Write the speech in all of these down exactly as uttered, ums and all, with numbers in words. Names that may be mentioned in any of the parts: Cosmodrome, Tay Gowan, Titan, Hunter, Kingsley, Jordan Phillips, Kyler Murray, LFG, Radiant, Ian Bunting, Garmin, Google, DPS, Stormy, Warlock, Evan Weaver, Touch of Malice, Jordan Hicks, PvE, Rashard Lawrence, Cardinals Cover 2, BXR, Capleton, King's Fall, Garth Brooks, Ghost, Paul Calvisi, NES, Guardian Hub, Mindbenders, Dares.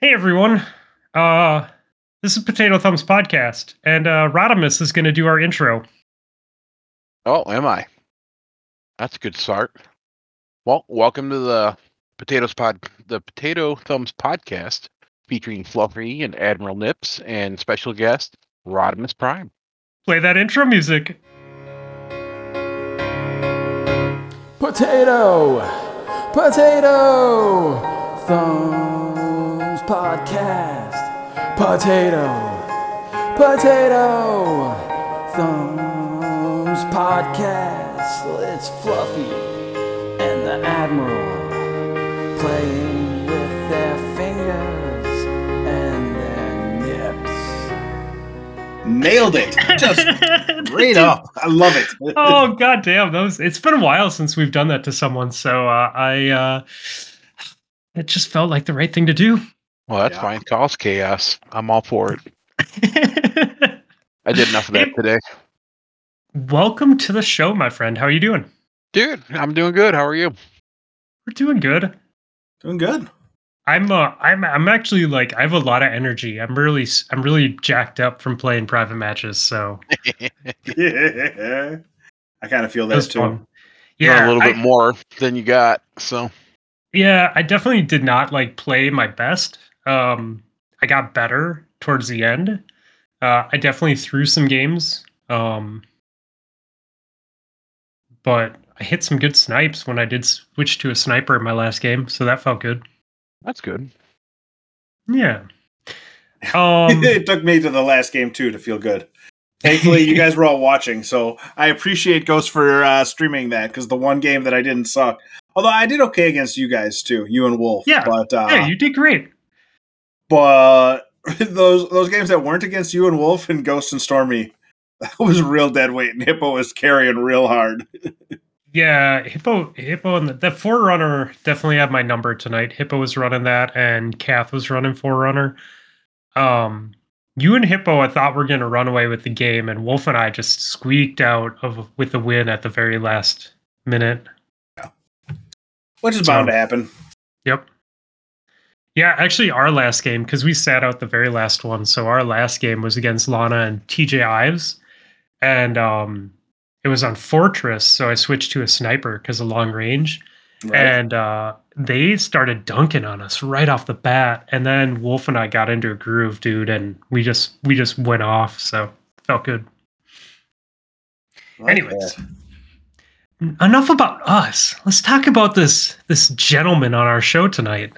Hey everyone, uh, this is Potato Thumbs Podcast, and uh, Rodimus is going to do our intro. Oh, am I? That's a good start. Well, welcome to the Potatoes Pod, the Potato Thumbs Podcast, featuring Fluffy and Admiral Nips, and special guest Rodimus Prime. Play that intro music. Potato, Potato Thumbs Podcast, potato, potato, thumbs podcast. It's Fluffy and the Admiral playing with their fingers and their nips. Nailed it! Just right up. I love it. Oh goddamn! Those. It's been a while since we've done that to someone, so uh, I. Uh, it just felt like the right thing to do. Well, that's yeah. fine. Cause chaos. I'm all for it. I did enough of that today. Welcome to the show, my friend. How are you doing? Dude, I'm doing good. How are you? We're doing good. Doing good. I'm uh, I'm I'm actually like I have a lot of energy. I'm really I'm really jacked up from playing private matches, so yeah. I kind of feel that, that too. Fun. Yeah, a little I, bit more than you got, so yeah, I definitely did not like play my best. Um, I got better towards the end. Uh, I definitely threw some games, um, but I hit some good snipes when I did switch to a sniper in my last game, so that felt good. That's good. Yeah. Um, it took me to the last game, too, to feel good. Thankfully, you guys were all watching, so I appreciate Ghost for uh, streaming that, because the one game that I didn't suck. Although I did okay against you guys, too, you and Wolf. Yeah, but, uh, yeah you did great. But those those games that weren't against you and Wolf and Ghost and Stormy, that was real dead weight, and Hippo was carrying real hard. Yeah, Hippo Hippo, and the, the Forerunner definitely had my number tonight. Hippo was running that, and Kath was running Forerunner. Um, you and Hippo, I thought, were going to run away with the game, and Wolf and I just squeaked out of with the win at the very last minute. Yeah. Which is so bound to happen. Yep. Yeah, actually our last game, because we sat out the very last one, so our last game was against Lana and T J Ives, and um, it was on Fortress, so I switched to a sniper because of long range, right. and uh, they started dunking on us right off the bat, and then Wolf and I got into a groove, dude, and we just we just went off, so felt good. Like Anyways, that. Enough about us. Let's talk about this this gentleman on our show tonight.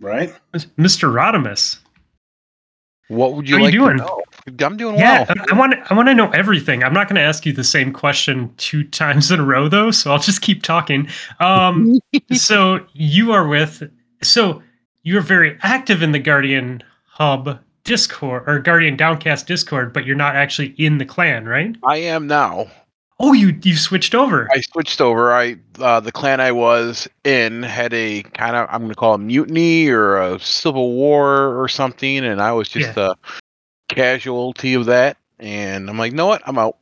Right? Mister Rodimus. What would you How like you doing? To know? I'm doing yeah, well. I, I want I want to know everything. I'm not going to ask you the same question two times in a row, though, so I'll just keep talking. Um, so you are with... So you're very active in the Guardian Hub Discord, or Guardian Downcast Discord, but you're not actually in the clan, right? I am now. Oh, you you switched over. I switched over. I uh, the clan I was in had a kind of, I'm going to call it mutiny or a civil war or something, and I was just yeah. a casualty of that. And I'm like, know what? I'm out.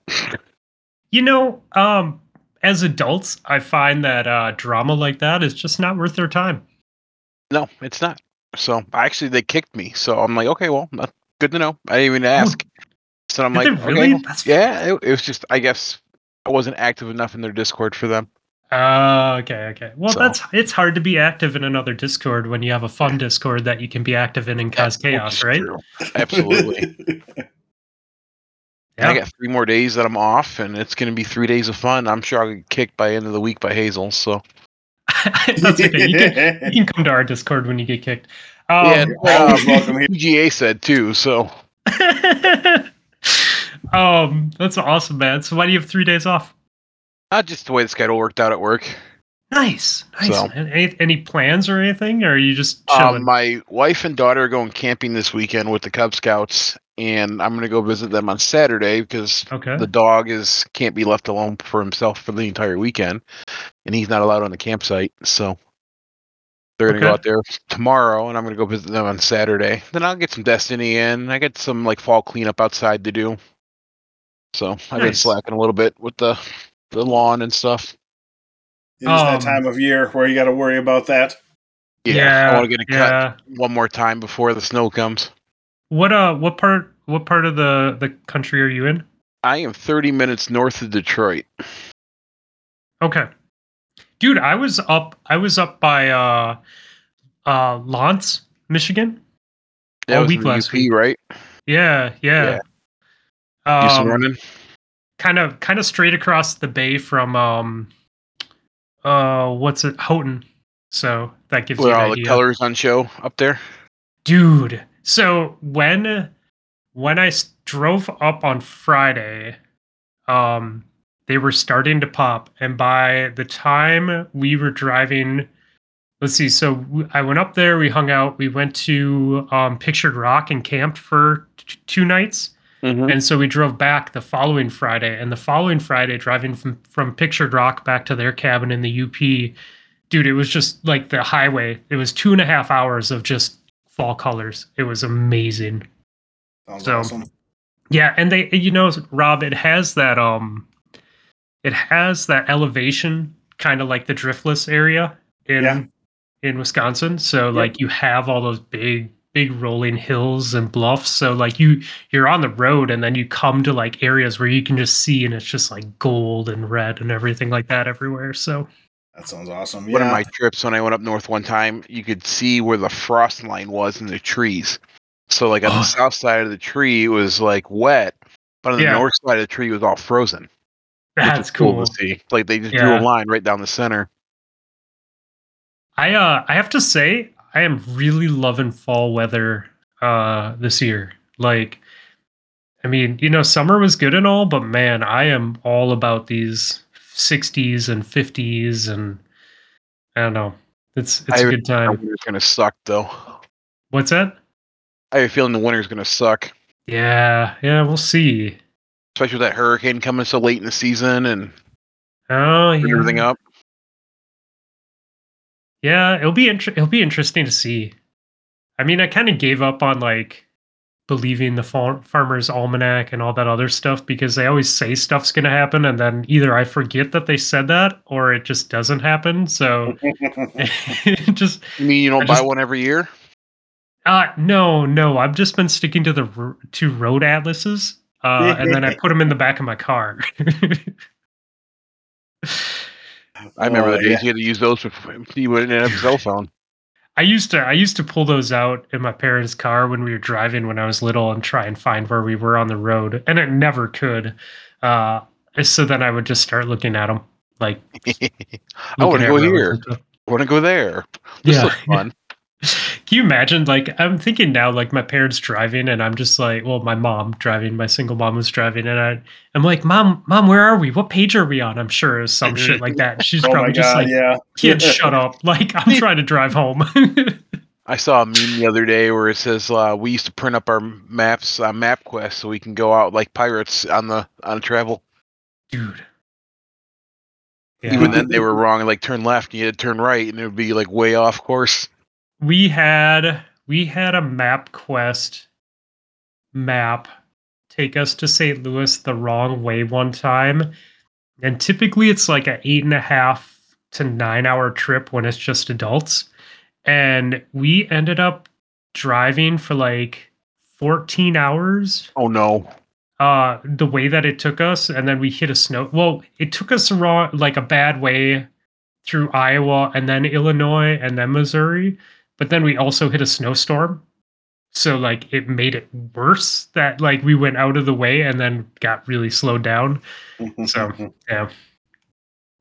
You know, um, as adults, I find that uh, drama like that is just not worth their time. No, it's not. So actually, they kicked me. So I'm like, okay, well, good to know. I didn't even ask. So I'm Did like, really? okay, That's yeah, it, it was just, I guess. I wasn't active enough in their Discord for them. Oh, uh, okay, okay. Well, so. that's it's hard to be active in another Discord when you have a fun Discord that you can be active in and cause that's chaos, right? True. Absolutely. Yeah. And I got three more days that I'm off, and it's going to be three days of fun. I'm sure I'll get kicked by end of the week by Hazel, so. That's okay. You can, you can come to our Discord when you get kicked. Um, yeah, uh, welcome here. P G A said, too, so. Um, that's awesome, man. So why do you have three days off? Not just the way the schedule worked out at work. Nice, nice. So, man. Any, any plans or anything, or are you just chilling? Um, my wife and daughter are going camping this weekend with the Cub Scouts, and I'm going to go visit them on Saturday because okay. the dog is can't be left alone for himself for the entire weekend, and he's not allowed on the campsite, so they're going to okay. go out there tomorrow, and I'm going to go visit them on Saturday. Then I'll get some Destiny in. I got some like fall cleanup outside to do. So I've nice. been slacking a little bit with the, the lawn and stuff. It is um, that time of year where you got to worry about that. Yeah, yeah I want to get a yeah. cut one more time before the snow comes. What uh, what part, what part of the, the country are you in? I am thirty minutes north of Detroit. Okay, dude, I was up, I was up by uh, uh, Lawrence, Michigan. That all was week last U P, week, right? Yeah, yeah. yeah. Um, Do some running. Kind of, kind of straight across the bay from um, uh, what's it, Houghton. So that gives Were you an all idea. The colors on show up there, dude. So when when I drove up on Friday, um, they were starting to pop, and by the time we were driving, let's see. So I went up there, we hung out, we went to um, Pictured Rock and camped for t- two nights, mm-hmm. and so we drove back the following Friday. And the following Friday, driving from from Pictured Rock back to their cabin in the U P. Dude, it was just like the highway. It was two and a half hours of just fall colors. It was amazing. Sounds so, awesome. Yeah, and they, you know, Rob, it has that, um, it has that elevation, kind of like the Driftless area in yeah. in Wisconsin. So yeah. like you have all those big, big rolling hills and bluffs. So like you you're on the road, and then you come to like areas where you can just see, and it's just like gold and red and everything like that everywhere. So. That sounds awesome. Yeah. One of my trips when I went up north one time, you could see where the frost line was in the trees. So like on oh. the south side of the tree, it was like wet, but on yeah. the north side of the tree, it was all frozen. That's cool. cool to see. Like they just yeah. drew a line right down the center. I uh, I have to say, I am really loving fall weather uh, this year. Like, I mean, you know, summer was good and all, but man, I am all about these sixties and fifties, and I don't know. It's it's I a good time. Winter's gonna suck though. What's that? I have a feeling the winter's gonna suck. Yeah, yeah, we'll see. Especially with that hurricane coming so late in the season and oh, yeah. everything up. Yeah, it'll be inter- it'll be interesting to see. I mean, I kind of gave up on like believing the far- Farmer's Almanac and all that other stuff, because they always say stuff's going to happen, and then either I forget that they said that, or it just doesn't happen. So, it just you mean you don't I buy just, one every year? Uh no, no. I've just been sticking to the to road atlases, uh, and then I put them in the back of my car. I remember oh, the days yeah. you had to use those before you wouldn't have a cell phone. I used to I used to pull those out in my parents' car when we were driving when I was little and try and find where we were on the road, and it never could. Uh, so then I would just start looking at them like, I want to go here, I want to go there. This yeah. looks fun. Can you imagine? Like I'm thinking now, like my parents driving, and I'm just like, well, my mom driving, my single mom was driving, and I, I'm like, mom, mom, where are we? What page are we on? I'm sure it's some shit like that. She's oh probably God, just like, yeah. kid, shut up! Like I'm trying to drive home. I saw a meme the other day where it says uh, we used to print up our maps on MapQuest so we can go out like pirates on the on travel. Dude. Yeah. Even then, they were wrong. Like turn left, and you had to turn right, and it would be like way off course. We had we had a MapQuest map take us to Saint Louis the wrong way one time, and typically it's like an eight and a half to nine hour trip when it's just adults, and we ended up driving for like fourteen hours. Oh no! Uh, the way that it took us, and then we hit a snow. Well, it took us wrong, like a bad way through Iowa, and then Illinois, and then Missouri. But then we also hit a snowstorm. So like it made it worse that like we went out of the way and then got really slowed down. So yeah.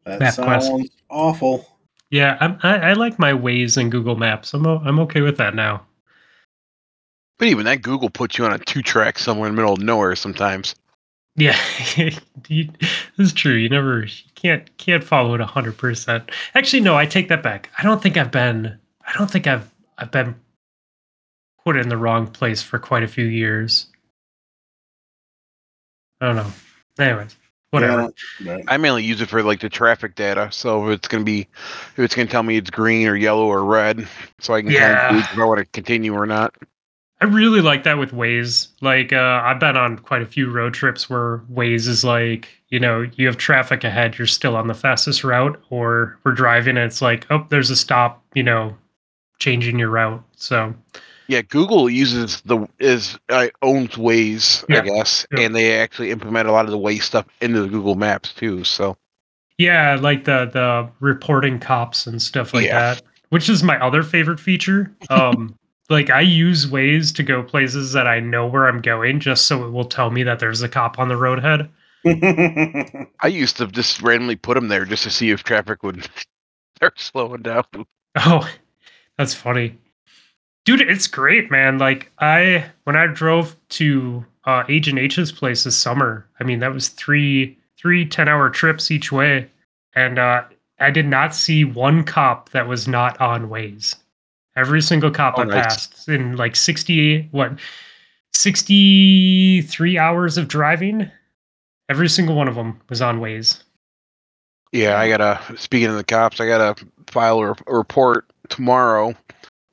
That Map sounds quest. Awful. Yeah, I'm, I I like my Waze and Google Maps. I'm I'm okay with that now. But even that Google puts you on a two track somewhere in the middle of nowhere sometimes. Yeah, you, this is true. You never you can't can't follow it a hundred percent. Actually, no, I take that back. I don't think I've been. I don't think I've I've been put in the wrong place for quite a few years. I don't know. Anyways, whatever. Yeah, right. I mainly use it for like the traffic data. So if it's gonna be, if it's gonna tell me it's green or yellow or red, so I can yeah. kind of if I want to continue or not. I really like that with Waze. Like uh, I've been on quite a few road trips where Waze is like, you know, you have traffic ahead, you're still on the fastest route, or we're driving and it's like, oh, there's a stop, you know. changing your route. So yeah, Google uses the is uh, owns Waze, yeah. I guess, yeah. and they actually implement a lot of the Waze stuff into the Google Maps too. So yeah, like the the reporting cops and stuff like yeah. that, which is my other favorite feature. Um, like I use Waze to go places that I know where I'm going, just so it will tell me that there's a cop on the road ahead. I used to just randomly put them there just to see if traffic would start slowing down. Oh, that's funny. Dude, it's great, man. Like I, when I drove to uh, Agent H's place this summer, I mean, that was three, three ten hour trips each way. And uh, I did not see one cop that was not on Waze. Every single cop oh, I nice. passed in like sixty, what, sixty-three hours of driving. Every single one of them was on Waze. Yeah, I gotta, speaking of the cops, I gotta file a, a report tomorrow.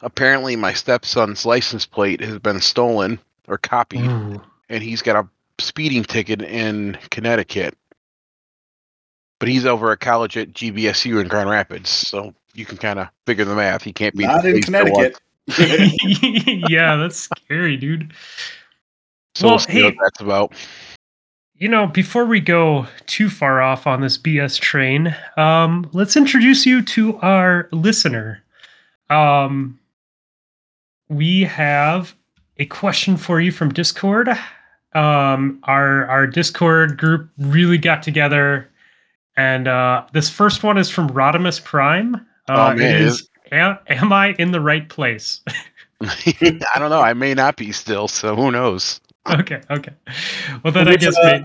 Apparently my stepson's license plate has been stolen or copied, Ooh. and he's got a speeding ticket in Connecticut. But he's over at college at G B S U in Grand Rapids, so you can kind of figure the math. He can't be not in Connecticut. Yeah, that's scary, dude. So well, we'll see hey. what that's about. You know, before we go too far off on this B S train, um, let's introduce you to our listener. Um, we have a question for you from Discord. Um, our our Discord group really got together, and uh, this first one is from Rodimus Prime. Uh, oh, man. It is, am, am I in the right place? I don't know. I may not be still, so who knows? Okay, okay. Well, then I guess... A,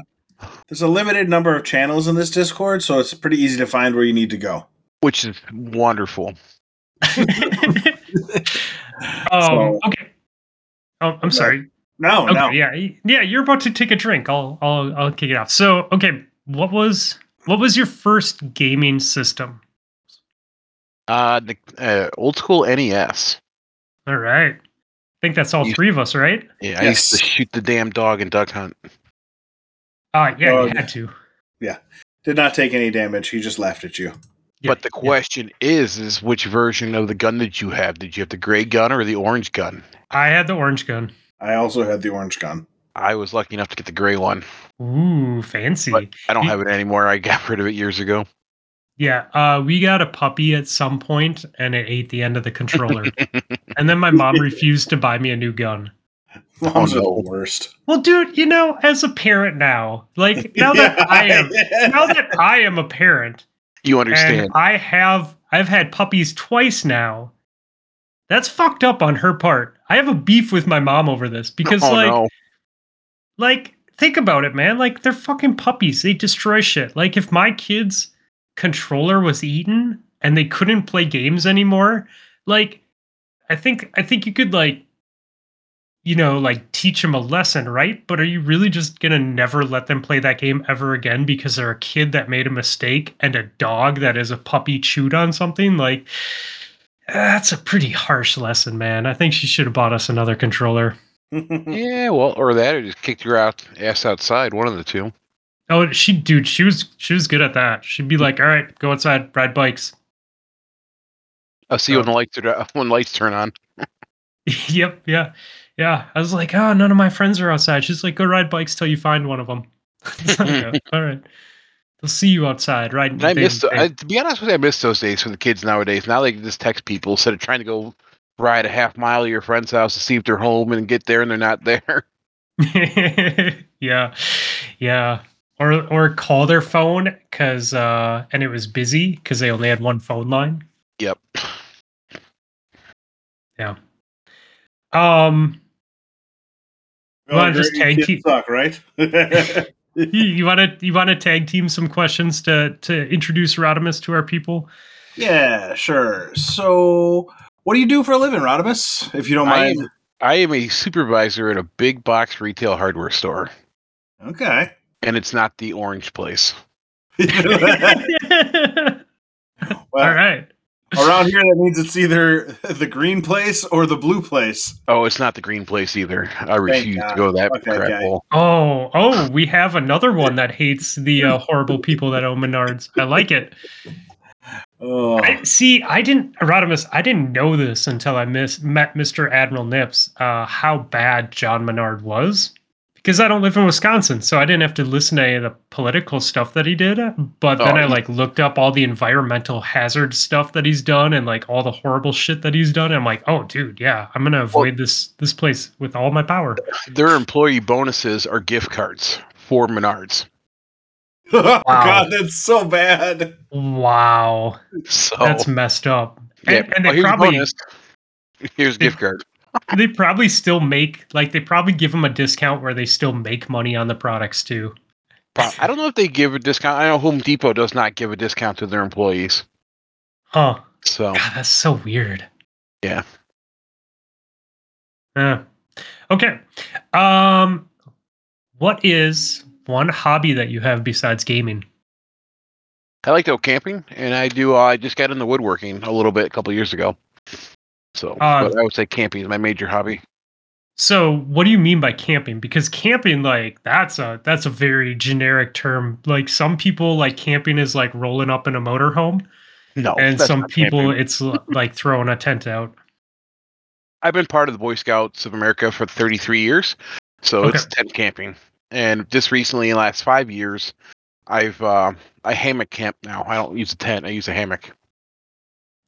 there's a limited number of channels in this Discord, so it's pretty easy to find where you need to go. Which is wonderful. um, so, okay. Oh, I'm sorry. No, okay, no. Yeah, yeah. You're about to take a drink. I'll, I'll, I'll kick it off. So, okay, what was, what was your first gaming system? Uh, the uh, old school N E S. All right. I think that's all you, three of us, right? Yeah, yes. I used to shoot the damn dog and duck hunt. Uh, yeah, dog. you had to. Yeah. Did not take any damage. He just laughed at you. Yeah, but the question yeah. is, is which version of the gun did you have? Did you have the gray gun or the orange gun? I had the orange gun. I also had the orange gun. I was lucky enough to get the gray one. Ooh, fancy. But I don't you, have it anymore. I got rid of it years ago. Yeah, uh, we got a puppy at some point, and it ate the end of the controller. And then my mom refused to buy me a new gun. Moms oh, no. are the worst. Well, dude, you know, as a parent now, like now yeah. that I am, now that I am a parent, you understand. And I have, I've had puppies twice now. That's fucked up on her part. I have a beef with my mom over this because, oh, like, no. like think about it, man. Like they're fucking puppies. They destroy shit. Like if my kids' controller was eaten and they couldn't play games anymore, like. I think I think you could, like, you know, like teach them a lesson, right? But are you really just gonna never let them play that game ever again because they're a kid that made a mistake and a dog that is a puppy chewed on something? Like, that's a pretty harsh lesson, man. I think she should have bought us another controller. Yeah, well, or that, or just kicked her out ass outside. One of the two. Oh, she, dude, she was she was good at that. She'd be like, "All right, go outside, ride bikes." I'll see you when the lights are, when lights turn on. Yep, yeah, yeah. I was like, oh, none of my friends are outside. She's like, go ride bikes till you find one of them. Like, all right, they'll see you outside riding. I missed. I, to be honest with you, I miss those days for the kids nowadays. Now they can just text people instead of trying to go ride a half mile to your friend's house to see if they're home and get there and they're not there. Yeah, yeah. Or or call their phone because uh, and it was busy because they only had one phone line. Yep. Yeah. Um. Oh, want to just tag team, talk, right? you, you want to you want to tag team some questions to to introduce Rodimus to our people? Yeah, sure. So, what do you do for a living, Rodimus? If you don't mind, I am, I am a supervisor at a big box retail hardware store. Okay. And it's not the orange place. Well, all right. Around here, that means it's either the green place or the blue place. Oh, it's not the green place either. I refuse to go that okay, crap okay. hole. Oh, oh, we have another one that hates the uh, horrible people that own Menards. I like it. Oh. I, see, I didn't, Rodimus, I didn't know this until I miss, met Mister Admiral Nips, uh, how bad John Menard was, because I don't live in Wisconsin, so I didn't have to listen to any of the political stuff that he did. But oh, then I like looked up all the environmental hazard stuff that he's done and like all the horrible shit that he's done. And I'm like, oh, dude, yeah, I'm gonna avoid well, this this place with all my power. Their employee bonuses are gift cards for Menards. Wow. God, that's so bad. Wow. So, that's messed up. And, yeah. and they oh, here's probably here's a gift card. They probably still make like they probably give them a discount where they still make money on the products too. I don't know if they give a discount. I know Home Depot does not give a discount to their employees. Huh. So God, that's so weird. Yeah. Uh, okay. Um what is one hobby that you have besides gaming? I like to go camping, and I do. Uh, I just got into woodworking a little bit a couple years ago. So uh, but I would say camping is my major hobby. So what do you mean by camping? Because camping, like that's a that's a very generic term. Like some people like camping is like rolling up in a motorhome. No, and some people camping. It's like throwing a tent out. I've been part of the Boy Scouts of America for thirty-three years, so okay. It's tent camping. And just recently, in the last five years, I've uh, I hammock camp now. I don't use a tent; I use a hammock.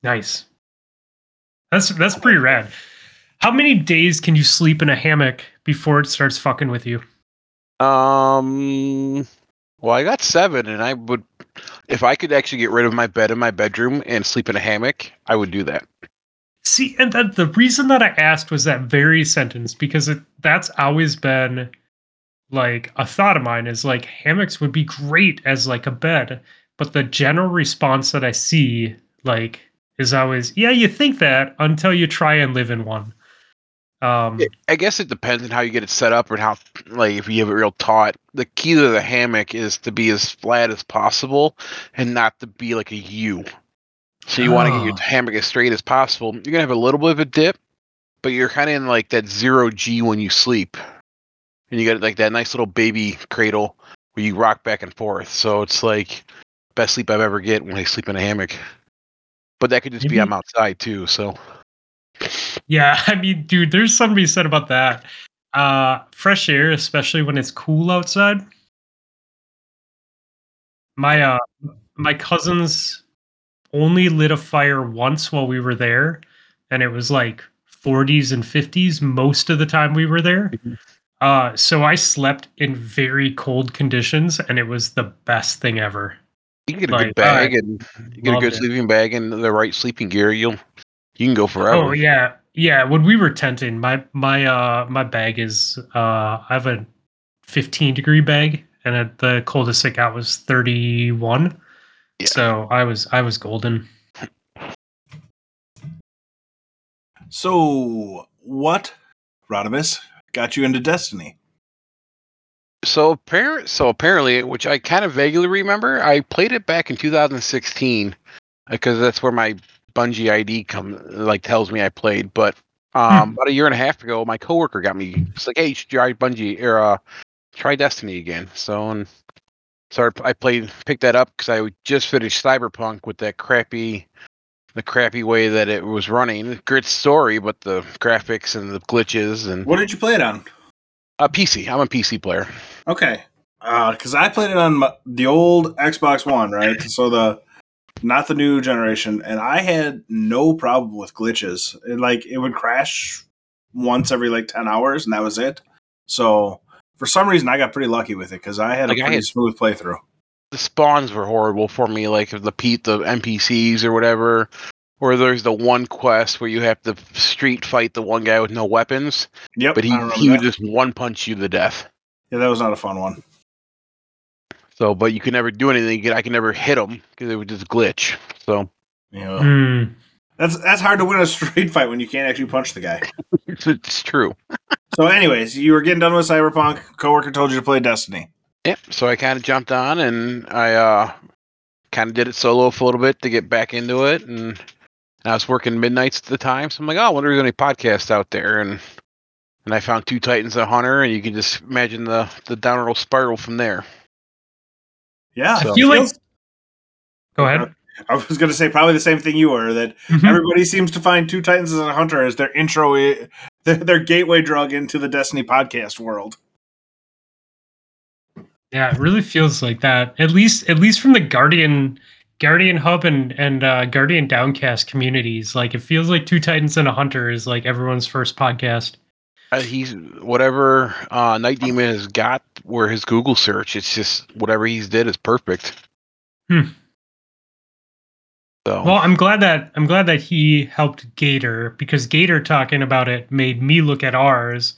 Nice. That's that's pretty rad. How many days can you sleep in a hammock before it starts fucking with you? Um. Well, I got seven, and I would, if I could actually get rid of my bed in my bedroom and sleep in a hammock, I would do that. See, and that the reason that I asked was that very sentence because it, that's always been. Like a thought of mine is like hammocks would be great as like a bed, but the general response that I see like is always, yeah, you think that until you try and live in one. Um, I guess it depends on how you get it set up or how, like if you have it real taut, the key to the hammock is to be as flat as possible and not to be like a U. So you oh. want to get your hammock as straight as possible. You're going to have a little bit of a dip, but you're kind of in like that zero G when you sleep. And you got like that nice little baby cradle where you rock back and forth. So it's like best sleep I've ever get when I sleep in a hammock. But that could just Maybe. be I'm outside too. So yeah, I mean, dude, there's something to be said about that. Uh, fresh air, especially when it's cool outside. My uh, my cousins only lit a fire once while we were there, and it was like forties and fifties most of the time we were there. Mm-hmm. Uh, so I slept in very cold conditions, and it was the best thing ever. You can get a like, good bag, uh, and you get a good it. sleeping bag, and the right sleeping gear. You'll you can go forever. Oh yeah, yeah. When we were tenting, my my uh my bag is uh I have a fifteen degree bag, and it, the coldest it got was thirty-one. Yeah. So I was I was golden. So what, Rodimus? Got you into Destiny. So apparently, so apparently, which I kind of vaguely remember, I played it back in two thousand sixteen because that's where my Bungie I D comes, like tells me I played. But um, hmm. about a year and a half ago, my coworker got me. It's like, hey, you should try Bungie or uh, try Destiny again. So and so I played, picked that up because I just finished Cyberpunk with that crappy. The crappy way that it was running. Great story, but the graphics and the glitches. And what did you play it on? A P C. I'm a P C player. Okay. Because uh, I played it on my, the old Xbox One, right? So the not the new generation. And I had no problem with glitches. It, like, it would crash once every, like, ten hours, and that was it. So for some reason, I got pretty lucky with it because I had like, a pretty had- smooth playthrough. The spawns were horrible for me, like the Pete, the N P Cs or whatever. Or there's the one quest where you have to street fight the one guy with no weapons. Yep, but he, he would just one punch you to death. Yeah, that was not a fun one. So, but you could never do anything. I could never hit him because it would just glitch. So, yeah, mm. that's that's hard to win a street fight when you can't actually punch the guy. It's true. So, anyways, you were getting done with Cyberpunk. Coworker told you to play Destiny. Yep, so I kind of jumped on, and I uh, kind of did it solo for a little bit to get back into it, and, and I was working midnights at the time, so I'm like, oh, I wonder if there's any podcasts out there, and and I found Two Titans and a Hunter, and you can just imagine the, the downward spiral from there. Yeah, so, I feel like... Go ahead. I was going to say probably the same thing you were, that mm-hmm. everybody seems to find Two Titans and a Hunter as their intro, their, their gateway drug into the Destiny podcast world. Yeah, it really feels like that. At least, at least from the Guardian, Guardian Hub and and uh, Guardian Downcast communities, like it feels like Two Titans and a Hunter is like everyone's first podcast. Uh, he's whatever uh, Night Demon has got, where his Google search, it's just whatever he's did is perfect. Hmm. So. Well, I'm glad that I'm glad that he helped Gator, because Gator talking about it made me look at ours,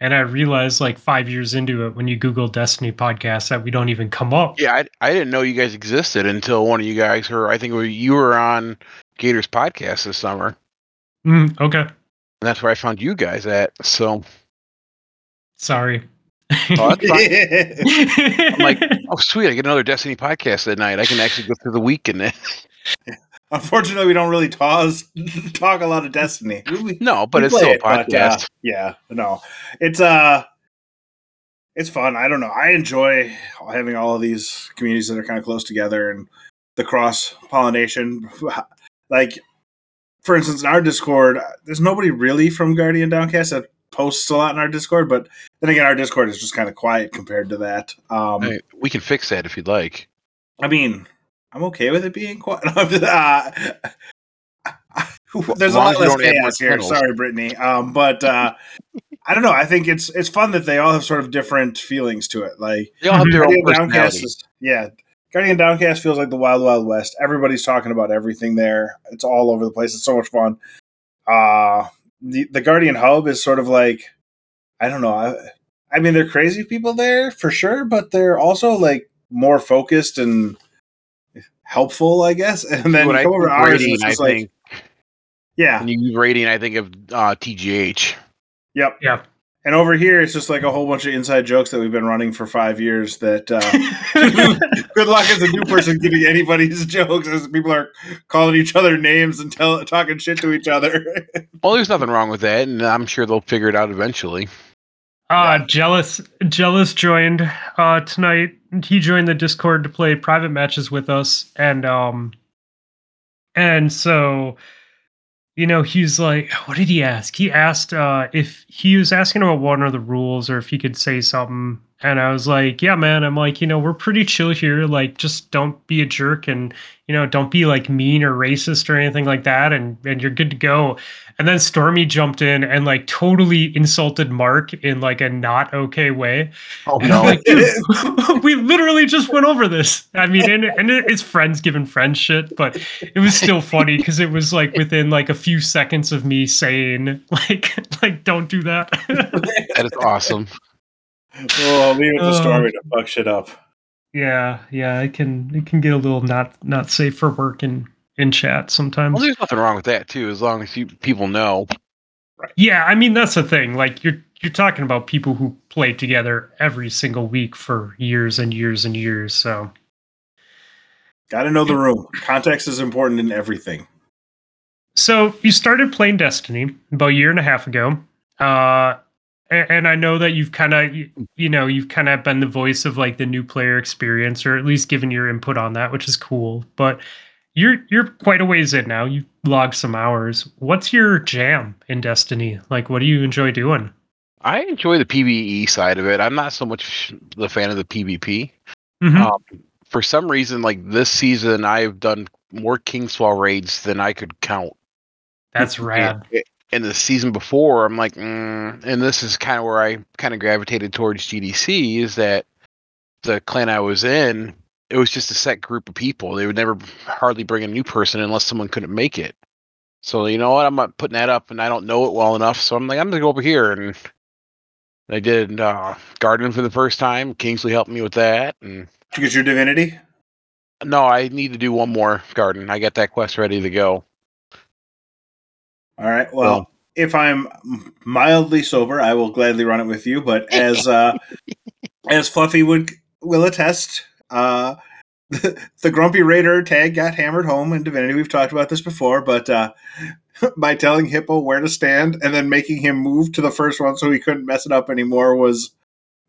and I realized like five years into it when you Google Destiny podcasts that we don't even come up. Yeah, I, I didn't know you guys existed until one of you guys, or I think you were on Gator's podcast this summer. Mm, okay, and that's where I found you guys at. So sorry. Oh, I'm like, oh sweet, I get another Destiny podcast that night. I can actually go through the week in it. Unfortunately, we don't really tause, talk a lot of Destiny. We, no, but it's still a podcast. But, uh, yeah, no, it's uh, it's fun. I don't know. I enjoy having all of these communities that are kind of close together and the cross pollination. Like, for instance, in our Discord, there's nobody really from Guardian Downcast that posts a lot in our Discord. But then again, our Discord is just kind of quiet compared to that. Um, hey, we can fix that if you'd like. I mean. I'm okay with it being quiet. uh, there's a lot less chaos here. Tunnels. Sorry, Brittany. Um, but uh, I don't know. I think it's it's fun that they all have sort of different feelings to it. Like they all have their Guardian own personalities. Is, yeah, Guardian Downcast feels like the Wild Wild West. Everybody's talking about everything there. It's all over the place. It's so much fun. Uh, the the Guardian Hub is sort of like, I don't know. I, I mean, they're crazy people there for sure, but they're also like more focused and helpful, I guess. And then come over ours, it's just like, yeah. And you use rating, I think, of uh, T G H. Yep. Yeah. And over here, it's just like a whole bunch of inside jokes that we've been running for five years that uh, good luck as a new person getting anybody's jokes, as people are calling each other names and tell, talking shit to each other. Well, there's nothing wrong with that, and I'm sure they'll figure it out eventually. Uh, yeah. Jealous Jealous joined uh, tonight. He joined the Discord to play private matches with us. And um, and so, you know, he's like, what did he ask? He asked uh, if he was asking about one of the rules or if he could say something. And I was like, yeah, man, I'm like, you know, we're pretty chill here. Like, just don't be a jerk and, you know, don't be like mean or racist or anything like that. And, and you're good to go. And then Stormy jumped in and like totally insulted Mark in like a not okay way. Oh, and no. Like, dude, we literally just went over this. I mean, and, and it's friends giving friends shit, but it was still funny because it was like within like a few seconds of me saying like, like, don't do that. That is awesome. Oh, leave it to Stormy um, to fuck shit up. Yeah, yeah, it can it can get a little not not safe for work in, in chat sometimes. Well, there's nothing wrong with that too, as long as you, people know. Right. Yeah, I mean that's the thing. Like you're you're talking about people who play together every single week for years and years and years. So, gotta know the room. Context is important in everything. So you started playing Destiny about a year and a half ago. Uh, And I know that you've kind of, you know, you've kind of been the voice of like the new player experience, or at least given your input on that, which is cool. But you're you're quite a ways in now. You logged some hours. What's your jam in Destiny? Like, what do you enjoy doing? I enjoy the PvE side of it. I'm not so much the fan of the PvP. Mm-hmm. Um, for some reason, like this season, I've done more King's Fall raids than I could count. That's rad. It, it, And the season before, I'm like, mm, and this is kind of where I kind of gravitated towards G D C, is that the clan I was in, it was just a set group of people. They would never hardly bring a new person unless someone couldn't make it. So, you know what? I'm not putting that up, and I don't know it well enough. So I'm like, I'm going to go over here. And I did uh, Garden for the first time. Kingsley helped me with that. And did you get your Divinity? No, I need to do one more Garden. I got that quest ready to go. All right. Well, well, if I'm mildly sober, I will gladly run it with you. But as uh, as Fluffy would will attest, uh, the, the Grumpy Raider tag got hammered home in Divinity. We've talked about this before, but uh, by telling Hippo where to stand and then making him move to the first one so he couldn't mess it up anymore was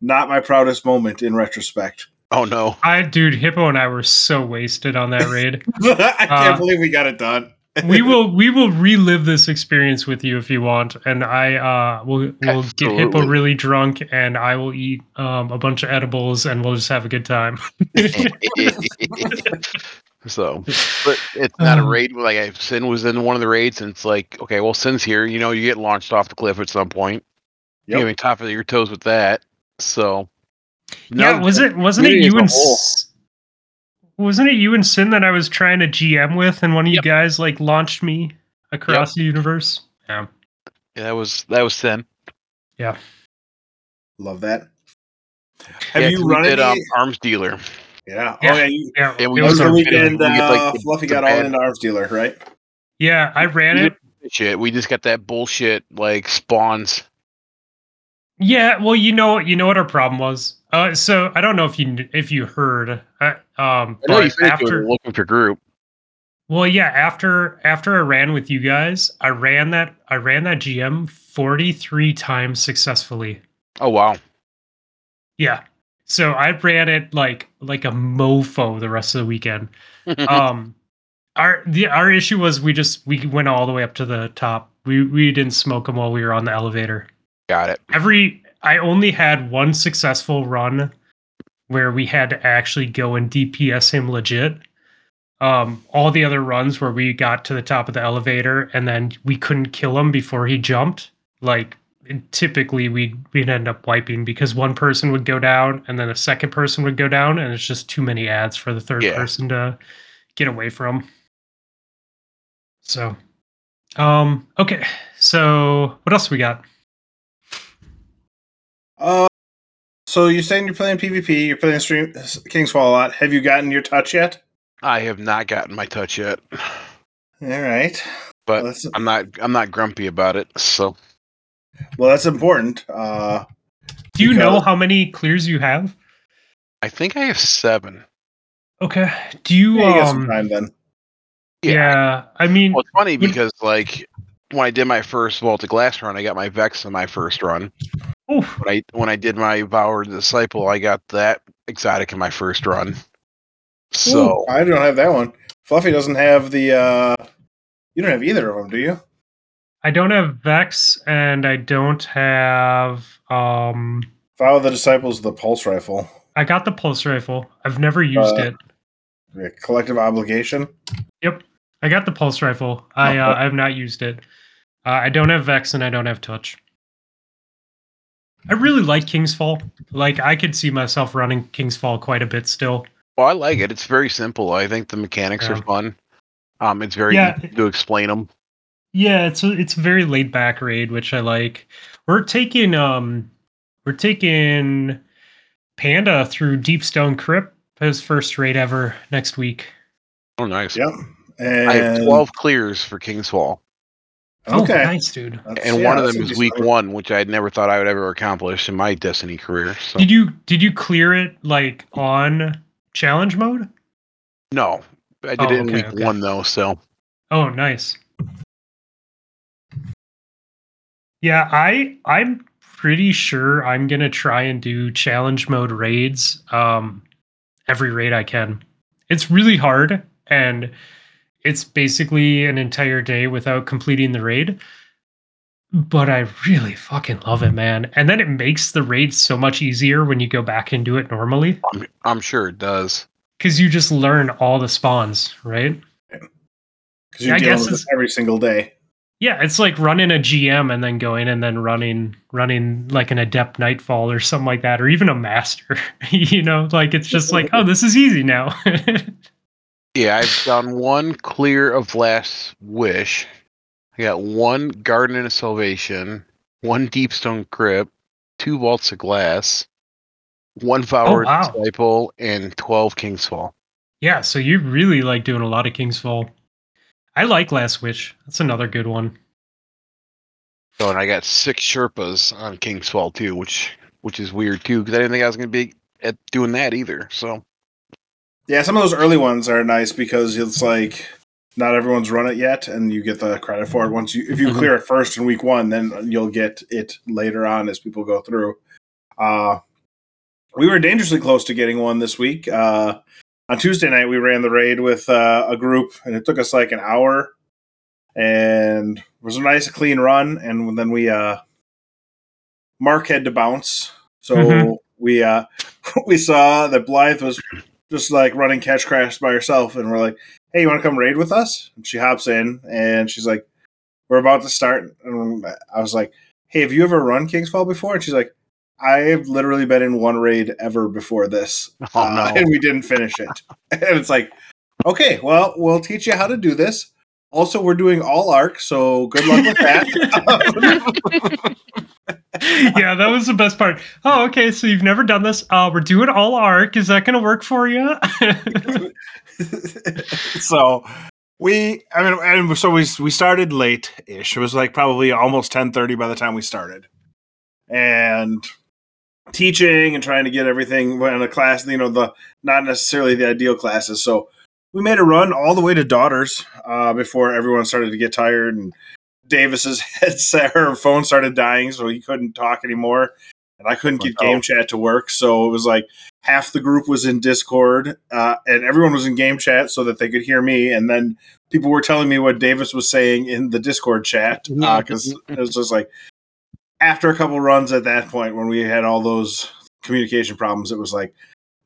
not my proudest moment in retrospect. Oh no! I dude, Hippo and I were so wasted on that raid. I can't uh, believe we got it done. we will we will relive this experience with you if you want, and I uh will will get Hippo really drunk, and I will eat um a bunch of edibles, and we'll just have a good time. So, but it's not um, a raid. Like I, Sin was in one of the raids, and it's like, okay, well, Sin's here. You know, you get launched off the cliff at some point. Yep. You're on top of your toes with that. So, yeah, was it wasn't it you and S- wasn't it you and Sin that I was trying to G M with, and one of yep. you guys like launched me across yep. the universe? Yeah. yeah, that was that was Sin. Yeah, love that. Have yeah, you run it? Um, Arms Dealer. Yeah. yeah. Oh yeah. You, yeah. It was the weekend. Uh, we get, like, Fluffy got all into Arms Dealer, right? Yeah, I ran it. Shit, we just got that bullshit like spawns. Yeah, well, you know, you know what our problem was. Uh, so I don't know if you if you heard. I, um, I know you said after, you were looking for group. Well, yeah. After after I ran with you guys, I ran that I ran that G M forty-three times successfully. Oh wow. Yeah. So I ran it like like a mofo the rest of the weekend. um, our the our issue was we just we went all the way up to the top. We we didn't smoke them while we were on the elevator. Got it. Every I only had one successful run where we had to actually go and D P S him legit. Um, all the other runs where we got to the top of the elevator and then we couldn't kill him before he jumped, like. And typically we'd, we'd end up wiping because one person would go down and then a second person would go down and it's just too many adds for the third yeah. person to get away from. So, um, okay. So what else we got? Uh, so you're saying you're playing PvP, you're playing stream King's Fall a lot. Have you gotten your touch yet? I have not gotten my touch yet. All right. But well, I'm not, I'm not grumpy about it. So. Well, that's important. Uh, Do you know how many clears you have? I think I have seven. Okay. Do you? Yeah, you um, some time then. Yeah. yeah, I mean, well, it's funny because like when I did my first Vault of Glass run, I got my Vex in my first run. Oof. When I when I did my Vower Disciple, I got that exotic in my first run. So ooh, I don't have that one. Fluffy doesn't have the. Uh, you don't have either of them, do you? I don't have Vex, and I don't have... Um, Follow the Disciples the Pulse Rifle. I got the Pulse Rifle. I've never used uh, it. Collective Obligation? Yep. I got the Pulse Rifle. I uh, I have not used it. Uh, I don't have Vex, and I don't have Touch. I really like King's Fall. Like, I could see myself running King's Fall quite a bit still. Well, I like it. It's very simple. I think the mechanics yeah. are fun. Um, It's very yeah. easy to explain them. Yeah, it's a, it's a very laid back raid, which I like. We're taking um, we're taking Panda through Deep Stone Crypt, his first raid ever next week. Oh, nice. Yep. And I have twelve clears for King's Fall. Okay, oh, nice, dude. That's, and yeah, one of them is week one, which I never thought I would ever accomplish in my Destiny career. So. Did you did you clear it like on challenge mode? No, I did oh, it in okay, week okay. one though. So. Oh, nice. Yeah, I I'm pretty sure I'm gonna try and do challenge mode raids um, every raid I can. It's really hard, and it's basically an entire day without completing the raid. But I really fucking love it, man. And then it makes the raid so much easier when you go back and do it normally. I'm, I'm sure it does. Because you just learn all the spawns, right? Because yeah. you're I dealing guess with it every single day. Yeah, it's like running a G M and then going and then running running like an Adept Nightfall or something like that, or even a Master. You know, like it's just like, oh, this is easy now. Yeah, I've done one clear of Last Wish. I got one Garden of Salvation, one Deep Stone Crypt, two Vaults of Glass, one Vower oh, wow. Disciple, and twelve King's Fall. Yeah, so you really like doing a lot of King's Fall. I like Last Wish. That's another good one. Oh, and I got six Sherpas on King's Fall too, which which is weird too, because I didn't think I was going to be at doing that either. So, yeah, some of those early ones are nice because it's like not everyone's run it yet, and you get the credit for it once you if you mm-hmm. clear it first in week one, then you'll get it later on as people go through. Uh, We were dangerously close to getting one this week. Uh, on Tuesday night, we ran the raid with uh, a group, and it took us like an hour. And it was a nice, clean run. And then we, uh, Mark had to bounce. So mm-hmm. we uh, we saw that Blythe was just like running Catch Crash by herself. And we're like, hey, you want to come raid with us? And she hops in, and she's like, we're about to start. And I was like, hey, have you ever run King's Fall before? And she's like, I've literally been in one raid ever before this. Oh, no. uh, and we didn't finish it. And it's like, okay, well, we'll teach you how to do this. Also, we're doing all Arc, so good luck with that. Yeah, that was the best part. Oh, okay, so you've never done this. Uh, we're doing all Arc. Is that going to work for you? So we, I mean, and so we we started late-ish. It was like probably almost ten thirty by the time we started. And teaching and trying to get everything in a class, you know, the not necessarily the ideal classes. So we made a run all the way to Daughters uh, before everyone started to get tired, and Davis's headset or phone started dying, so he couldn't talk anymore, and I couldn't get game chat to work. So it was like half the group was in Discord, uh, and everyone was in game chat so that they could hear me, and then people were telling me what Davis was saying in the Discord chat because uh, it was just like. After a couple runs at that point, when we had all those communication problems, it was like,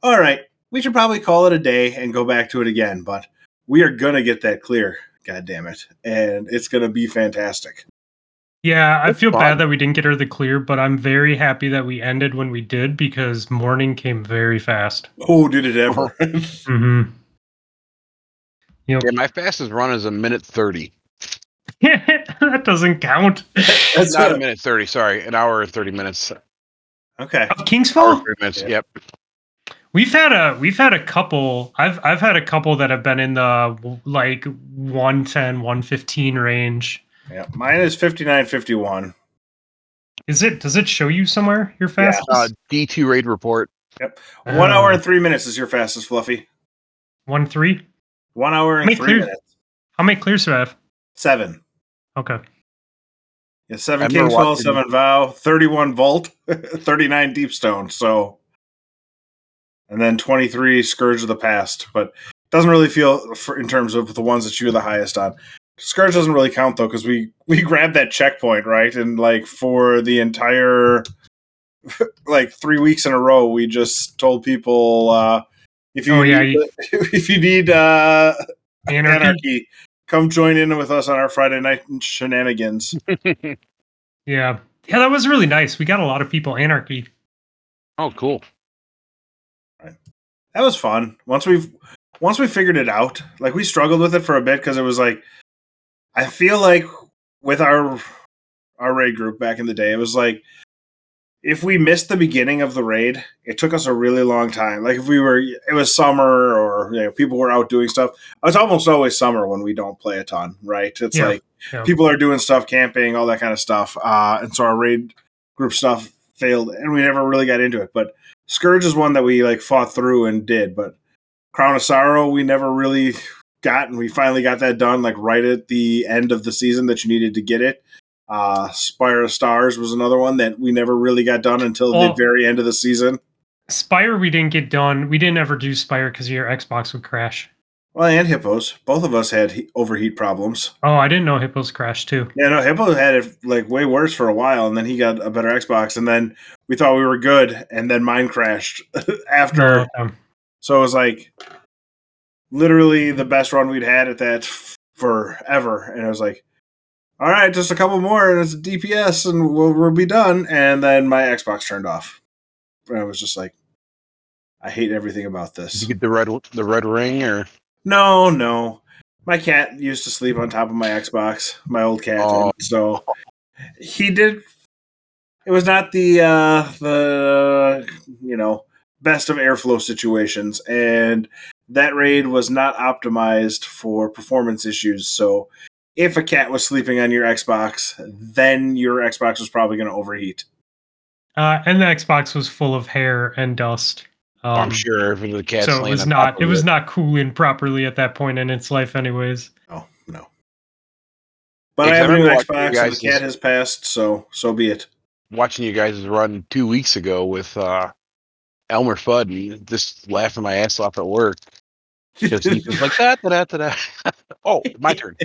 all right, we should probably call it a day and go back to it again. But we are going to get that clear. God damn it. And it's going to be fantastic. Yeah, I it's feel fun. Bad that we didn't get her the clear, but I'm very happy that we ended when we did because morning came very fast. Oh, did it ever? Mm-hmm. Yep. Yeah, my fastest run is a minute thirty. Yeah, that doesn't count. That's not a minute thirty. Sorry, an hour and thirty minutes. Okay, oh, King's Fall. Minutes, yeah. Yep. We've had a we've had a couple. I've I've had a couple that have been in the like one ten, one fifteen range. Yeah, mine is fifty-nine fifty-one. Is it? Does it show you somewhere your fastest? Yeah, uh, D two raid report. Yep. Um, one hour and three minutes is your fastest, Fluffy. One three. One hour and three clear, minutes. How many clears do I have? Seven. Okay. Yeah, seven King's Fall, seven Vow, thirty-one Volt, thirty-nine Deep Stone. So, and then twenty-three Scourge of the Past, but doesn't really feel for, in terms of the ones that you're the highest on. Scourge doesn't really count though because we we grabbed that checkpoint right, and like for the entire like three weeks in a row, we just told people uh, if you oh, yeah, need, you... if you need uh, anarchy. anarchy Come join in with us on our Friday night shenanigans. yeah. Yeah, that was really nice. We got a lot of people anarchy. Oh, cool. Right. That was fun. Once we've once we figured it out, like we struggled with it for a bit because it was like I feel like with our our raid group back in the day, it was like if we missed the beginning of the raid, it took us a really long time. Like if we were, it was summer or you know, people were out doing stuff. It's almost always summer when we don't play a ton, right? It's yeah, like yeah. people are doing stuff, camping, all that kind of stuff. Uh, and so our raid group stuff failed and we never really got into it. But Scourge is one that we like fought through and did, but Crown of Sorrow, we never really got. And we finally got that done like right at the end of the season that you needed to get it. Uh, Spire of Stars was another one that we never really got done until well, the very end of the season. Spire we didn't get done. We didn't ever do Spire because your Xbox would crash. Well, and Hippos. Both of us had he- overheat problems. Oh, I didn't know Hippos crashed too. Yeah, no, Hippo had it like way worse for a while, and then he got a better Xbox, and then we thought we were good, and then mine crashed after. Yeah. So it was like literally the best run we'd had at that f- forever, and it was like, all right, just a couple more, and it's a D P S, and we'll, we'll be done. And then my Xbox turned off. And I was just like, I hate everything about this. Did you get the red, the red ring? Or No, no. My cat used to sleep on top of my Xbox, my old cat. Oh. And so he did. It was not the, uh, the you know, best of airflow situations. And that raid was not optimized for performance issues, so if a cat was sleeping on your Xbox, then your Xbox was probably going to overheat. Uh, and the Xbox was full of hair and dust. Um, I'm sure for the cat. So it was not it was it. not cooling properly at that point in its life, anyways. Oh no. But yeah, I have a new Xbox, and the cat has passed, so so be it. Watching you guys run two weeks ago with uh, Elmer Fudd and just laughing my ass off at work. Because he was like, da, da, da, da, da. Oh, my turn.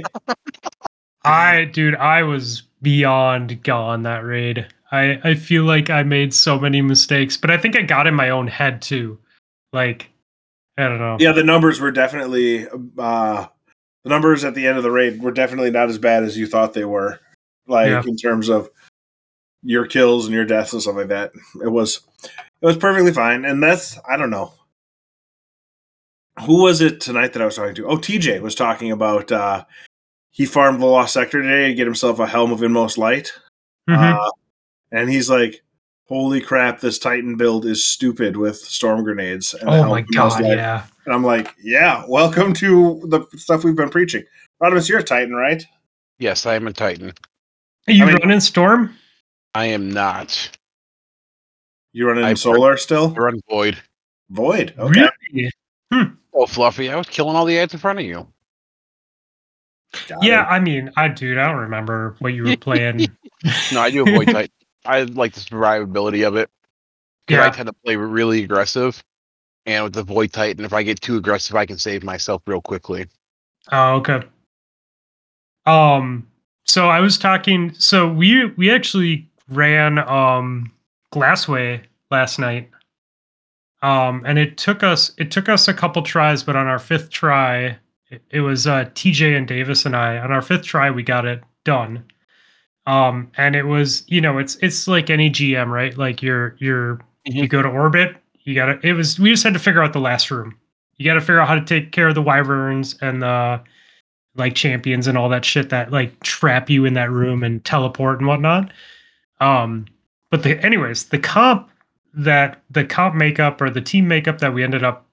I, dude, I was beyond gone that raid. I, I feel like I made so many mistakes, but I think I got in my own head too. Like, I don't know. Yeah, the numbers were definitely, uh, the numbers at the end of the raid were definitely not as bad as you thought they were. Like, yeah. In terms of your kills and your deaths and stuff like that. It was, it was perfectly fine. And that's, I don't know. Who was it tonight that I was talking to? Oh, T J was talking about uh, he farmed the Lost Sector today to get himself a Helm of Inmost Light. Mm-hmm. Uh, and he's like, holy crap, this Titan build is stupid with storm grenades. And oh my God, yeah. And I'm like, yeah, welcome to the stuff we've been preaching. Rodimus, you're a Titan, right? Yes, I am a Titan. Are you I mean, running Storm? I am not. You running I Solar run, still? I run Void. Void? Okay. Really? Hmm. Oh, Fluffy, I was killing all the ads in front of you. Got yeah, it. I mean, I dude, I don't remember what you were playing. No, I do avoid Titan. I like the survivability of it. Yeah. I tend to play really aggressive. And with the Void Titan, if I get too aggressive, I can save myself real quickly. Oh, okay. Um, so I was talking... So we we actually ran um, Glassway last night. Um, and it took us it took us a couple tries, but on our fifth try, it, it was uh, T J and Davis and I. On our fifth try, we got it done. Um, and it was, you know, it's it's like any G M, right? Like you're you're mm-hmm. you go to orbit, you gotta. It was we just had to figure out the last room. You got to figure out how to take care of the wyverns and the like champions and all that shit that like trap you in that room and teleport and whatnot. Um, but the anyways, the comp. that the comp makeup or the team makeup that we ended up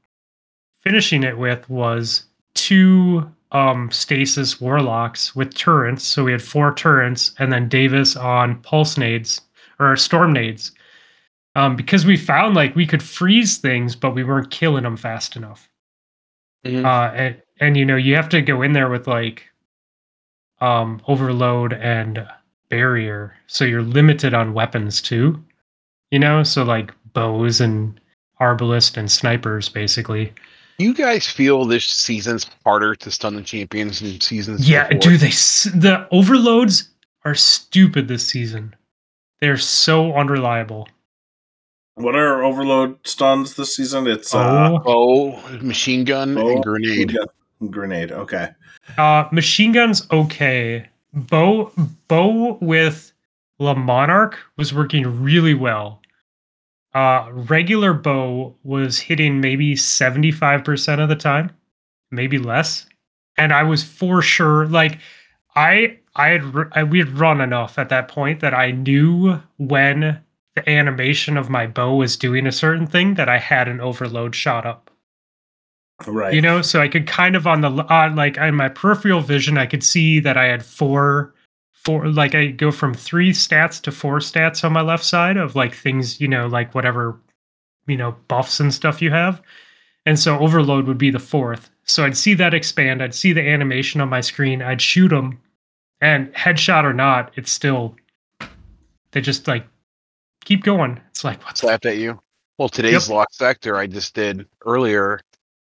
finishing it with was two um, Stasis Warlocks with turrets. So we had four turrets and then Davis on pulse nades or storm nades um, because we found like we could freeze things, but we weren't killing them fast enough. Mm-hmm. Uh, and, and, you know, you have to go in there with like um, overload and barrier. So you're limited on weapons too. You know, so like bows and arbalists and snipers, basically. You guys feel this season's harder to stun the champions than seasons Yeah, before. Dude, they, the overloads are stupid this season. They're so unreliable. What are overload stuns this season? It's uh, bow, machine gun, bow, and grenade. Grenade, okay. Uh, machine gun's okay. Bow, bow with La Monarch was working really well. Uh, regular bow was hitting maybe seventy-five percent of the time, maybe less. And I was for sure, like I, I had, I, we had run enough at that point that I knew when the animation of my bow was doing a certain thing that I had an overload shot up. Right. You know, so I could kind of on the, on like in my peripheral vision, I could see that I had four Four, like I go from three stats to four stats on my left side of like things, you know, like whatever, you know, buffs and stuff you have. And so overload would be the fourth. So I'd see that expand. I'd see the animation on my screen. I'd shoot them and headshot or not. It's still, they just like keep going. It's like, what slapped at you? Well, today's yep. Lost Sector I just did earlier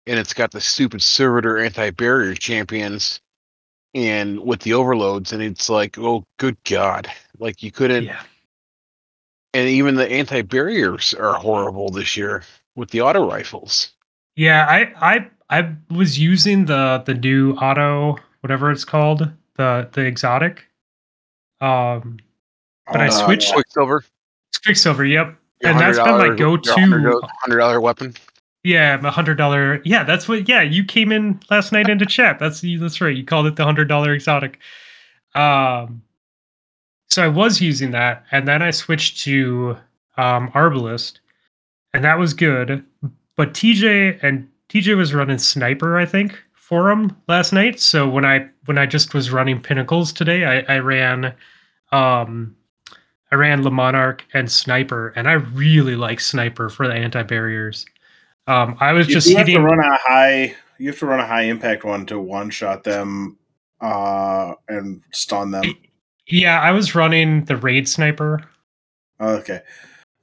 and it's got the stupid servitor anti-barrier champions. And with the overloads, and it's like, oh, good God. Like, you couldn't... Yeah. And even the anti-barriers are horrible this year with the auto rifles. Yeah, I I, I was using the, the new auto, whatever it's called, the, the exotic. Um, But uh, I switched... Quicksilver. Quicksilver, yep. And that's been my go-to... one hundred dollars weapon. Yeah, my hundred dollar. Yeah, that's what. Yeah, you came in last night into chat. That's that's right. You called it the hundred dollar exotic. Um, so I was using that, and then I switched to um, Arbalist, and that was good. But T J and T J was running Sniper, I think, for him last night. So when I when I just was running Pinnacles today, I, I ran, um, I ran La Monarch and Sniper, and I really like Sniper for the anti barriers. Um, I was you just. You have hitting. to run a high. You have to run a high impact one to one shot them, uh, and stun them. Yeah, I was running the raid sniper. Okay,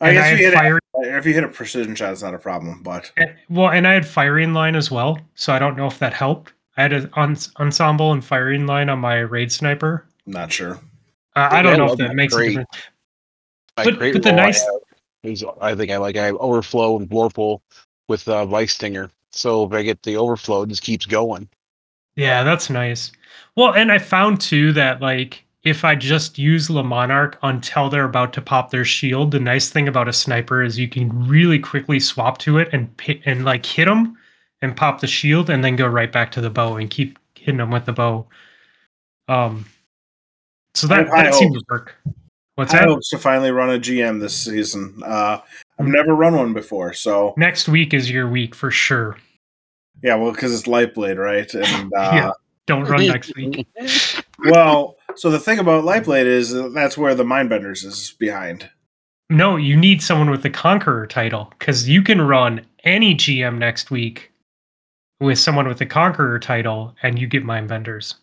I and guess I if, you hit firing... a, if you hit a precision shot, it's not a problem. But and, well, and I had firing line as well, so I don't know if that helped. I had an ensemble and firing line on my raid sniper. Not sure. Uh, I don't I know if that, that makes great. a difference. My but, but the nice, I, is, I think I like I have overflow and blorple with uh, life stinger. So if I get the overflow, it just keeps going. Yeah, that's nice. Well, and I found too that like if I just use Le Monarch until they're about to pop their shield, the nice thing about a sniper is you can really quickly swap to it and and like hit them and pop the shield and then go right back to the bow and keep hitting them with the bow. Um, so that that seems to work. What's that? I hope to finally run a G M this season. Uh, I've never run one before, so next week is your week for sure. Yeah, well, because it's Lightblade, right? And uh, yeah, don't run next week. Well, so the thing about Lightblade is that's where the Mindbenders is behind. No, you need someone with the Conqueror title because you can run any G M next week with someone with the Conqueror title, and you get Mindbenders.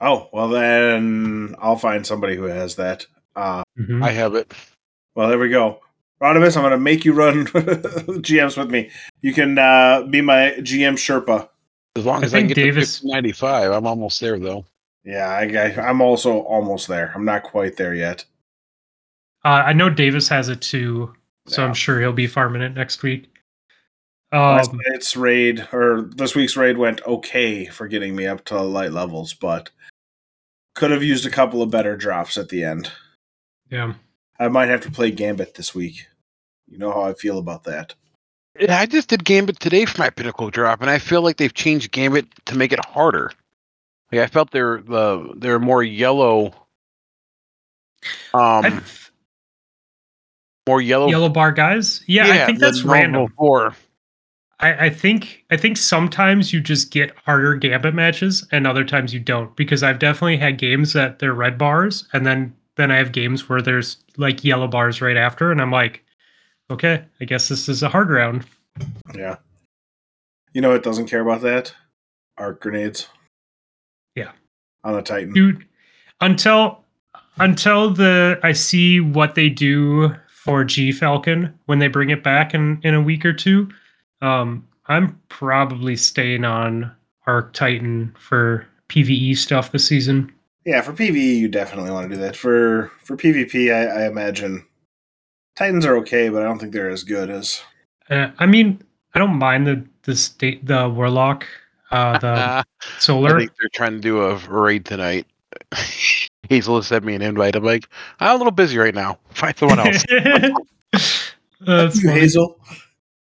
Oh, well, then I'll find somebody who has that. Uh, mm-hmm. I have it. Well, there we go. Rodimus, I'm going to make you run G Ms with me. You can uh, be my G M Sherpa. As long as I, I can get Davis... to ninety-five, I'm almost there, though. Yeah, I, I, I'm also almost there. I'm not quite there yet. Uh, I know Davis has it, too, yeah. So I'm sure he'll be farming it next week. Um, it's raid, or this week's raid went okay for getting me up to light levels, but could have used a couple of better drops at the end. Yeah. I might have to play Gambit this week. You know how I feel about that. I just did Gambit today for my Pinnacle drop, and I feel like they've changed Gambit to make it harder. Like I felt they're uh, they're more yellow, um, I've... more yellow, yellow bar guys. Yeah, yeah I think that's random. Four. I, I think I think sometimes you just get harder Gambit matches, and other times you don't. Because I've definitely had games that they're red bars, and then. Then I have games where there's like yellow bars right after, and I'm like, okay, I guess this is a hard round. Yeah. You know it doesn't care about that? Arc grenades. Yeah. On the Titan. Dude, until until the I see what they do for G Falcon when they bring it back in, in a week or two, um, I'm probably staying on Arc Titan for PvE stuff this season. Yeah, for PvE, you definitely want to do that. For for PvP, I, I imagine Titans are okay, but I don't think they're as good as... Uh, I mean, I don't mind the the state, the Warlock, uh, the Solar. I think they're trying to do a raid tonight. Hazel sent me an invite. I'm like, I'm a little busy right now. Find someone else. uh, you, Hazel,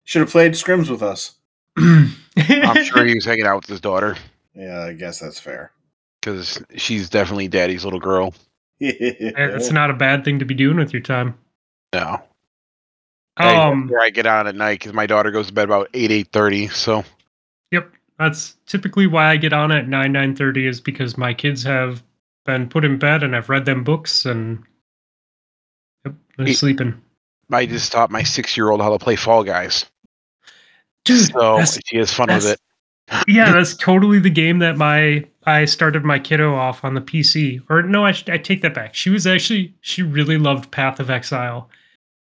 should have played scrims with us. I'm sure he was hanging out with his daughter. Yeah, I guess that's fair. Because she's definitely daddy's little girl. It's not a bad thing to be doing with your time. No. Um, I, I get on at night because my daughter goes to bed about eight, eight thirty. So. Yep. That's typically why I get on at nine, nine thirty is because my kids have been put in bed and I've read them books and yep, they're it, sleeping. I just taught my six-year-old how to play Fall Guys. Dude, so she has fun with it. Yeah, that's totally the game that my I started my kiddo off on the P C. Or no, I, I take that back. She was actually, she really loved Path of Exile,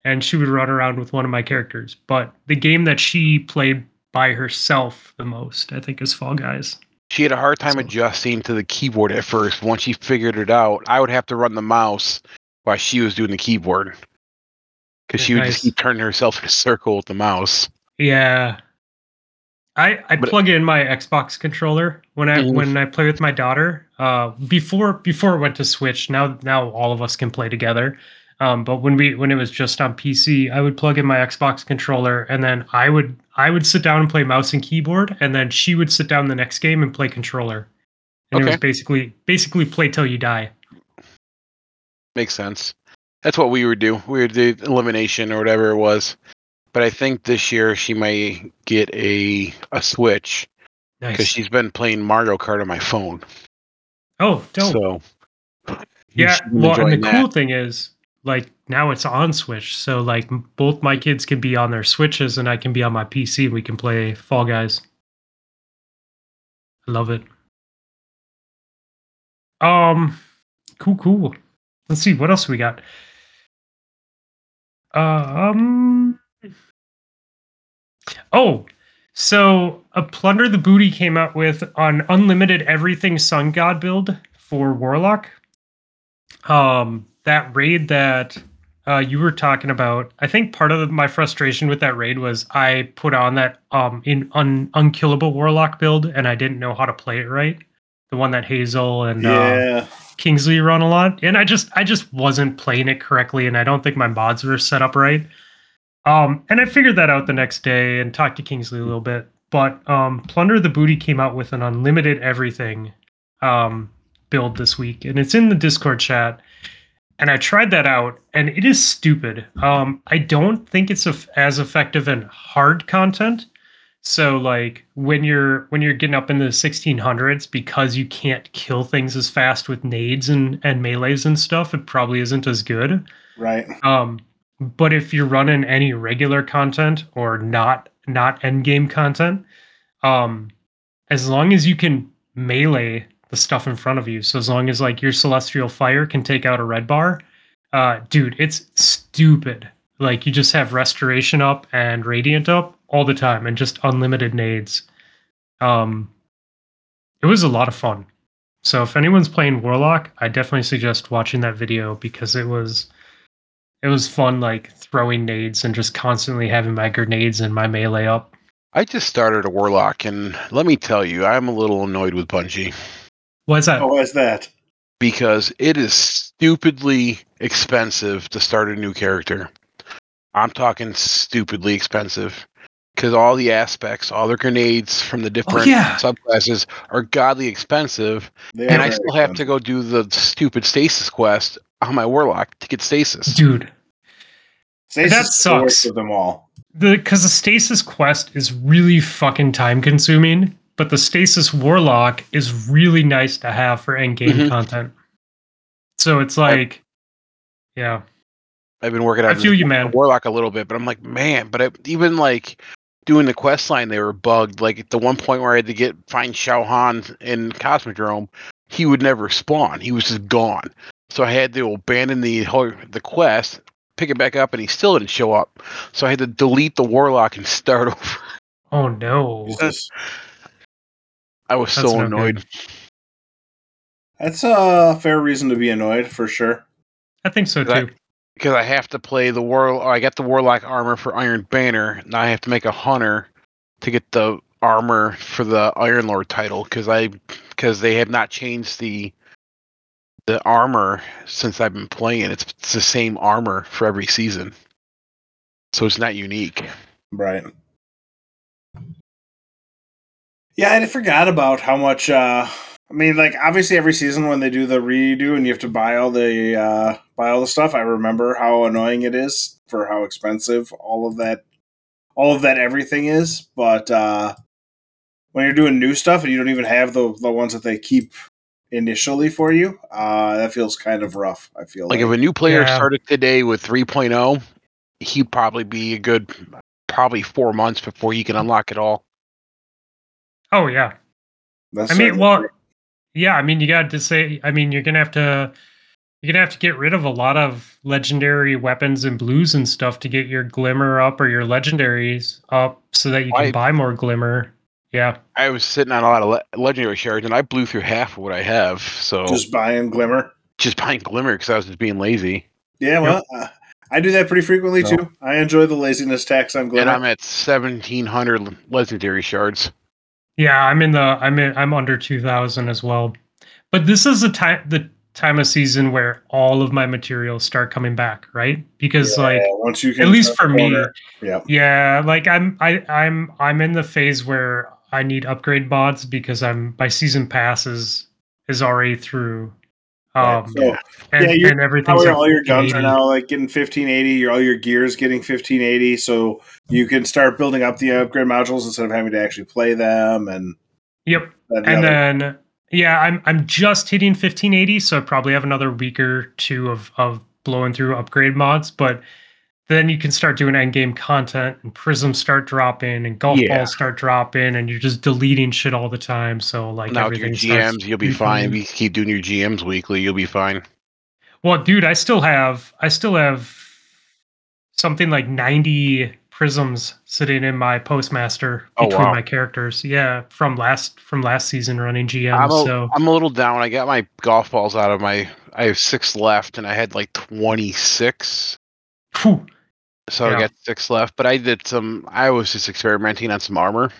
and she would run around with one of my characters. But the game that she played by herself the most, I think, is Fall Guys. She had a hard time so. adjusting to the keyboard at first. Once she figured it out, I would have to run the mouse while she was doing the keyboard. Because she would nice. just keep turning herself in a circle with the mouse. Yeah. I, I plug in my Xbox controller when I when I play with my daughter. Uh, before before it went to Switch, now now all of us can play together. Um, but when we when it was just on P C, I would plug in my Xbox controller, and then I would I would sit down and play mouse and keyboard, and then she would sit down the next game and play controller. And okay. It was basically basically play till you die. Makes sense. That's what we would do. We would do elimination or whatever it was. But I think this year she might get a a Switch because nice. she's been playing Mario Kart on my phone. Oh, dope. So yeah, well, and the that. cool thing is, like, now it's on Switch, so like both my kids can be on their Switches, and I can be on my P C. And we can play Fall Guys. I love it. Um, cool, cool. Let's see what else we got. Um. Oh, so a Plunder the Booty came out with an unlimited everything Sun God build for Warlock. Um, that raid that uh, you were talking about, I think part of my frustration with that raid was I put on that um in un- unkillable Warlock build and I didn't know how to play it right. The one that Hazel and yeah. um, Kingsley run a lot, and I just I just wasn't playing it correctly, and I don't think my mods were set up right. Um, and I figured that out the next day and talked to Kingsley a little bit. But um, Plunder the Booty came out with an unlimited everything um, build this week, and it's in the Discord chat. And I tried that out, and it is stupid. Um, I don't think it's as effective in hard content. So like when you're when you're getting up into the sixteen hundreds, because you can't kill things as fast with nades and, and melees and stuff, it probably isn't as good. Right. Um, but if you're running any regular content or not not endgame content, um, as long as you can melee the stuff in front of you, so as long as like your Celestial Fire can take out a red bar, uh, dude, it's stupid. Like you just have Restoration up and Radiant up all the time, and just unlimited nades. Um, it was a lot of fun. So if anyone's playing Warlock, I definitely suggest watching that video because it was it was fun, like throwing nades and just constantly having my grenades and my melee up. I just started a Warlock, and let me tell you, I'm a little annoyed with Bungie. Why's that? Oh, why's that? Because it is stupidly expensive to start a new character. I'm talking stupidly expensive. Because all the aspects, all the grenades from the different oh, yeah. subclasses are godly expensive, they and I still have fun. to go do the stupid Stasis quest on my Warlock to get Stasis. Dude, Stasis that sucks. Worst of them all. Because the, the Stasis quest is really fucking time-consuming, but the Stasis Warlock is really nice to have for endgame mm-hmm. content. So it's like, I, yeah. I've been working out I feel you, man. Warlock a little bit, but I'm like, man, but I, even like. doing the quest line, they were bugged. Like at the one point where I had to get find Shao Han in Cosmodrome, he would never spawn. He was just gone. So I had to abandon the whole, the quest, pick it back up, and he still didn't show up. So I had to delete the Warlock and start over. Oh no! That's, I was so no annoyed. Good. That's a fair reason to be annoyed for sure. I think so too. I, Because I have to play the Warlock. I got the Warlock armor for Iron Banner. Now I have to make a Hunter to get the armor for the Iron Lord title. Because I, because they have not changed the the armor since I've been playing. It's, it's the same armor for every season, so it's not unique. Right. Yeah, I forgot about how much. Uh... I mean, like, obviously every season when they do the redo and you have to buy all the uh, buy all the stuff, I remember how annoying it is for how expensive all of that all of that everything is. But uh, when you're doing new stuff and you don't even have the, the ones that they keep initially for you, uh, that feels kind of rough, I feel like. Like if a new player yeah. started today with three point oh, he'd probably be a good probably four months before you can unlock it all. Oh, yeah. That's I mean, well... Great. Yeah, I mean, you got to say. I mean, you're gonna have to, you're gonna have to get rid of a lot of legendary weapons and blues and stuff to get your glimmer up or your legendaries up, so that you can I, buy more glimmer. Yeah, I was sitting on a lot of le- legendary shards, and I blew through half of what I have. So just buying glimmer, just buying glimmer because I was just being lazy. Yeah, well, you know? uh, I do that pretty frequently so. too. I enjoy the laziness tax on glimmer, and I'm at seventeen hundred legendary shards. Yeah, I'm in the I'm in, I'm under two thousand as well, but this is the time the time of season where all of my materials start coming back, right? Because yeah, like once you at least for me, yeah, yeah, like I'm I I'm I'm in the phase where I need upgrade mods because I'm my season pass is, is already through, um, yeah, so, and, yeah, you're, and everything's all your guns are now like getting fifteen eighty. Your all your gear is getting fifteen eighty, so. You can start building up the upgrade modules instead of having to actually play them. And yep. And other. then, yeah, I'm I'm just hitting fifteen eighty, so I probably have another week or two of, of blowing through upgrade mods. But then you can start doing endgame content, and prisms start dropping, and golf yeah. balls start dropping, and you're just deleting shit all the time. So like now everything with your G Ms, starts you'll be fine. You keep doing your G Ms weekly, you'll be fine. Well, dude, I still have I still have something like ninety prisms sitting in my postmaster between oh, wow. my characters. Yeah, from last from last season running G M. I'm a, so I'm a little down. I got my golf balls out of my. I have six left, and I had like twenty-six. Whew. So yeah. I got six left, but I did some. I was just experimenting on some armor.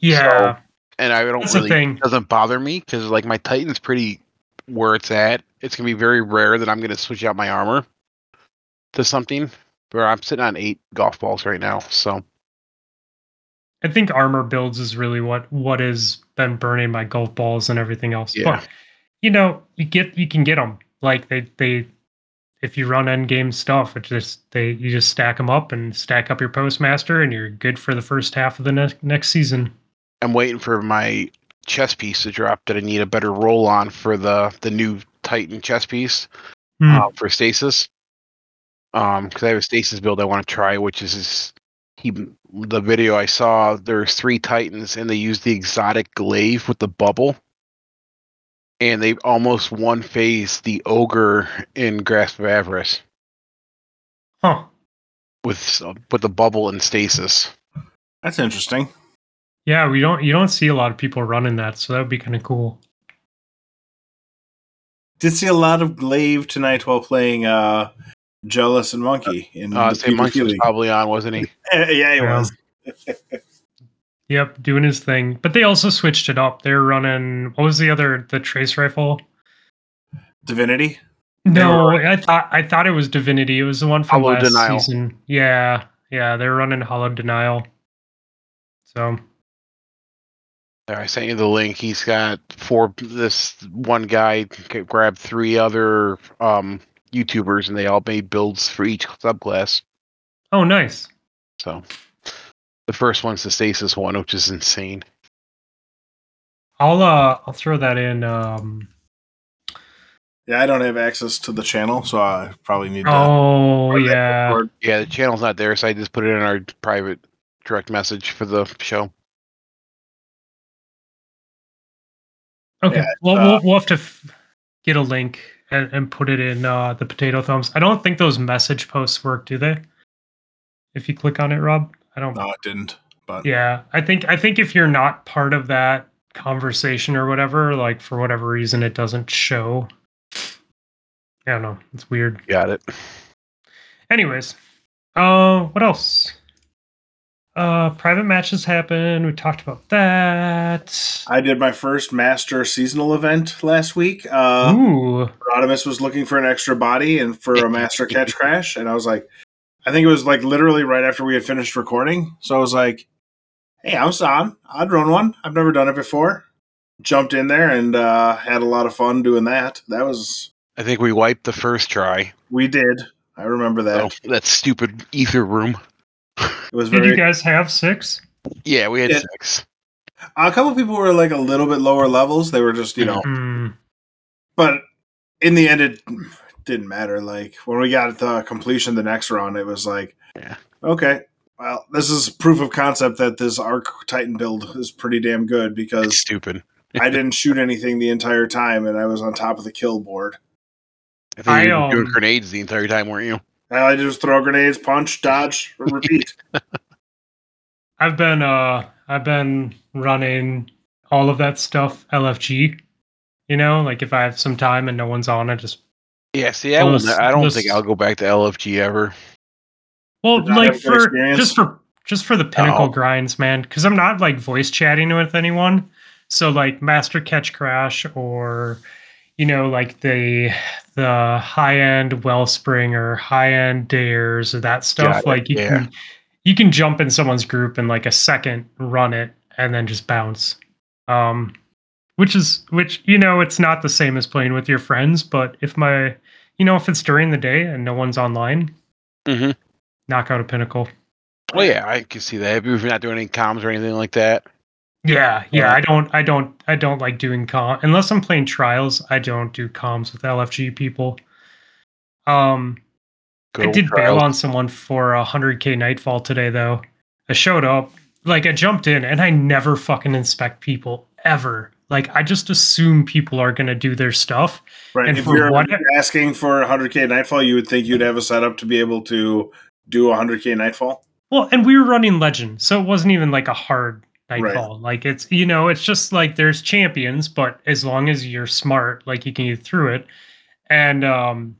Yeah, so, and I don't That's really. The thing. It doesn't bother me because like my Titan's pretty where it's at. It's gonna be very rare that I'm gonna switch out my armor to something. Where I'm sitting on eight golf balls right now, so I think armor builds is really what what has been burning my golf balls and everything else. Yeah. But you know, you get you can get them like they they if you run end game stuff, it just they you just stack them up and stack up your postmaster, and you're good for the first half of the ne- next season. I'm waiting for my chess piece to drop that I need a better roll on for the the new Titan chess piece mm. uh, for Stasis. Um, because I have a Stasis build I want to try, which is his, he. The video I saw, there's three Titans, and they used the exotic glaive with the bubble, and they almost one phased the ogre in Grasp of Avarice. Huh. With uh, with the bubble and Stasis. That's interesting. Yeah, we don't you don't see a lot of people running that, so that would be kind of cool. Did see a lot of glaive tonight while playing. Uh... Jealous and Monkey. In uh, say Monkey was probably on, wasn't he? yeah, he was. Yep, doing his thing. But they also switched it up. They were running, what was the other, the trace rifle? Divinity? No, were, I thought I thought it was Divinity. It was the one from last denial. season. Yeah, yeah, they were running Hollow Denial. So. There, I sent you the link. He's got four, this one guy grabbed three other... Um, YouTubers, and they all made builds for each subclass. Oh, nice. So, the first one's the Stasis one, which is insane. I'll uh, I'll throw that in. Um... Yeah, I don't have access to the channel, so I probably need that. Oh, yeah. That yeah, the channel's not there, so I just put it in our private direct message for the show. Okay, yeah, well, uh, we'll, we'll have to f- get a link. And, and put it in uh, the potato thumbs. I don't think those message posts work, do they? If you click on it, Rob, I don't. No, it didn't. But yeah, I think I think if you're not part of that conversation or whatever, like for whatever reason, it doesn't show. I don't know. It's weird. Got it. Anyways, uh, what else? Uh, private matches happen. We talked about that. I did my first master seasonal event last week. Uh, Ooh. Rodimus was looking for an extra body and for a master catch crash. And I was like, I think it was like literally right after we had finished recording. So I was like, hey, I'm on. I'd run one. I've never done it before. Jumped in there and uh, had a lot of fun doing that. That was. I think we wiped the first try. We did. I remember that. Oh, that stupid ether room. It was very, did you guys have six? Yeah, we had yeah. six. A couple of people were like a little bit lower levels. They were just, you know. Mm. But in the end, it didn't matter. Like, when we got the completion the next round, it was like, yeah. okay, well, this is proof of concept that this Arc Titan build is pretty damn good because it's stupid. I didn't shoot anything the entire time, and I was on top of the kill board. I think you were um, doing grenades the entire time, weren't you? I just throw grenades, punch, dodge, repeat. I've been uh, I've been running all of that stuff L F G. You know, like if I have some time and no one's on, I just yeah. See, I, was, I don't just, think I'll go back to L F G ever. Well, like for experience. just for just for the pinnacle oh. grinds, man. Because I'm not like voice chatting with anyone. So like Master Catch Crash or. You know, like the the high end Wellspring or high end Dares or that stuff. Like you yeah. can you can jump in someone's group in like a second, run it, and then just bounce. Um, which is which you know it's not the same as playing with your friends, but if my you know if it's during the day and no one's online, mm-hmm. knock out a pinnacle. Oh yeah, I can see that. If you're not doing any comms or anything like that. Yeah, yeah, I don't, I don't, I don't like doing com unless I'm playing trials. I don't do comms with L F G people. Um, Good I did trials. bail on someone for a one hundred K Nightfall today, though. I showed up, like I jumped in, and I never fucking inspect people ever. Like I just assume people are gonna do their stuff. Right. And if you're asking for a one hundred K Nightfall, you would think you'd have a setup to be able to do one hundred K Nightfall? Well, and we were running Legend, so it wasn't even like a hard Nightfall. Right. Like it's, you know, it's just like there's champions, but as long as you're smart, like you can get through it. And um,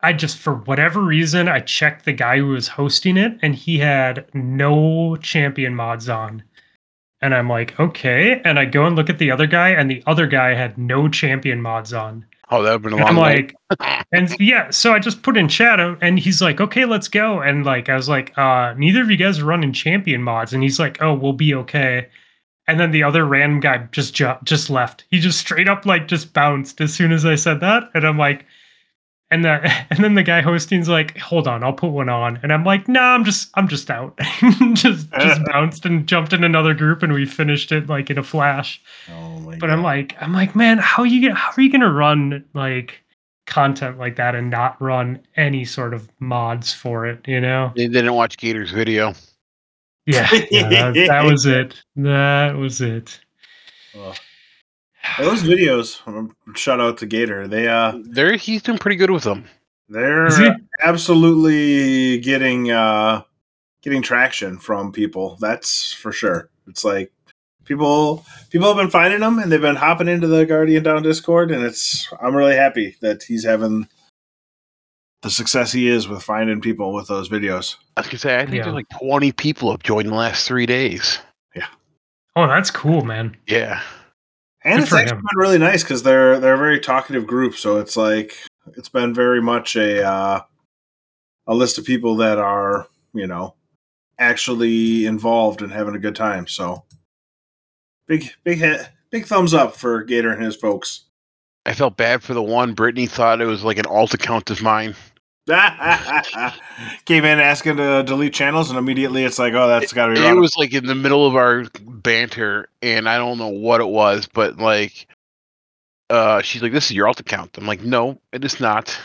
I just, for whatever reason, I checked the guy who was hosting it and he had no champion mods on. And I'm like, okay. And I go and look at the other guy, and the other guy had no champion mods on. Oh, that would have been a long night. I'm like, and yeah, so I just put in chat, and he's like, okay, let's go. And like, I was like, uh, neither of you guys are running champion mods. And he's like, oh, we'll be okay. And then the other random guy just ju- just left. He just straight up like just bounced as soon as I said that. And I'm like, and the, and then the guy hosting's like, hold on, I'll put one on. And I'm like, no, nah, I'm just, I'm just out. just, just bounced and jumped in another group, and we finished it like in a flash. Oh my but God. I'm like, I'm like, man, how you get, how are you going to run like content like that and not run any sort of mods for it? You know, they didn't watch Gator's video. Yeah, yeah that, that was it. That was it. Oh. Those videos, shout out to Gator. They uh, they're he's doing pretty good with them. They're absolutely getting uh, getting traction from people. That's for sure. It's like people people have been finding them, and they've been hopping into the Guardian Down Discord. And it's I'm really happy that he's having the success he is with finding people with those videos. I was gonna say I think yeah. there's like twenty people have joined in the last three days. Yeah. Oh, that's cool, man. Yeah. And it's actually been really nice because they're they're a very talkative group, so it's like it's been very much a uh, a list of people that are, you know, actually involved and having a good time. So big big hit, big thumbs up for Gator and his folks. I felt bad for the one Brittany thought it was like an alt account of mine. Came in asking to delete channels, and immediately it's like, oh, that's got to be wrong. It was like in the middle of our banter, and I don't know what it was, but like, uh, she's like, "This is your alt account." I'm like, "No, it is not."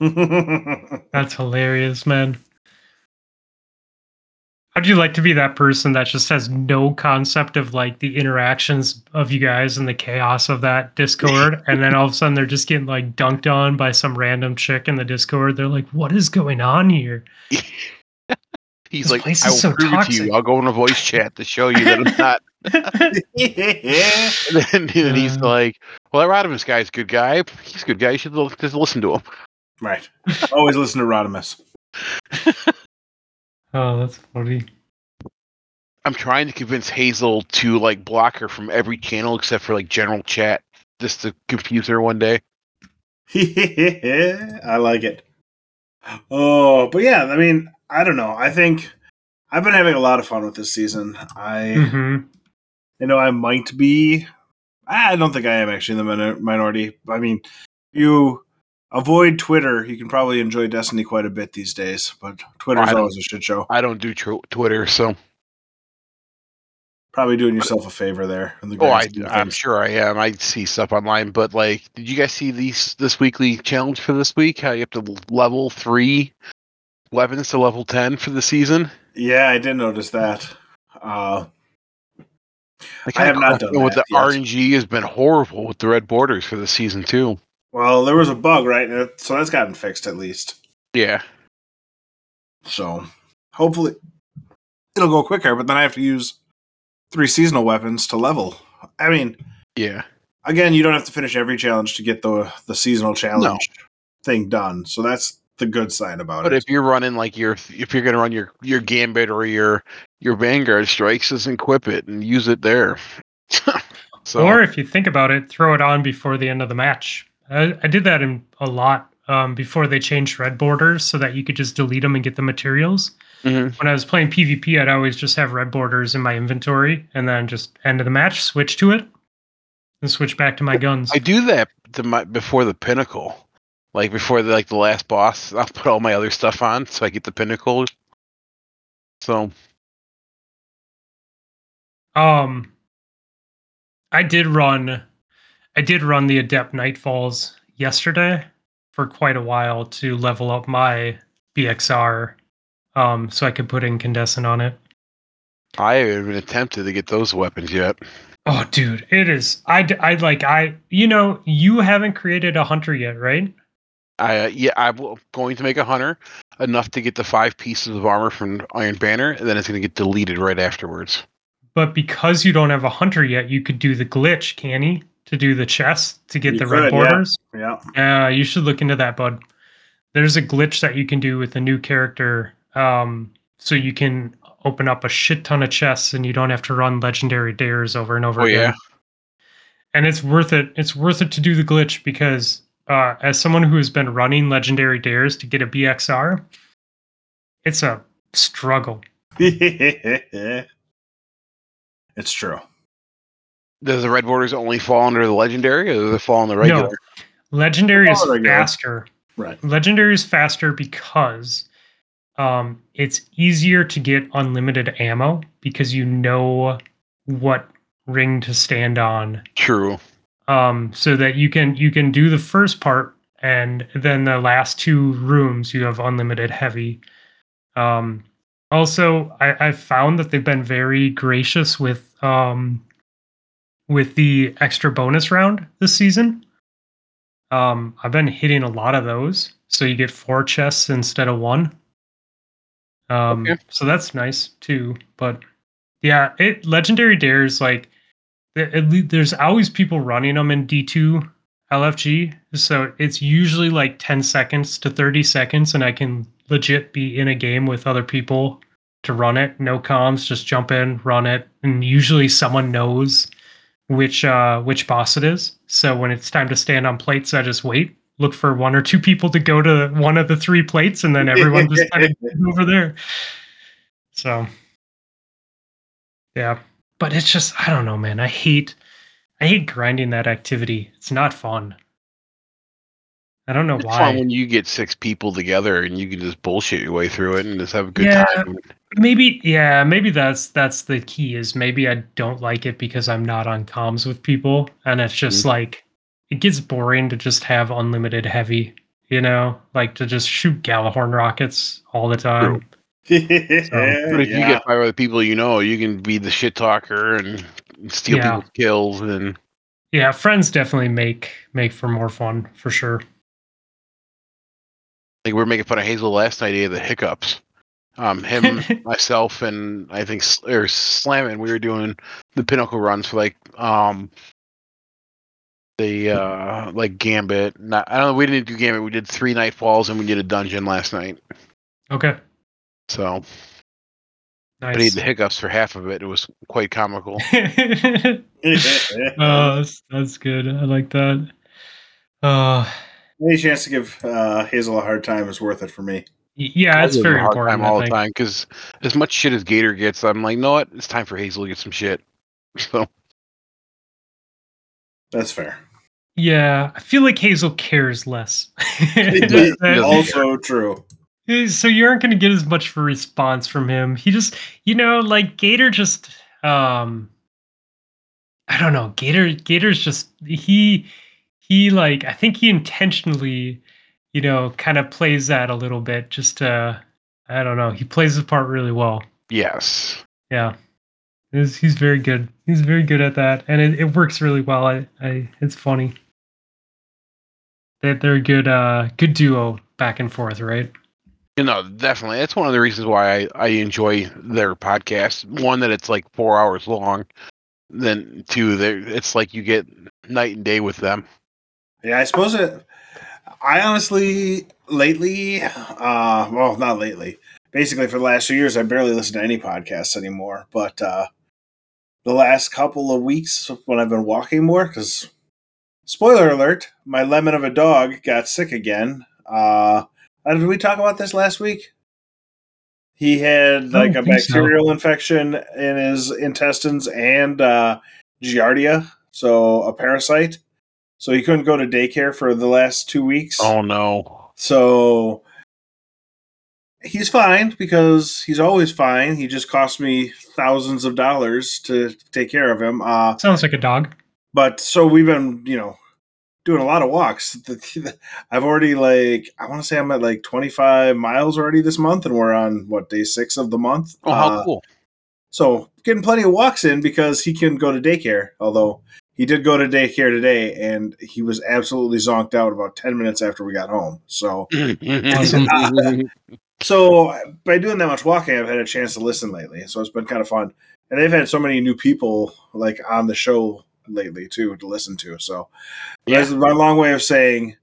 That's hilarious, man. How'd you like to be that person that just has no concept of like the interactions of you guys and the chaos of that Discord? And then all of a sudden they're just getting like dunked on by some random chick in the Discord. They're like, what is going on here? He's this like, I will so prove it to you. I'll go in a voice chat to show you that I'm not. yeah. And then uh, he's like, well, that Rodimus guy's a good guy. He's a good guy. You should l- just listen to him. Right. Always listen to Rodimus. Oh, that's funny. I'm trying to convince Hazel to like block her from every channel except for like general chat, just to confuse her one day. I like it. Oh, but yeah, I mean, I don't know. I think I've been having a lot of fun with this season. I, mm-hmm. you know, I might be. I don't think I am actually in the minor- minority. I mean, you. Avoid Twitter. You can probably enjoy Destiny quite a bit these days, but Twitter's always a shit show. I don't do tr- Twitter, so probably doing yourself a favor there. In the oh, I, I'm sure I am. I see stuff online, but like, did you guys see these this weekly challenge for this week? How you have to level three weapons to level ten for the season? Yeah, I did notice that. Uh, I have not done that. With the yet. R N G has been horrible with the red borders for the season too. Well, there was a bug, right? So that's gotten fixed at least. Yeah. So hopefully it'll go quicker, but then I have to use three seasonal weapons to level. I mean, yeah. Again, you don't have to finish every challenge to get the the seasonal challenge no. thing done. So that's the good sign about but it. But if you're running like your if you're going to run your, your Gambit or your your Vanguard strikes, just equip it and use it there. so. Or if you think about it, throw it on before the end of the match. I, I did that in a lot um, before they changed red borders so that you could just delete them and get the materials. Mm-hmm. When I was playing PvP, I'd always just have red borders in my inventory and then just end of the match, switch to it, and switch back to my guns. I do that to my, before the pinnacle. Like before the, like the last boss, I'll put all my other stuff on so I get the pinnacle. So. Um, I did run... I did run the Adept Nightfalls yesterday for quite a while to level up my B X R um, so I could put incandescent on it. I haven't even attempted to get those weapons yet. Oh, dude, it is. I, I like I, you know, you haven't created a hunter yet, right? I, yeah, I'm going to make a hunter enough to get the five pieces of armor from Iron Banner, and then it's going to get deleted right afterwards. But because you don't have a hunter yet, you could do the glitch, can he? To do the chest to get you the could, red borders. Yeah. Yeah. Uh, you should look into that, bud. There's a glitch that you can do with a new character. Um, so you can open up a shit ton of chests and you don't have to run legendary dares over and over oh, again. Yeah. And it's worth it. It's worth it to do the glitch because uh, as someone who has been running legendary dares to get a B X R, it's a struggle. It's true. Does the red borders only fall under the legendary, or does it fall on the regular? No, legendary is faster. Right, legendary is faster because um, it's easier to get unlimited ammo because you know what ring to stand on. True. Um, so that you can you can do the first part, and then the last two rooms you have unlimited heavy. Um, also, I, I've found that they've been very gracious with. Um, With the extra bonus round this season, um, I've been hitting a lot of those. So you get four chests instead of one. Um, okay. So that's nice too. But yeah, it legendary dares like it, it, there's always people running them in D two L F G. So it's usually like ten seconds to thirty seconds, and I can legit be in a game with other people to run it. No comms, just jump in, run it, and usually someone knows. Which uh, which boss it is. So when it's time to stand on plates, I just wait, look for one or two people to go to one of the three plates, and then everyone just kind of over there. So, yeah. But it's just, I don't know, man. I hate, I hate grinding that activity. It's not fun. I don't know it's why. It's fun when you get six people together and you can just bullshit your way through it and just have a good yeah. time. Maybe, yeah, maybe that's that's the key is maybe I don't like it because I'm not on comms with people. And it's just mm-hmm. like, it gets boring to just have unlimited heavy, you know, like to just shoot Galahorn rockets all the time. So, but if yeah. you get five other people, you know, you can be the shit talker and steal yeah. people's kills. And yeah, friends definitely make make for more fun, for sure. Like we were making fun of Hazel last night, he had the hiccups. Um, him, myself, and I think or Slammin', we were doing the pinnacle runs for like um the uh like Gambit. Not, I don't know. We didn't do Gambit. We did three Nightfalls and we did a dungeon last night. Okay. So, nice. But he had the hiccups for half of it. It was quite comical. Oh, that's, that's good. I like that. Uh any chance to give uh, Hazel a hard time is worth it for me. Yeah, it's very important. Time all the time because as much shit as Gator gets, I'm like, no, what? It's time for Hazel to get some shit. So that's fair. Yeah, I feel like Hazel cares less. Also true. So you aren't going to get as much of a response from him. He just, you know, like Gator just, um, I don't know. Gator, Gator's just he, he like I think he intentionally. You know, kind of plays that a little bit. Just, uh, I don't know. He plays the part really well. Yes. Yeah. He's, he's very good. He's very good at that, and it, it works really well. I, I, it's funny. They, they're a good, uh, good duo back and forth, right? You know, definitely. That's one of the reasons why I, I enjoy their podcast. One, that it's like four hours long. Then two, it's like you get night and day with them. Yeah, I suppose it. I honestly, lately, uh, well, not lately. Basically, for the last few years, I barely listen to any podcasts anymore. But uh, the last couple of weeks, when I've been walking more, because, spoiler alert, my lemon of a dog got sick again. Uh, did we talk about this last week? He had like a bacterial so. infection in his intestines and uh, giardia, so a parasite. So he couldn't go to daycare for the last two weeks. Oh, no. So he's fine because he's always fine. He just cost me thousands of dollars to take care of him. Uh, Sounds like a dog. But so we've been, you know, doing a lot of walks. I've already like, I want to say I'm at like twenty-five miles already this month. And we're on, what, day six of the month? Oh, how uh, cool. So getting plenty of walks in because he can go to daycare, although... he did go to daycare today, and he was absolutely zonked out about ten minutes after we got home. So, so by doing that much walking, I've had a chance to listen lately. So it's been kind of fun. And they've had so many new people like on the show lately, too, to listen to. So yeah. That's my long way of saying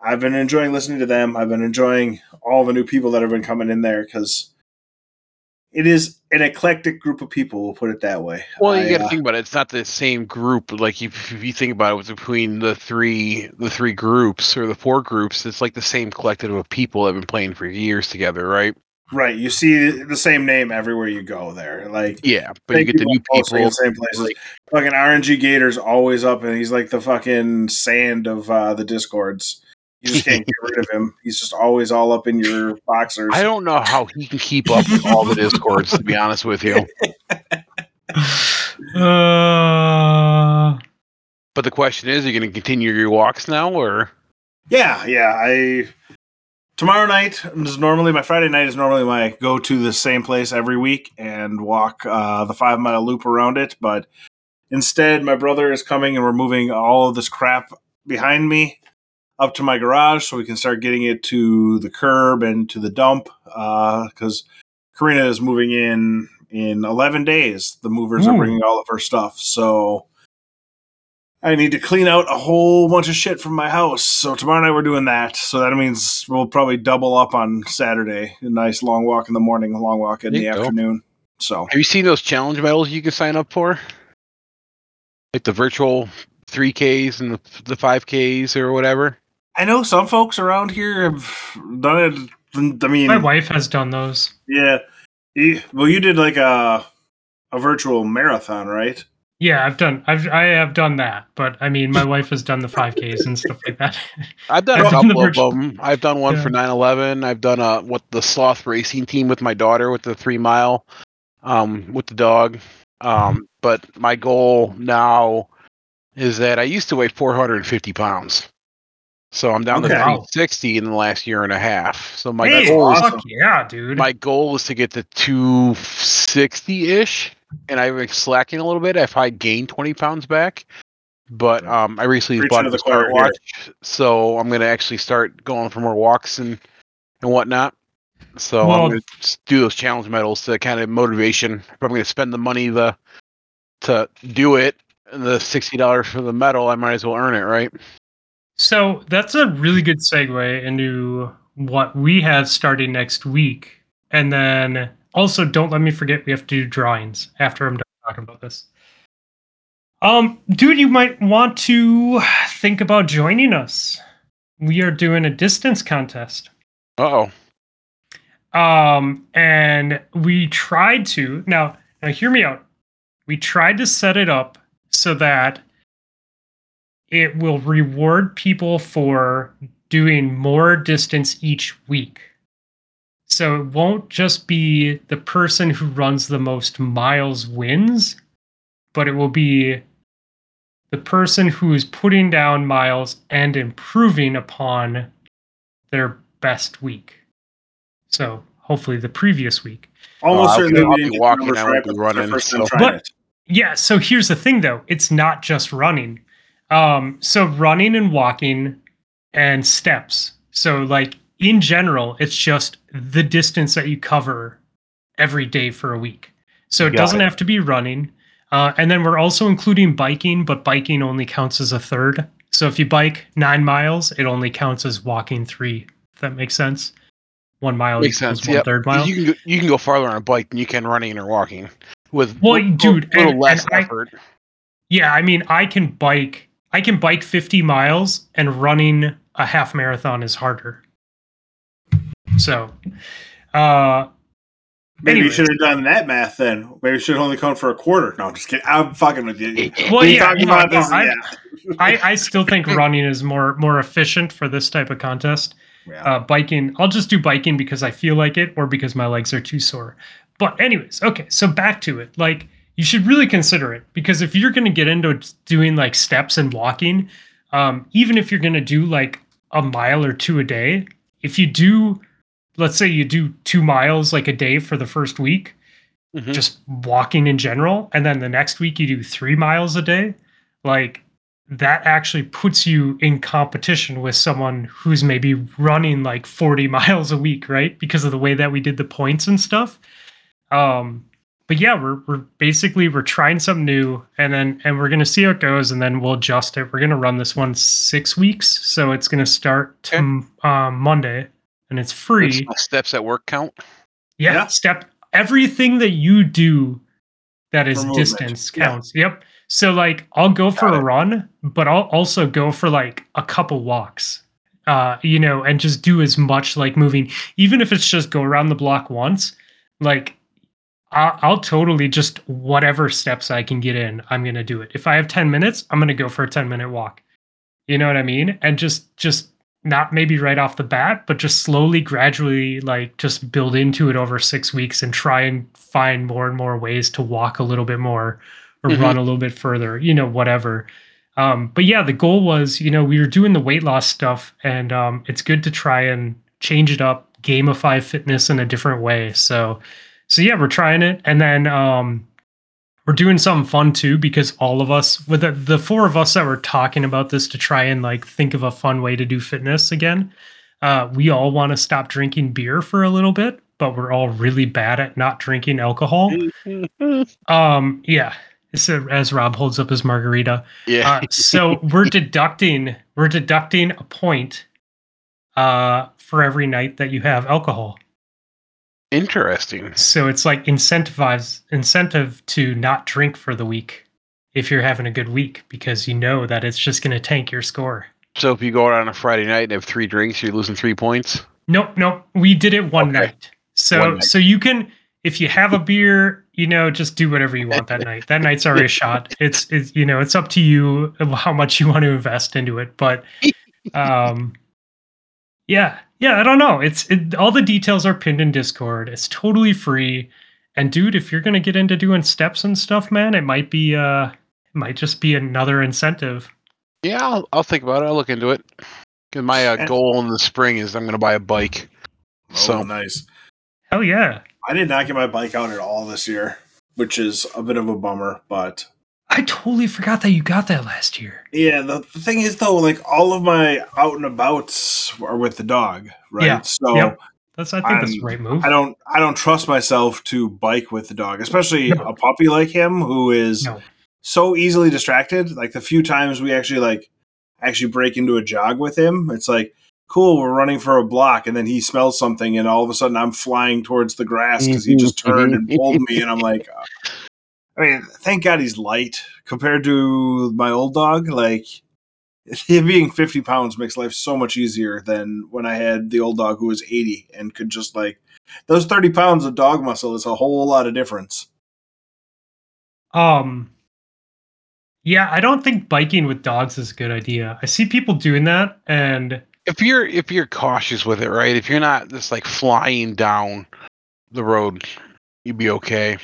I've been enjoying listening to them. I've been enjoying all the new people that have been coming in there because it is an eclectic group of people, we'll put it that way. Well, you got to uh, think about it. It's not the same group. Like if, if you think about it, it's between the three, the three groups or the four groups, it's like the same collective of people that have been playing for years together, right? Right. You see the same name everywhere you go there. Like yeah, but you get the new people in the same places. Like, fucking R N G Gator's always up, and he's like the fucking sand of uh, the Discords. You just can't get rid of him. He's just always all up in your boxers. I don't know how he can keep up with all the Discords, to be honest with you. Uh... But the question is, are you going to continue your walks now? Or Yeah, yeah. I Tomorrow night is normally, my Friday night is normally my go to the same place every week and walk uh, the five mile loop around it. But instead, my brother is coming and we're moving all of this crap behind me up to my garage so we can start getting it to the curb and to the dump because uh, Karina is moving in in eleven days. The movers mm. are bringing all of her stuff. So I need to clean out a whole bunch of shit from my house. So tomorrow night we're doing that. So that means we'll probably double up on Saturday. A nice long walk in the morning, a long walk in the go. afternoon. So have you seen those challenge medals you can sign up for? Like the virtual three Ks and the, the five Ks or whatever? I know some folks around here have done it. I mean, my wife has done those. Yeah. Well, you did like a a virtual marathon, right? Yeah, I've done. I've I have done that, but I mean, my wife has done the five Ks and stuff like that. I've done I've a couple done the virtual- of them. I've done one yeah. for nine eleven. I've done a what the sloth racing team with my daughter with the three mile, um, with the dog. Um, but my goal now is that I used to weigh four hundred fifty pounds. So I'm down okay. to three sixty in the last year and a half. So my hey, goal fuck is to, yeah, dude. My goal is to get to two sixty ish, and I've been slacking a little bit. If I gained twenty pounds back, but um, I recently Preach bought a smartwatch, so I'm going to actually start going for more walks and and whatnot. So well, I'm going to do those challenge medals to kind of motivation. But I'm going to spend the money the to do it. The sixty dollars for the medal, I might as well earn it, right? So that's a really good segue into what we have starting next week. And then also, don't let me forget, we have to do drawings after I'm done talking about this. Um, dude, you might want to think about joining us. We are doing a distance contest. Uh-oh. Um, and we tried to, now, now hear me out. We tried to set it up so that it will reward people for doing more distance each week. So it won't just be the person who runs the most miles wins, but it will be the person who is putting down miles and improving upon their best week. So hopefully the previous week. Almost well, certainly I'll be walking out and running. But yeah, so here's the thing, though. It's not just running. Um, so running and walking and steps. So, like, in general, it's just the distance that you cover every day for a week. So it Got doesn't it. have to be running. Uh, and then we're also including biking, but biking only counts as a third. So if you bike nine miles, it only counts as walking three. If that makes sense. One mile makes equals sense. one yep. third mile. You can, go, you can go farther on a bike than you can running or walking. With well, little, dude, little and, less and effort. I, yeah, I mean, I can bike. I can bike fifty miles, and running a half marathon is harder. So, uh, maybe anyways. you should have done that math then. Maybe you should have only come for a quarter. No, I'm just kidding. I'm fucking with you. Well, yeah, talking no, about no, this? I, yeah. I, I still think running is more more efficient for this type of contest. Yeah. Uh, biking, I'll just do biking because I feel like it, or because my legs are too sore. But anyways, okay, so back to it. Like, you should really consider it, because if you're going to get into doing, like, steps and walking, um, even if you're going to do, like, a mile or two a day, if you do, let's say you do two miles, like, a day for the first week, mm-hmm. just walking in general, and then the next week you do three miles a day, like that actually puts you in competition with someone who's maybe running like forty miles a week, right? Because of the way that we did the points and stuff. Um, but yeah, we're we're basically we're trying something new, and then and we're gonna see how it goes, and then we'll adjust it. We're gonna run this one six weeks, so it's gonna start t- okay. um, Monday, and it's free. Steps at work count. Yeah, yeah. Step everything that you do that is Remote distance magic. Counts. Yeah. Yep. So like I'll go for Got a it. Run, but I'll also go for like a couple walks, uh, you know, and just do as much like moving, even if it's just go around the block once, like. I'll totally just whatever steps I can get in, I'm going to do it. If I have ten minutes, I'm going to go for a ten minute walk. You know what I mean? And just, just not maybe right off the bat, but just slowly, gradually, like just build into it over six weeks and try and find more and more ways to walk a little bit more or mm-hmm. run a little bit further, you know, whatever. Um, but yeah, the goal was, you know, we were doing the weight loss stuff, and um, it's good to try and change it up, gamify fitness in a different way. So, So yeah, we're trying it, and then um, we're doing something fun too, because all of us, with the, the four of us that were talking about this to try and like think of a fun way to do fitness again, uh, we all want to stop drinking beer for a little bit, but we're all really bad at not drinking alcohol. um, yeah, so as Rob holds up his margarita. Yeah. uh, so we're deducting, we're deducting a point uh, for every night that you have alcohol. Interesting. So it's like incentivize incentive to not drink for the week if you're having a good week, because you know that it's just going to tank your score. So if you go out on a Friday night and have three drinks, you're losing three points? Nope, nope. We did it one okay. night. So one night. So you can, if you have a beer, you know, just do whatever you want that night. That night's already a shot. It's, it's, you know, it's up to you how much you want to invest into it. But um, yeah. Yeah, I don't know. It's it, all the details are pinned in Discord. It's totally free. And dude, if you're gonna get into doing steps and stuff, man, it might be uh, it might just be another incentive. Yeah, I'll, I'll think about it. I'll look into it. Cause my uh, goal in the spring is I'm gonna buy a bike. Oh, so nice. Hell yeah! I did not get my bike out at all this year, which is a bit of a bummer. But I totally forgot that you got that last year. Yeah, the, the thing is, though, like, all of my out and abouts are with the dog, right? Yeah. So yep. that's I think I'm, that's the right move. I don't I don't trust myself to bike with the dog, especially no. a puppy like him who is no. so easily distracted. Like, the few times we actually, like, actually break into a jog with him, it's like, cool, we're running for a block, and then he smells something, and all of a sudden I'm flying towards the grass because he just turned and pulled me, and I'm like... Uh, I mean, thank God he's light compared to my old dog. Like, him being fifty pounds makes life so much easier than when I had the old dog who was eighty and could just, like, those thirty pounds of dog muscle is a whole lot of difference. Um, yeah, I don't think biking with dogs is a good idea. I see people doing that, and if you're if you're cautious with it, right? If you're not just like flying down the road, you'd be okay.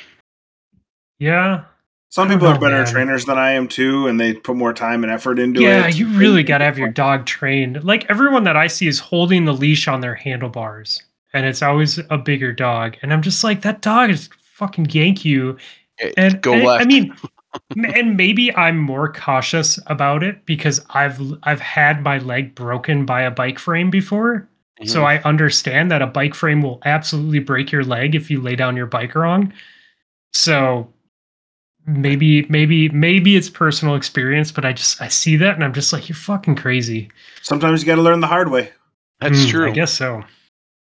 Yeah. Some people know, are better man. trainers than I am too, and they put more time and effort into yeah, it. Yeah, you really got to have your dog trained. Like, everyone that I see is holding the leash on their handlebars, and it's always a bigger dog. And I'm just like, that dog is fucking yank you. And go and, left. I mean, and maybe I'm more cautious about it because I've I've had my leg broken by a bike frame before. Mm-hmm. So I understand that a bike frame will absolutely break your leg if you lay down your bike wrong. So Maybe, maybe, maybe it's personal experience, but I just I see that and I'm just like, you're fucking crazy. Sometimes you got to learn the hard way. That's mm, true. I guess so.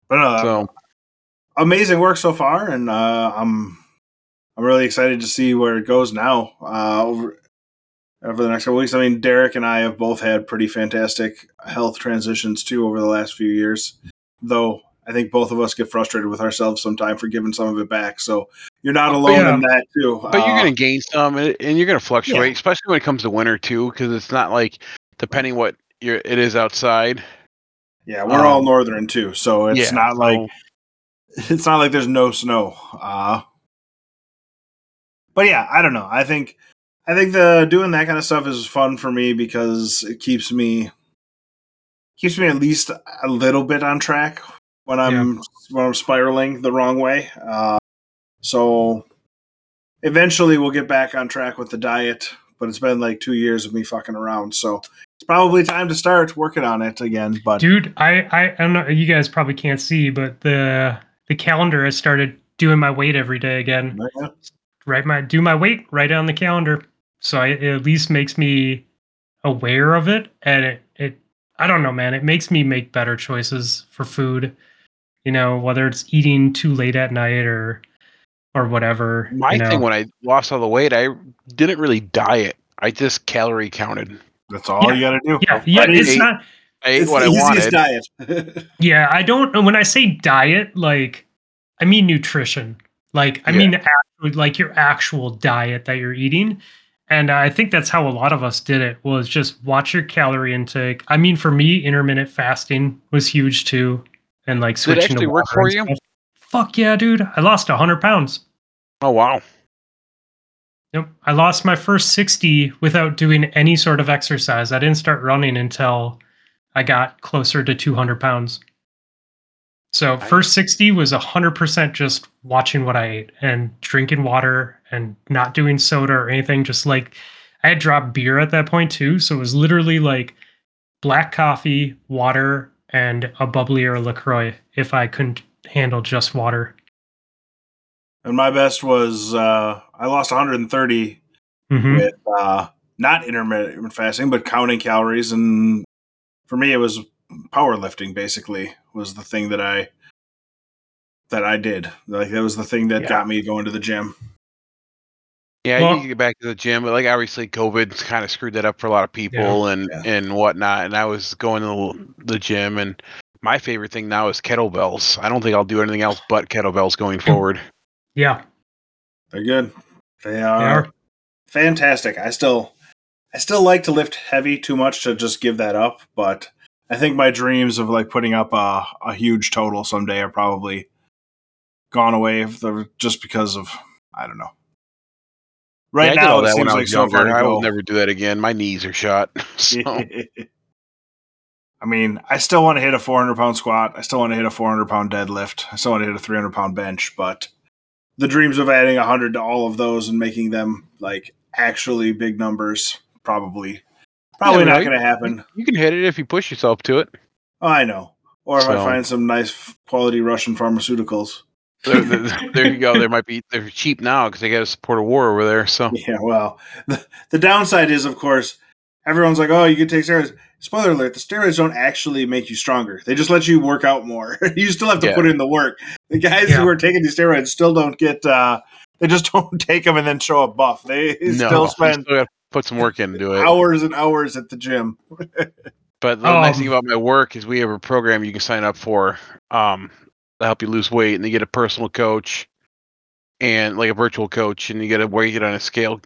But uh, so. amazing work so far, and uh, I'm I'm really excited to see where it goes now uh, over over the next couple weeks. I mean, Derek and I have both had pretty fantastic health transitions too over the last few years, though. I think both of us get frustrated with ourselves sometimes for giving some of it back. So you're not alone yeah. in that too. But uh, you're going to gain some, and, and you're going to fluctuate, yeah. especially when it comes to winter too, because it's not like depending what you're, it is outside. Yeah, we're um, all northern too, so it's yeah, not like so. it's not like there's no snow. Uh, but yeah, I don't know. I think I think the doing that kind of stuff is fun for me because it keeps me keeps me at least a little bit on track. When I'm yeah. when I'm spiraling the wrong way, uh, so eventually we'll get back on track with the diet. but it's been like two years of me fucking around. So it's probably time to start working on it again. But dude, I, I, I don't know. You guys probably can't see, but the the calendar has started doing my weight every day again. Yeah. Right, my do my weight right on the calendar. So I, it at least makes me aware of it, and it, it I don't know, man. It makes me make better choices for food. You know, whether it's eating too late at night or or whatever. My you know. thing when I lost all the weight, I didn't really diet. I just calorie counted. That's all yeah. you got to do. Yeah, yeah. It's ate, not. I ate it's what the I wanted. Diet. yeah, I don't. When I say diet, like I mean nutrition. Like I yeah. mean actually, like your actual diet that you're eating. And I think that's how a lot of us did it, was just watch your calorie intake. I mean, for me, intermittent fasting was huge too. And like switching did it actually to work for you? Stuff. Fuck yeah, dude. I lost one hundred pounds. Oh, wow. Nope. I lost my first sixty without doing any sort of exercise. I didn't start running until I got closer to two hundred pounds. So nice. First sixty was one hundred percent just watching what I ate and drinking water and not doing soda or anything. Just like I had dropped beer at that point too. So it was literally like black coffee, water, and a bubbly or a LaCroix if I couldn't handle just water. And my best was uh, I lost one hundred thirty mm-hmm. with uh, not intermittent fasting, but counting calories. And for me, it was powerlifting basically was the thing that I that I did. Like that was the thing that yeah. got me going to the gym. Yeah, well, I need to get back to the gym, but like obviously COVID kind of screwed that up for a lot of people yeah, and, yeah. and whatnot. And I was going to the gym, and my favorite thing now is kettlebells. I don't think I'll do anything else but kettlebells going forward. Yeah, they're good. They are, they are. fantastic. I still, I still like to lift heavy too much to just give that up, but I think my dreams of like putting up a, a huge total someday are probably gone away if just because of, I don't know. Right yeah, now, I did all that when I was like younger. So I will never do that again. My knees are shot. So. I mean, I still want to hit a four hundred pound squat. I still want to hit a four hundred pound deadlift. I still want to hit a three hundred pound bench. But the dreams of adding one hundred to all of those and making them like actually big numbers probably probably yeah, not right? going to happen. You can hit it if you push yourself to it. Oh, I know. Or if so. I find some nice quality Russian pharmaceuticals. there, there, there you go. There might be they're cheap now because they got to support a war over there. So yeah, well, the, the downside is, of course, everyone's like, "Oh, you can take steroids." Spoiler alert: the steroids don't actually make you stronger. They just let you work out more. You still have to yeah. put in the work. The guys yeah. who are taking these steroids still don't get. Uh, they just don't take them and then show up buff. They no, still spend still put some work into it. Hours and hours at the gym. But the um, nice thing about my work is we have a program you can sign up for. Um, help you lose weight, and you get a personal coach and like a virtual coach, and you get to weigh it on a scale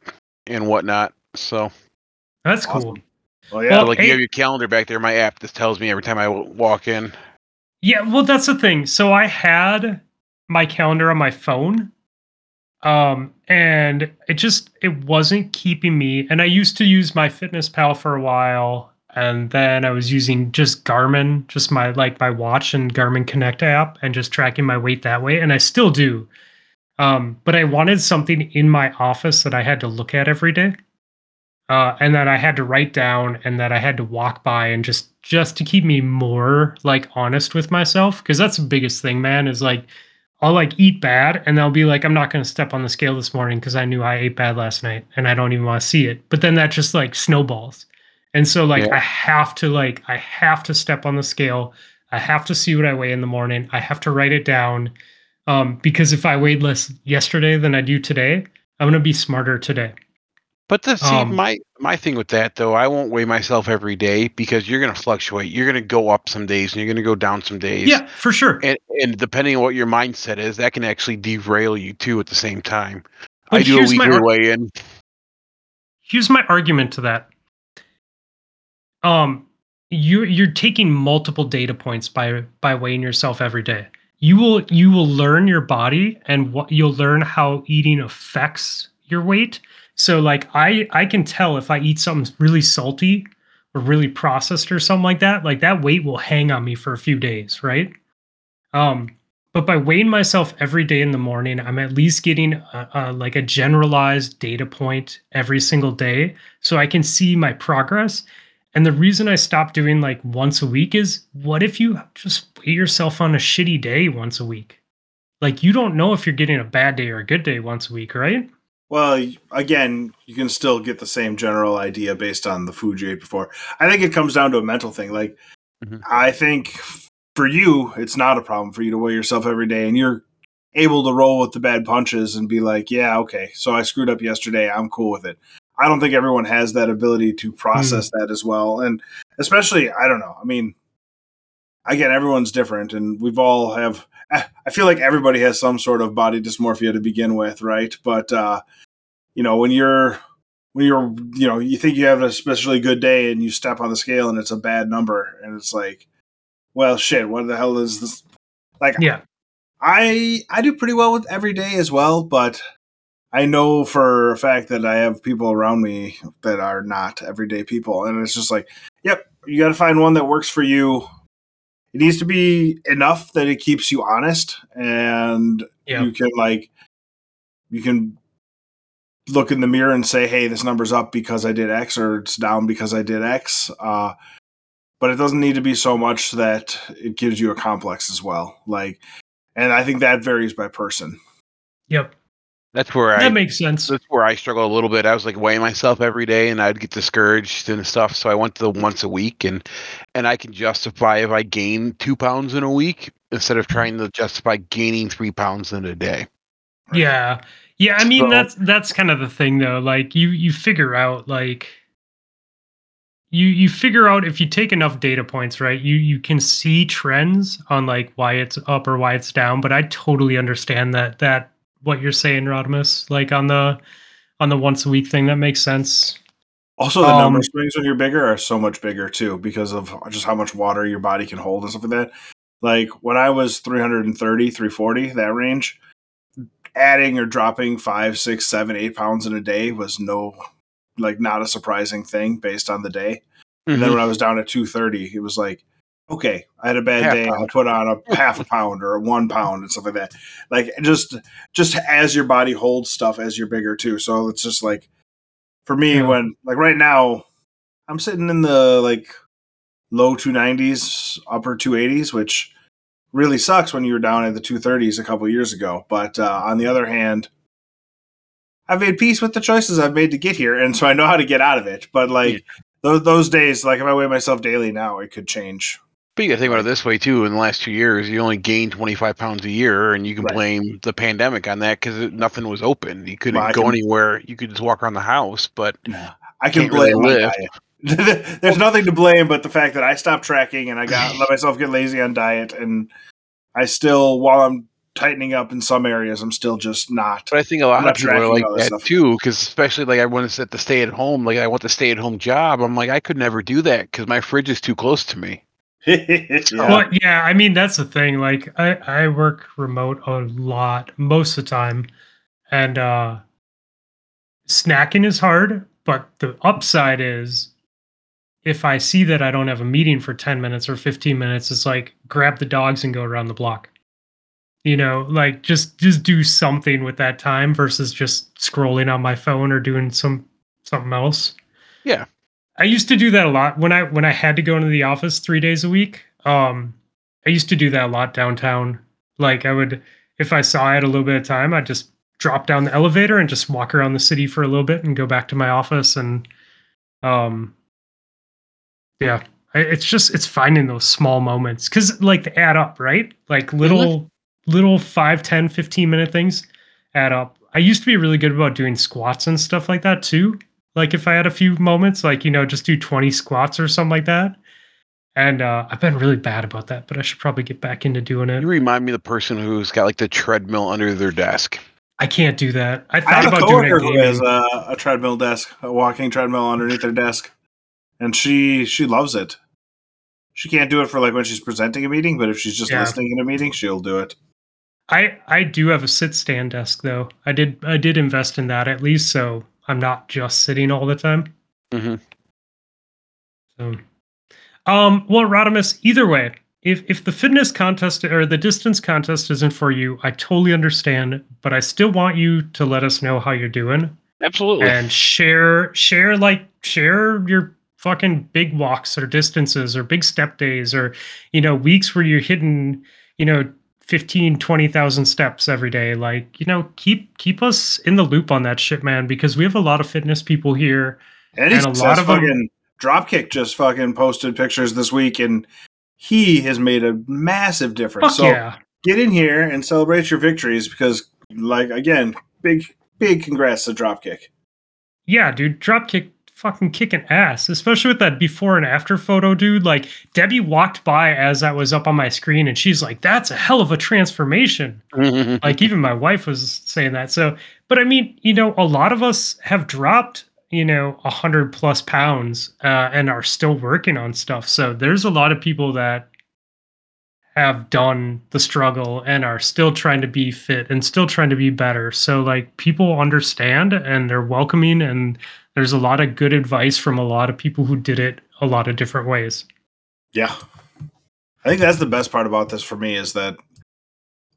and whatnot. So that's awesome. Cool. Well, yeah, well, like hey, you have your calendar back there. My app, this tells me every time I walk in. Yeah. Well, that's the thing. So I had my calendar on my phone. Um, and it just, it wasn't keeping me. And I used to use my Fitness Pal for a while. And then I was using just Garmin, just my like my watch and Garmin Connect app, and just tracking my weight that way. And I still do. Um, but I wanted something in my office that I had to look at every day. Uh, and that I had to write down and that I had to walk by, and just just to keep me more like honest with myself. Because that's the biggest thing, man, is like I'll like eat bad and I'll be like, I'm not going to step on the scale this morning because I knew I ate bad last night and I don't even want to see it. But then that just like snowballs. And so like, yeah. I have to like, I have to step on the scale. I have to see what I weigh in the morning. I have to write it down. Um, because if I weighed less yesterday than I do today, I'm going to be smarter today. But the, see, um, my, my thing with that though, I won't weigh myself every day because you're going to fluctuate. You're going to go up some days and you're going to go down some days. Yeah, for sure. And, and depending on what your mindset is, that can actually derail you too at the same time. But I do a weekly weigh in. Here's my argument to that. Um, you're, you're taking multiple data points by, by weighing yourself every day. You will, you will learn your body, and what you'll learn how eating affects your weight. So like, I, I can tell if I eat something really salty or really processed or something like that, like that weight will hang on me for a few days. Right. Um, But by weighing myself every day in the morning, I'm at least getting a, a, like a generalized data point every single day so I can see my progress. And the reason I stopped doing like once a week is, what if you just weigh yourself on a shitty day once a week? Like, you don't know if you're getting a bad day or a good day once a week, right? Well, again, you can still get the same general idea based on the food you ate before. I think it comes down to a mental thing. Like, mm-hmm. I think for you, it's not a problem for you to weigh yourself every day, and you're able to roll with the bad punches and be like, yeah, okay, so I screwed up yesterday. I'm cool with it. I don't think everyone has that ability to process mm. that as well. And especially, I don't know. I mean, again, everyone's different, and we've all have... I feel like everybody has some sort of body dysmorphia to begin with, right? But, uh, you know, when you're, when you're, you know, you think you have an especially good day and you step on the scale and it's a bad number, and it's like, well, shit, what the hell is this? Like, yeah, I, I do pretty well with every day as well, but I know for a fact that I have people around me that are not everyday people. And it's just like, yep, you got to find one that works for you. It needs to be enough that it keeps you honest, and yeah. you can like, you can look in the mirror and say, hey, this number's up because I did X, or it's down because I did X. Uh, but it doesn't need to be so much that it gives you a complex as well. Like, and I think that varies by person. Yep. That's where that I, makes sense. That's where I struggle a little bit. I was like weighing myself every day, and I'd get discouraged and stuff. So I went to the once a week, and and I can justify if I gain two pounds in a week instead of trying to justify gaining three pounds in a day. Right? Yeah, yeah. I mean, so, that's that's kind of the thing, though. Like you you figure out like you you figure out if you take enough data points, right? You you can see trends on like why it's up or why it's down. But I totally understand that that. What you're saying, Rodimus, like on the on the once a week thing, that makes sense. Also, the um, number swings when you're bigger are so much bigger too, because of just how much water your body can hold and stuff like that. Like when I was three thirty, three forty, that range, adding or dropping five, six, seven, eight pounds in a day was no, like not a surprising thing based on the day. Mm-hmm. And then when I was down at two thirty, it was like, okay, I had a bad half day. Pound. I put on a half a pound or a one pound and stuff like that. Like just, just as your body holds stuff as you're bigger too. So it's just like, for me, yeah. when like right now, I'm sitting in the like low two nineties, upper two eighties, which really sucks when you were down at the two thirties a couple of years ago. But uh, on the other hand, I've made peace with the choices I've made to get here, and so I know how to get out of it. But like yeah. those those days, like if I weigh myself daily now, it could change. But you got to think about it this way, too. In the last two years, you only gained twenty-five pounds a year, and you can right. blame the pandemic on that because nothing was open. You couldn't well, go can, anywhere. You could just walk around the house, but I can blame really live. There's nothing to blame but the fact that I stopped tracking, and I got let myself get lazy on diet, and I still, while I'm tightening up in some areas, I'm still just not. But I think a lot of people are like that stuff. Too, because especially like I want to stay at home. Like I want the stay at home job. I'm like, I could never do that because my fridge is too close to me. yeah. Well, yeah, I mean, that's the thing. Like, I, I work remote a lot, most of the time. And uh, snacking is hard. But the upside is if I see that I don't have a meeting for ten minutes or fifteen minutes, it's like grab the dogs and go around the block. You know, like just just do something with that time versus just scrolling on my phone or doing some something else. Yeah. I used to do that a lot when I when I had to go into the office three days a week. Um, I used to do that a lot downtown. Like I would, if I saw I had a little bit of time, I'd just drop down the elevator and just walk around the city for a little bit and go back to my office. And um, yeah, I, it's just it's finding those small moments because like they add up, right? Like little little five, ten, fifteen minute things add up. I used to be really good about doing squats and stuff like that, too. Like if I had a few moments, like, you know, just do twenty squats or something like that. And uh, I've been really bad about that, but I should probably get back into doing it. You remind me of the person who's got like the treadmill under their desk. I can't do that. I thought I about doing it. Who has a, a treadmill desk, a walking treadmill underneath their desk. And she, she loves it. She can't do it for like when she's presenting a meeting, but if she's just yeah. listening in a meeting, she'll do it. I, I do have a sit stand desk though. I did, I did invest in that at least. So I'm not just sitting all the time. Mm-hmm. So, um, well, Rodimus, either way, if if the fitness contest or the distance contest isn't for you, I totally understand, but I still want you to let us know how you're doing. Absolutely. And share share like share your fucking big walks or distances or big step days or, you know, weeks where you're hitting, you know, fifteen, twenty thousand steps every day. Like, you know, keep keep us in the loop on that shit, man, because we have a lot of fitness people here. Eddie and a lot of fucking them, Dropkick just fucking posted pictures this week, and he has made a massive difference. So yeah, get in here and celebrate your victories because, like, again, big big congrats to Dropkick. Yeah, dude, Dropkick fucking kicking ass, especially with that before and after photo, dude. Like, Debbie walked by as that was up on my screen and she's like, that's a hell of a transformation. Like, even my wife was saying that. So, but I mean, you know, a lot of us have dropped, you know, a hundred plus pounds uh, and are still working on stuff. So there's a lot of people that have done the struggle and are still trying to be fit and still trying to be better. So like, people understand and they're welcoming, and there's a lot of good advice from a lot of people who did it a lot of different ways. Yeah. I think that's the best part about this for me is that,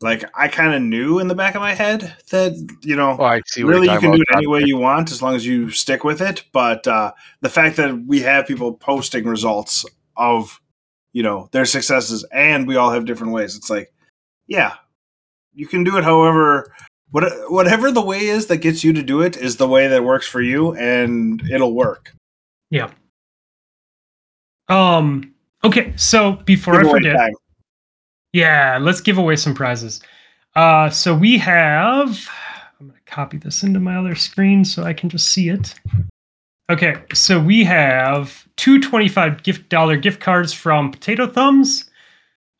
like, I kind of knew in the back of my head that, you know, oh, I see really you can do it any way you want as long as you stick with it. But uh, the fact that we have people posting results of, you know, their successes, and we all have different ways. It's like, yeah, you can do it however... What, whatever the way is that gets you to do it is the way that works for you, and it'll work. Yeah. Um. Okay, so before I forget... Time. Yeah, let's give away some prizes. Uh, so we have... I'm going to copy this into my other screen so I can just see it. Okay, so we have two twenty-five dollar gift cards from Potato Thumbs.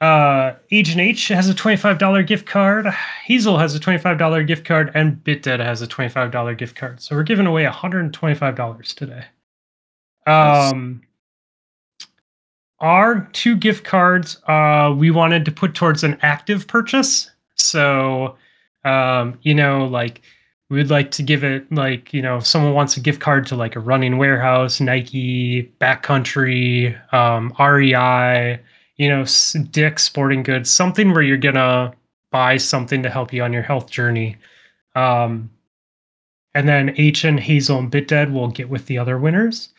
Uh, Agent H has a twenty-five dollar gift card. Hazel has a twenty-five dollar gift card, and BitDead has a twenty-five dollar gift card. So we're giving away one hundred twenty-five dollars today. Um, nice. Our two gift cards, uh, we wanted to put towards an active purchase. So, um, you know, like, we would like to give it, like, you know, if someone wants a gift card to like a Running Warehouse, Nike, Backcountry, um, R E I, you know, Dick's Sporting Goods, something where you're going to buy something to help you on your health journey. Um, and then H and Hazel and BitDead will get with the other winners.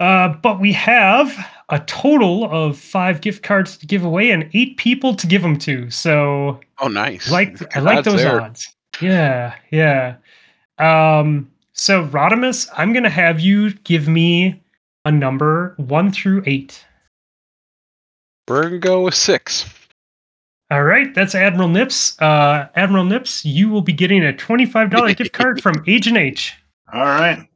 Uh, but we have a total of five gift cards to give away and eight people to give them to. So, oh, nice. Like, I like odds those there. odds. Yeah, yeah. Um, so, Rodimus, I'm going to have you give me a number one through eight. We're going to go with six. All right, that's Admiral Nips. Uh, Admiral Nips, you will be getting a twenty-five dollar gift card from Agent H. All right.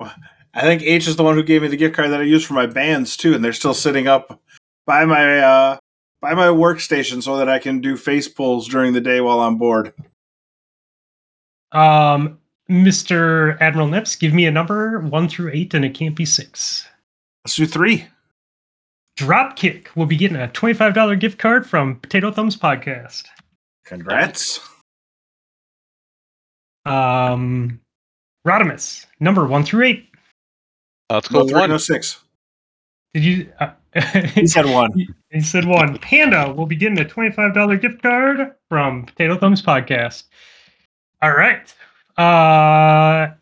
Well, I think H is the one who gave me the gift card that I used for my bands, too, and they're still sitting up by my uh, by my workstation so that I can do face pulls during the day while I'm bored. Um, Mister Admiral Nips, give me a number one through eight, and it can't be six. Let's do three. Dropkick will be getting a twenty-five dollar gift card from Potato Thumbs Podcast. Congrats. Um, Rodimus, number one through eight. Uh, let's go with one. No, six. Did you? Uh, he said one. He said one. Panda will be getting a twenty-five dollar gift card from Potato Thumbs Podcast. All right. Uh,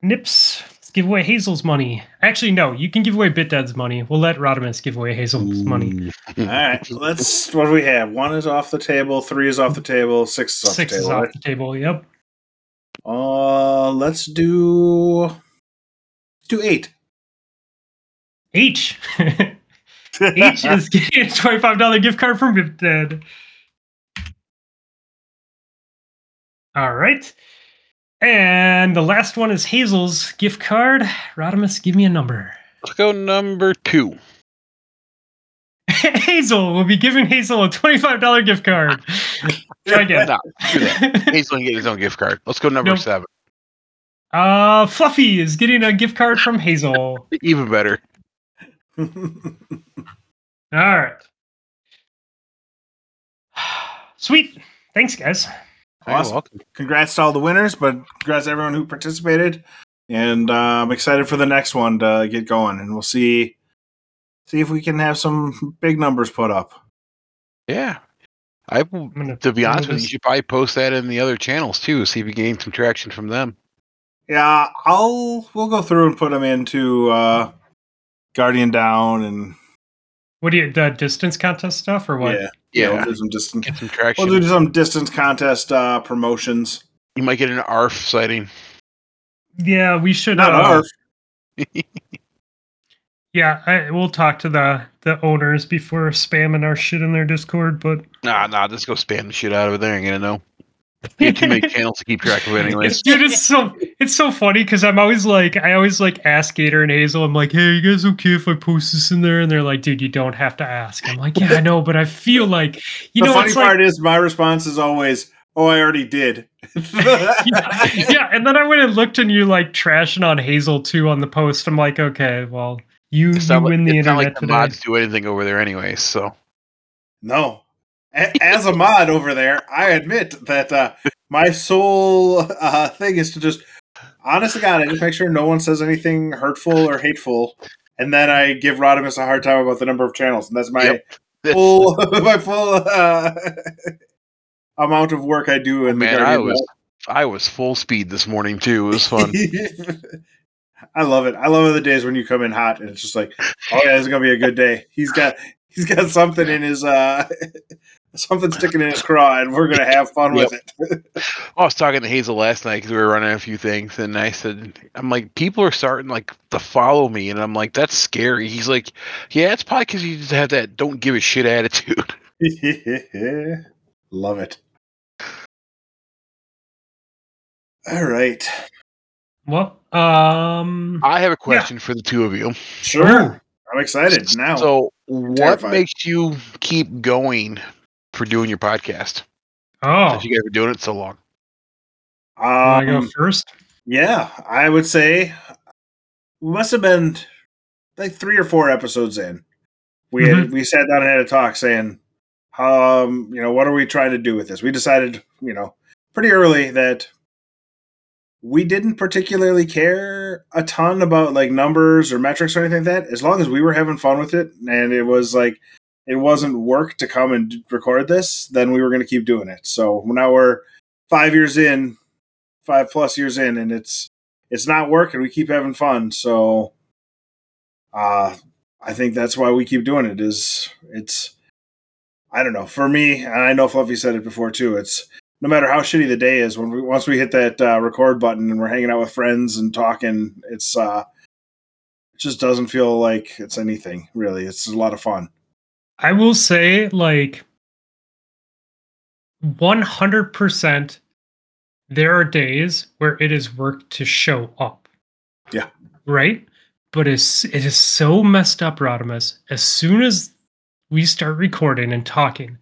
Nips. Give away Hazel's money. Actually, no, you can give away BitDad's money. We'll let Rodimus give away Hazel's Ooh. money. All right, let's. What do we have? One is off the table, three is off the table, six is off six the table. Six is right? off the table, yep. Uh, let's do. Let's do eight. H. H is getting a twenty-five dollar gift card from BitDad. All right. And the last one is Hazel's gift card. Rodimus, give me a number. Let's go number two. Hazel will be giving Hazel a twenty-five dollar gift card. Try again. No, do that. Hazel can get his own gift card. Let's go number nope. seven. Uh, Fluffy is getting a gift card from Hazel. Even better. All right. Sweet. Thanks, guys. Awesome. Congrats to all the winners, but congrats to everyone who participated. And uh, I'm excited for the next one to get going. And we'll see see if we can have some big numbers put up. Yeah. I, gonna, to be honest with you, you should probably post that in the other channels too, see if you gain some traction from them. Yeah, I'll we'll go through and put them into uh, Guardian Down and. What do you the distance contest stuff or what? Yeah, yeah, yeah. We'll do some distance. Get some traction. We'll do some distance contest uh, promotions. You might get an A R F sighting. Yeah, we should. Not uh, A R F. Yeah, I, we'll talk to the, the owners before spamming our shit in their Discord. But nah, nah, just go spam the shit out of it. They ain't gonna know. You have too many channels to keep track of it anyways. Dude, it's so it's so funny because I'm always like I always like ask Gator and Hazel, I'm like, hey, you guys okay if I post this in there? And they're like, dude, you don't have to ask. I'm like, yeah, I know, but I feel like you the know. The funny it's part like, is my response is always, oh, I already did. yeah, yeah, and then I went and looked and you like trashing on Hazel too on the post. I'm like, okay, well, you, you like, win the internet. It's not like the today. Mods do anything over there anyway, so no. As a mod over there, I admit that uh, my sole uh, thing is to just, honest to God, I just make sure no one says anything hurtful or hateful, and then I give Rodimus a hard time about the number of channels, and that's my yep. full my full uh, amount of work I do. In Man, the I was mode. I was full speed this morning too. It was fun. I love it. I love the days when you come in hot, and it's just like, oh yeah, this is gonna be a good day. He's got he's got something in his. Uh, Something sticking in his craw, and we're going to have fun yep. with it. I was talking to Hazel last night because we were running a few things, and I said, I'm like, people are starting like to follow me, and I'm like, that's scary. He's like, yeah, it's probably because you just have that don't give a shit attitude. Love it. All right. Well, um... I have a question yeah. for the two of you. Sure. I'm excited so, now. So what terrified. makes you keep going for doing your podcast? Oh, since you guys are doing it so long. Um, I go first. Yeah, I would say we must have been like three or four episodes in. We mm-hmm. had, we sat down and had a talk saying, um, you know, what are we trying to do with this? We decided, you know, pretty early that we didn't particularly care a ton about like numbers or metrics or anything like that, as long as we were having fun with it, and it was like, it wasn't work to come and record this, then we were going to keep doing it. So now we're five years in, five plus years in, and it's it's not work, and we keep having fun. So uh, I think that's why we keep doing it. Is it's I don't know. For me, and I know Fluffy said it before too, it's no matter how shitty the day is, when we once we hit that uh, record button and we're hanging out with friends and talking, it's uh, it just doesn't feel like it's anything, really. It's a lot of fun. I will say, like, one hundred percent there are days where it is work to show up. Yeah. Right? But it's, it is so messed up, Rodimus. As soon as we start recording and talking,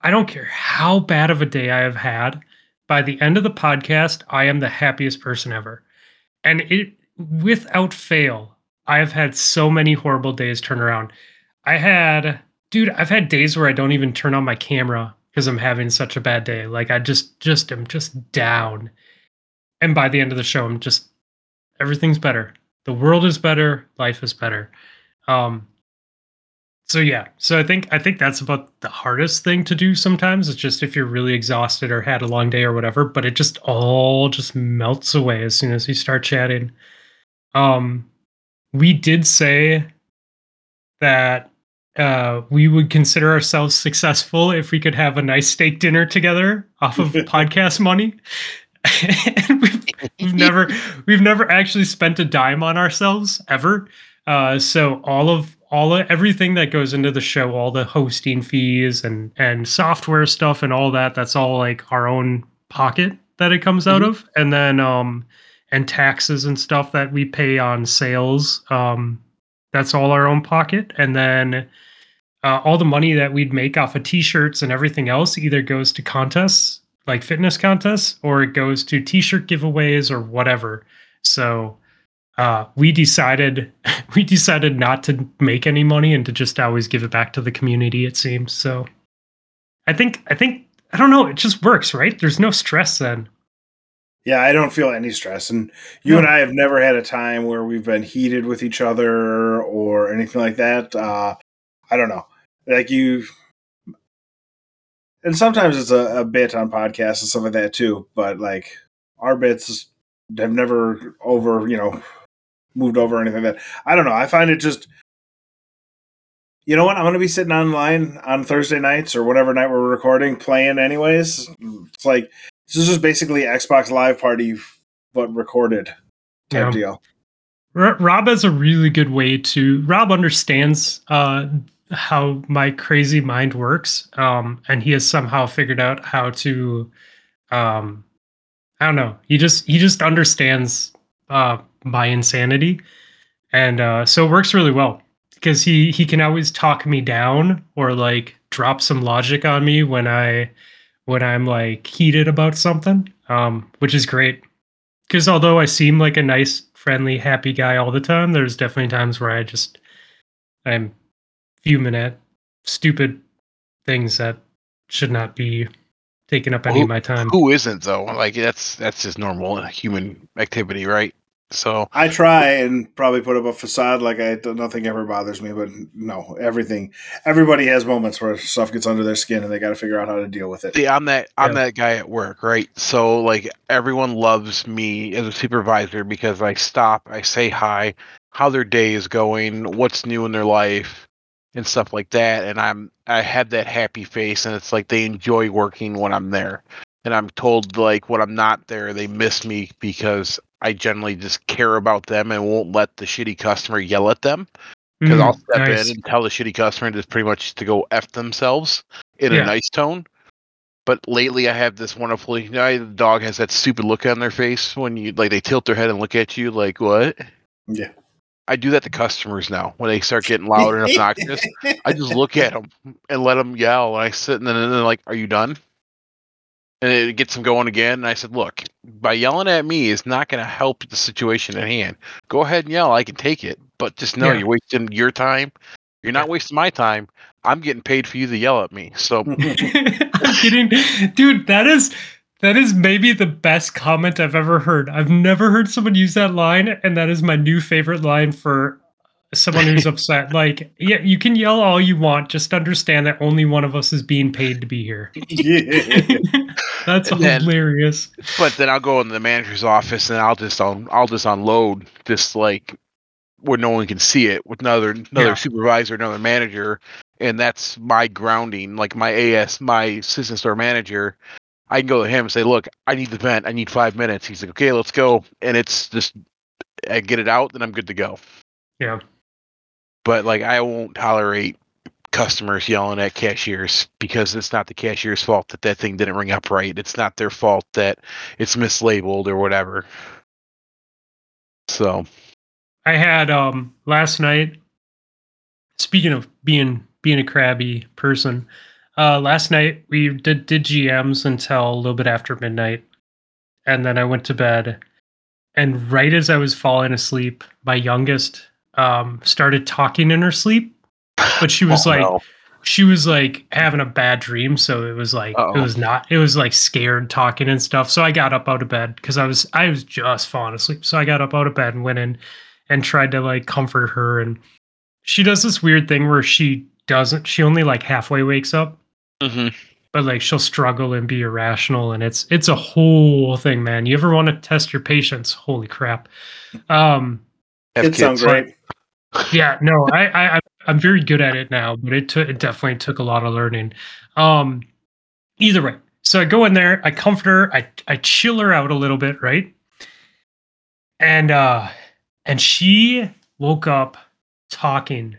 I don't care how bad of a day I have had, by the end of the podcast, I am the happiest person ever. And it, without fail, I have had so many horrible days turn around. I had... Dude, I've had days where I don't even turn on my camera because I'm having such a bad day. Like, I just, just, I'm just down. And by the end of the show, I'm just, everything's better. The world is better. Life is better. Um, so yeah. So I think, I think that's about the hardest thing to do sometimes. It's just if you're really exhausted or had a long day or whatever, but it just all just melts away as soon as you start chatting. Um, we did say that, Uh, we would consider ourselves successful if we could have a nice steak dinner together off of podcast money. And we've, we've never, we've never actually spent a dime on ourselves ever. Uh, so all of all of, everything that goes into the show, all the hosting fees and and software stuff and all that, that's all like our own pocket that it comes out mm-hmm. of, and then um and taxes and stuff that we pay on sales. Um, that's all our own pocket, and then. Uh, all the money that we'd make off of t-shirts and everything else either goes to contests, like fitness contests, or it goes to t-shirt giveaways or whatever. So uh, we decided we decided not to make any money and to just always give it back to the community, it seems. So I think I think I don't know, it just works, right? There's no stress then. Yeah, I don't feel any stress. And you no. and I have never had a time where we've been heated with each other or anything like that. Uh, I don't know. Like you... And sometimes it's a, a bit on podcasts and stuff like that, too. But, like, our bits have never over, you know, moved over or anything like that. I don't know. I find it just... You know what? I'm going to be sitting online on Thursday nights or whatever night we're recording, playing anyways. It's like... This is just basically Xbox Live Party, but recorded type yeah. deal. R- Rob has a really good way to... Rob understands uh, how my crazy mind works, um, and he has somehow figured out how to... Um, I don't know. He just he just understands uh, my insanity, and uh, so it works really well, because he, he can always talk me down or like drop some logic on me when I... when I'm like heated about something, um, which is great. Because although I seem like a nice, friendly, happy guy all the time, there's definitely times where I just, I'm fuming at stupid things that should not be taking up well, any who, of my time. Who isn't though? Like that's, that's just normal human activity, right? So I try and probably put up a facade. Like I, nothing ever bothers me, but no, everything, everybody has moments where stuff gets under their skin and they got to figure out how to deal with it. See, I'm that, I'm yeah. that guy at work, right? So like everyone loves me as a supervisor because I stop, I say hi, how their day is going, what's new in their life and stuff like that. And I'm, I have that happy face and it's like, they enjoy working when I'm there. And I'm told like when I'm not there, they miss me because I generally just care about them and won't let the shitty customer yell at them. Because mm, I'll step nice. in and tell the shitty customer just pretty much to go F themselves in yeah. a nice tone. But lately I have this wonderfully, you know, the dog has that stupid look on their face when you like they tilt their head and look at you like, what? Yeah. I do that to customers now when they start getting loud and obnoxious. I just look at them and let them yell. And I sit and then and they're like, are you done? And it gets them going again. And I said, look, by yelling at me is not going to help the situation at hand. Go ahead and yell. I can take it. But just know yeah. you're wasting your time. You're not wasting my time. I'm getting paid for you to yell at me. So, I'm kidding. Dude, that is that is maybe the best comment I've ever heard. I've never heard someone use that line. And that is my new favorite line for someone who's upset. Like, yeah, you can yell all you want. Just understand that only one of us is being paid to be here. Yeah. That's then, hilarious. But then I'll go into the manager's office and I'll just I'll, I'll just unload this like where no one can see it with another another yeah. supervisor, another manager, and that's my grounding. Like my A S, my assistant store manager, I can go to him and say, "Look, I need the vent. I need five minutes." He's like, "Okay, let's go." And it's just I get it out, then I'm good to go. Yeah. But like I won't tolerate customers yelling at cashiers because it's not the cashier's fault that that thing didn't ring up right. It's not their fault that it's mislabeled or whatever. So I had um last night, speaking of being being a crabby person, uh last night we did, did G Ms until a little bit after midnight, and then I went to bed, and right as I was falling asleep, my youngest um started talking in her sleep. But she was oh, like, no. she was like having a bad dream. So it was like, Uh-oh. it was not, it was like scared talking and stuff. So I got up out of bed because I was, I was just falling asleep. So I got up out of bed and went in and tried to like comfort her. And she does this weird thing where she doesn't, she only like halfway wakes up, mm-hmm. but like she'll struggle and be irrational. And it's, it's a whole thing, man. You ever want to test your patience? Holy crap. Um, it sounds right. Yeah, no, I, I, I I'm very good at it now, but it took it definitely took a lot of learning. Um, either way, so I go in there, I comfort her, I I chill her out a little bit, right? And uh, and she woke up talking,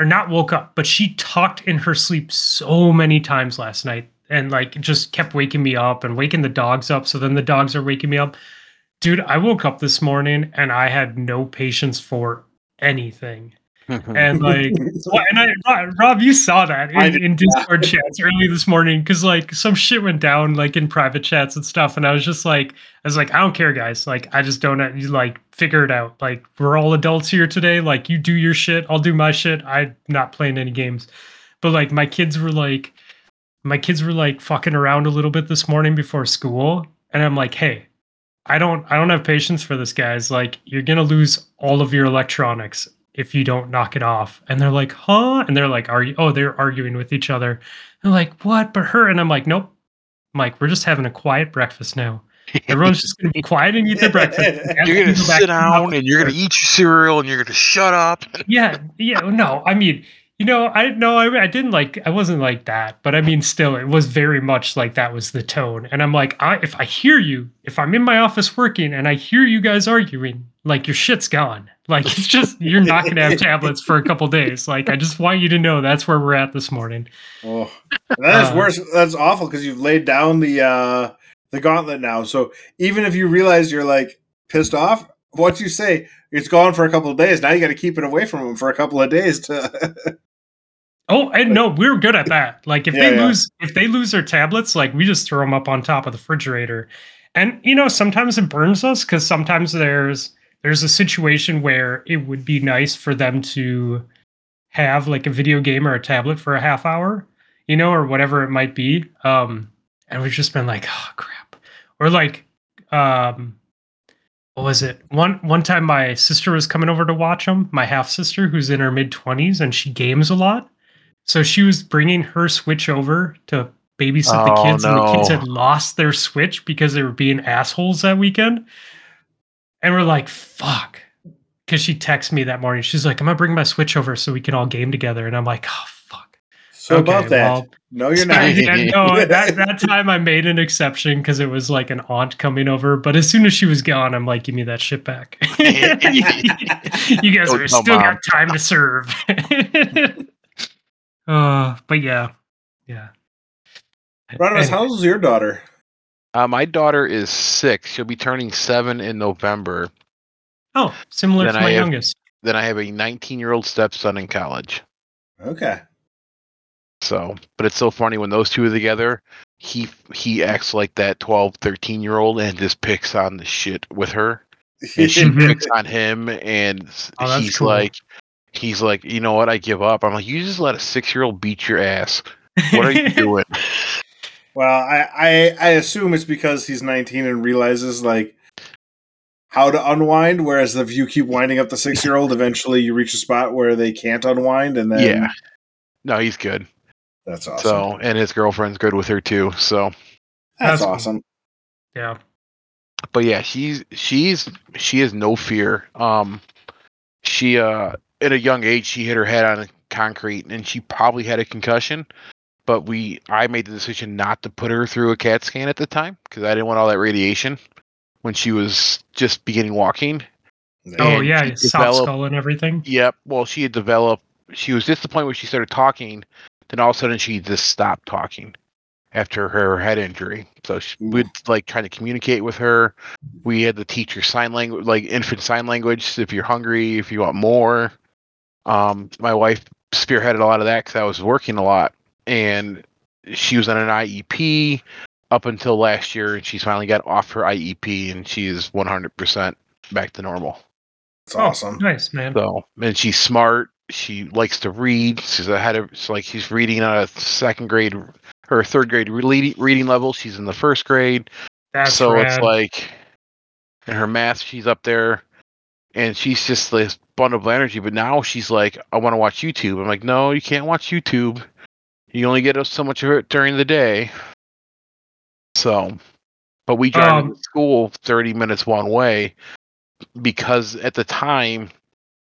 or not woke up, but she talked in her sleep so many times last night, and like just kept waking me up and waking the dogs up. So then the dogs are waking me up, dude. I woke up this morning and I had no patience for anything. And like, and I, Rob, you saw that in, in Discord chats early this morning because like some shit went down like in private chats and stuff, and I was just like, I was like, I don't care, guys. Like, I just don't you like figure it out. Like, we're all adults here today. Like, you do your shit, I'll do my shit. I'm not playing any games. But like, my kids were like, my kids were like fucking around a little bit this morning before school, and I'm like, hey, I don't I don't have patience for this, guys. Like, you're gonna lose all of your electronics if you don't knock it off. And they're like, huh? And they're like, are you oh, they're arguing with each other. They're like, what? But her, and I'm like, nope. I'm like, we're just having a quiet breakfast now. Everyone's just gonna be quiet and eat their breakfast. You're gonna go sit down and you're gonna eat your cereal and you're gonna shut up. Yeah, yeah. No, I mean, you know, I no, I, I didn't like, I wasn't like that, but I mean, still, it was very much like that was the tone. And I'm like, I, if I hear you, if I'm in my office working and I hear you guys arguing, like, your shit's gone. Like, it's just, you're not gonna have tablets for a couple days. Like, I just want you to know that's where we're at this morning. Oh, that's um, worse. That's awful because you've laid down the. Uh... the gauntlet now. So even if you realize you're like pissed off, what you say, it's gone for a couple of days. Now you got to keep it away from them for a couple of days. To oh, and no, we're good at that. Like if yeah, they yeah. lose, if they lose their tablets, like we just throw them up on top of the refrigerator. And you know, sometimes it burns us because sometimes there's, there's a situation where it would be nice for them to have like a video game or a tablet for a half hour, you know, or whatever it might be. Um, And we've just been like, oh, crap. Or like, um, what was it? One one time my sister was coming over to watch them, my half-sister, who's in her mid-twenties, and she games a lot. So she was bringing her Switch over to babysit oh, the kids, no. and the kids had lost their Switch because they were being assholes that weekend. And we're like, fuck. Because she texted me that morning. She's like, I'm going to bring my Switch over so we can all game together. And I'm like, oh, So okay, about that. Well, no, you're not. Yeah, no, that, that time I made an exception because it was like an aunt coming over. But as soon as she was gone, I'm like, give me that shit back. You guys are still on. Got time to serve. uh, but yeah. Yeah. Rodimus, how old is your daughter? Uh, my daughter is six. She'll be turning seven in November. Oh, similar then to I my have, youngest. Then I have a nineteen-year-old stepson in college. Okay. So, but it's so funny when those two are together, he he acts like that twelve, thirteen year old and just picks on the shit with her. And she picks on him and oh, he's cool. like, he's like, you know what? I give up. I'm like, you just let a six year old beat your ass. What are you doing? Well, I, I, I assume it's because he's nineteen and realizes like how to unwind. Whereas if you keep winding up the six year old, eventually you reach a spot where they can't unwind. And then, yeah, no, he's good. That's awesome. So, and his girlfriend's good with her too. So that's, that's awesome. Yeah. But yeah, she's she's she has no fear. Um, she uh at a young age she hit her head on concrete and she probably had a concussion. But we I made the decision not to put her through a CAT scan at the time because I didn't want all that radiation when she was just beginning walking. Oh yeah, soft developed, skull and everything. Yep. Well, she had developed. She was just the point where she started talking. Then all of a sudden she just stopped talking after her head injury. So she would like trying to communicate with her. We had to teach her sign language, like infant sign language. If you're hungry, if you want more. Um, my wife spearheaded a lot of that because I was working a lot, and she was on an I E P up until last year, and she's finally got off her I E P, and she is one hundred percent back to normal. That's awesome. Nice, man. So, and she's smart. She likes to read. She's ahead of, it's like she's reading on a second grade or third grade reading level. She's in the first grade. That's so rad. It's like in her math, she's up there and she's just this bundle of energy. But now she's like, I want to watch YouTube. I'm like, no, you can't watch YouTube. You only get so much of it during the day. So, but we drive um, to school thirty minutes one way because at the time,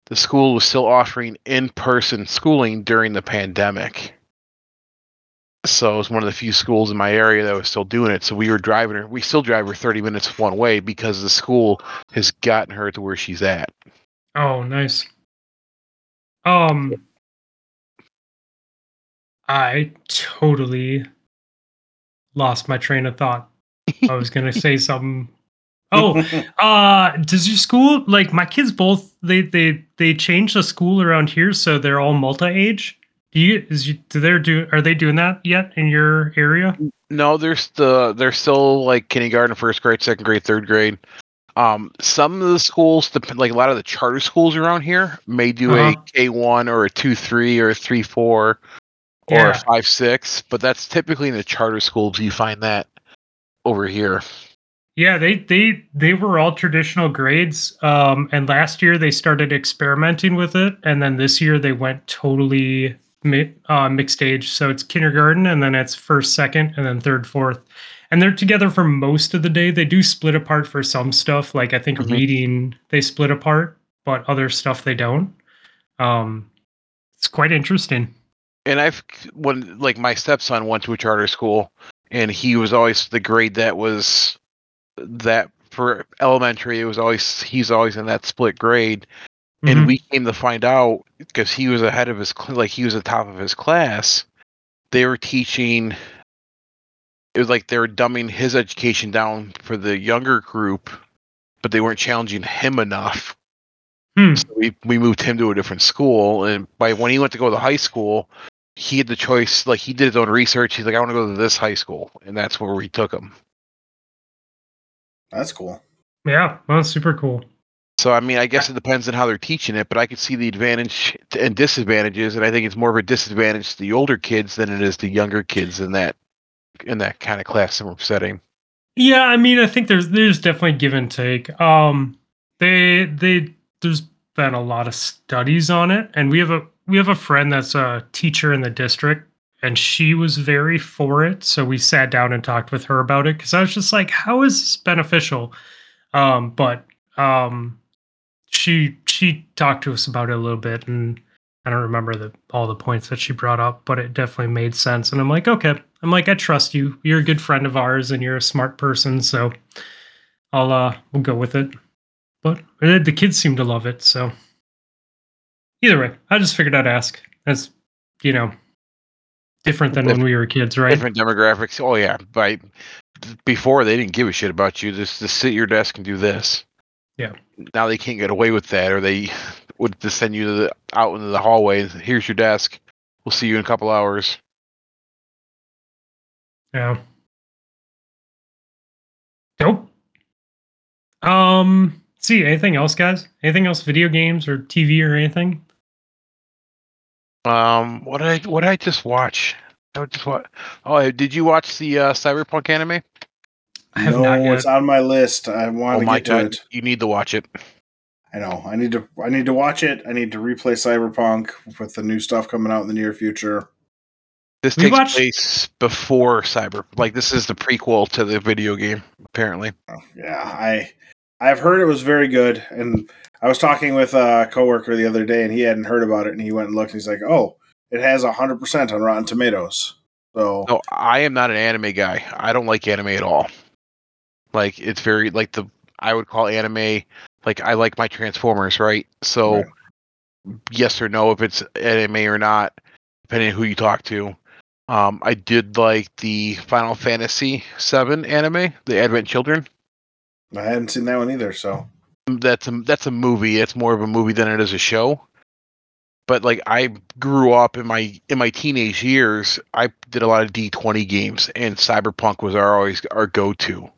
the school was still offering in-person schooling during the pandemic. So it was one of the few schools in my area that was still doing it. So we were driving her. We still drive her thirty minutes one way because the school has gotten her to where she's at. Oh, nice. Um, I totally lost my train of thought. I was going to say something. Oh, uh, does your school, like my kids both, they, they, they changed the school around here, so they're all multi-age. Do you, is you, do they do, are they doing that yet in your area? No, there's the, they're still like kindergarten, first grade, second grade, third grade. Um, some of the schools, like a lot of the charter schools around here may do uh-huh. a K one or a two three or a three four or yeah. a five six, but that's typically in the charter schools you find that over here. Yeah, they they they were all traditional grades. Um, and last year they started experimenting with it, and then this year they went totally mi- uh, mixed age. So it's kindergarten, and then it's first, second, and then third, fourth. And they're together for most of the day. They do split apart for some stuff, like I think mm-hmm. reading they split apart, but other stuff they don't. Um, it's quite interesting. And I've when like my stepson went to a charter school, and he was always the grade that was. That for elementary, it was always he's always in that split grade, and mm-hmm. we came to find out because he was ahead of his like he was at the top of his class. They were teaching. It was like they were dumbing his education down for the younger group, but they weren't challenging him enough. Hmm. So we we moved him to a different school, and by when he went to go to high school, he had the choice. Like he did his own research. He's like, I want to go to this high school, and that's where we took him. That's cool. Yeah, well, that's super cool. So, I mean, I guess it depends on how they're teaching it, but I could see the advantage and disadvantages, and I think it's more of a disadvantage to the older kids than it is to younger kids in that in that kind of classroom setting. Yeah, I mean, I think there's there's definitely give and take. Um, they they there's been a lot of studies on it, and we have a we have a friend that's a teacher in the district. And she was very for it. So we sat down and talked with her about it. Because I was just like, how is this beneficial? Um, but um, she she talked to us about it a little bit. And I don't remember the, all the points that she brought up. But it definitely made sense. And I'm like, okay. I'm like, I trust you. You're a good friend of ours. And you're a smart person. So I'll uh, we'll go with it. But the kids seem to love it. So either way, I just figured I'd ask. That's, you know... Different than different, when we were kids, right? Different demographics. Oh yeah, by before they didn't give a shit about you. Just, just sit at your desk and do this. Yeah. Now they can't get away with that, or they would just send you to the, out into the hallway. And, here's your desk. We'll see you in a couple hours. Yeah. Nope. Um. See anything else, guys? Anything else? Video games or T V or anything? Um, what did I what did I just watch? I just watch. Oh, did you watch the uh, Cyberpunk anime? I have no, not yet. It's on my list. I want oh to my get God. to it. You need to watch it. I know. I need to. I need to watch it. I need to replay Cyberpunk with the new stuff coming out in the near future. This we takes watched... place before Cyber. Like this is the prequel to the video game, apparently. Oh, yeah, I I've heard it was very good and. I was talking with a coworker the other day, and he hadn't heard about it, and he went and looked, and he's like, oh, it has one hundred percent on Rotten Tomatoes. So, no, I am not an anime guy. I don't like anime at all. Like, it's very, like, the I would call anime, like, I like my Transformers, right? So, right. Yes or no if it's anime or not, depending on who you talk to. Um, I did like the Final Fantasy seven anime, The Advent Children. I hadn't seen that one either, so... That's a, that's a movie. It's more of a movie than it is a show. But like I grew up in my in my teenage years, I did a lot of D twenty games, and Cyberpunk was our always our go-to.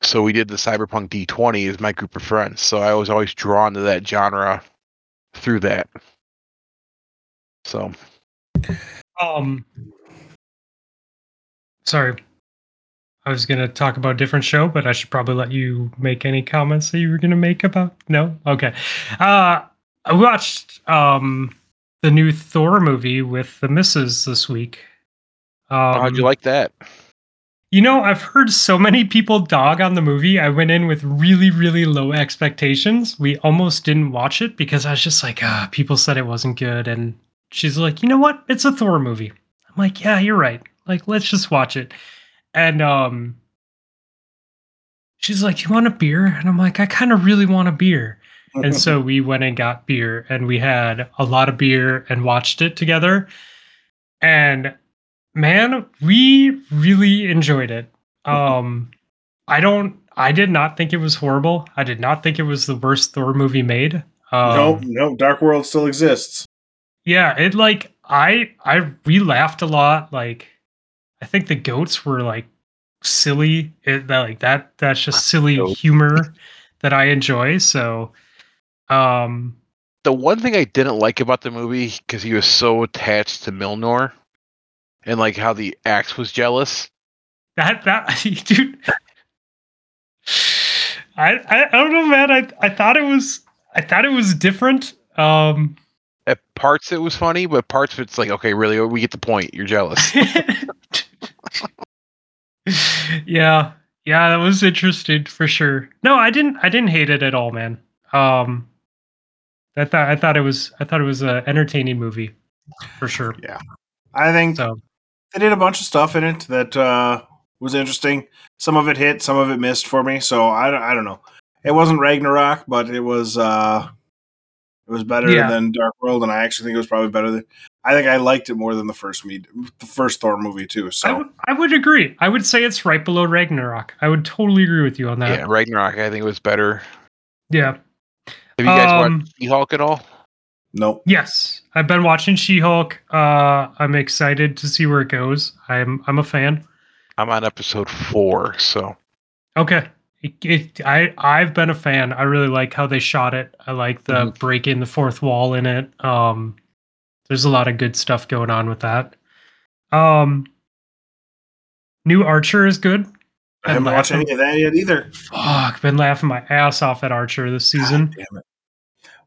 So we did the Cyberpunk D twenty as my group of friends. So I was always drawn to that genre through that. So, um, sorry. I was going to talk about a different show, but I should probably let you make any comments that you were going to make about... No? Okay. Uh, I watched um, the new Thor movie with the missus this week. Um, How'd you like that? You know, I've heard so many people dog on the movie. I went in with really, really low expectations. We almost didn't watch it because I was just like, ah, people said it wasn't good. And she's like, you know what? It's a Thor movie. I'm like, yeah, you're right. Like, let's just watch it. And um, she's like, do you want a beer? And I'm like, I kind of really want a beer. And so we went and got beer, and we had a lot of beer and watched it together. And man, we really enjoyed it. Um, I don't, I did not think it was horrible. I did not think it was the worst Thor movie made. Um, no, no, Dark World still exists. Yeah, it like, I, I, we laughed a lot, like. I think the goats were like silly. It, that like that. That's just silly humor that I enjoy. So, um, the one thing I didn't like about the movie because he was so attached to Milnor, and like how the axe was jealous. That that dude. I, I I don't know, man. I I thought it was I thought it was different. Um, At parts it was funny, but parts of it's like, okay, really, we get the point. You're jealous. yeah, yeah, that was interesting for sure. No, I didn't. I didn't hate it at all, man. Um, I thought I thought it was I thought it was an entertaining movie for sure. Yeah, I think so. They did a bunch of stuff in it that uh, was interesting. Some of it hit, some of it missed for me. So I don't, I don't know. It wasn't Ragnarok, but it was uh, it was better yeah. than Dark World, and I actually think it was probably better than. I think I liked it more than the first me, the first Thor movie too. So I, w- I would agree. I would say it's right below Ragnarok. I would totally agree with you on that. Yeah, Ragnarok. I think it was better. Yeah. Have you guys um, watched She-Hulk at all? Nope. Yes, I've been watching She-Hulk. Uh, I'm excited to see where it goes. I'm I'm a fan. I'm on episode four, so. Okay. It, it, I I've been a fan. I really like how they shot it. I like the mm-hmm. breaking the fourth wall in it. Um, there's a lot of good stuff going on with that. Um, new Archer is good. I haven't watched any of that yet either. Fuck, been laughing my ass off at Archer this season. God damn it.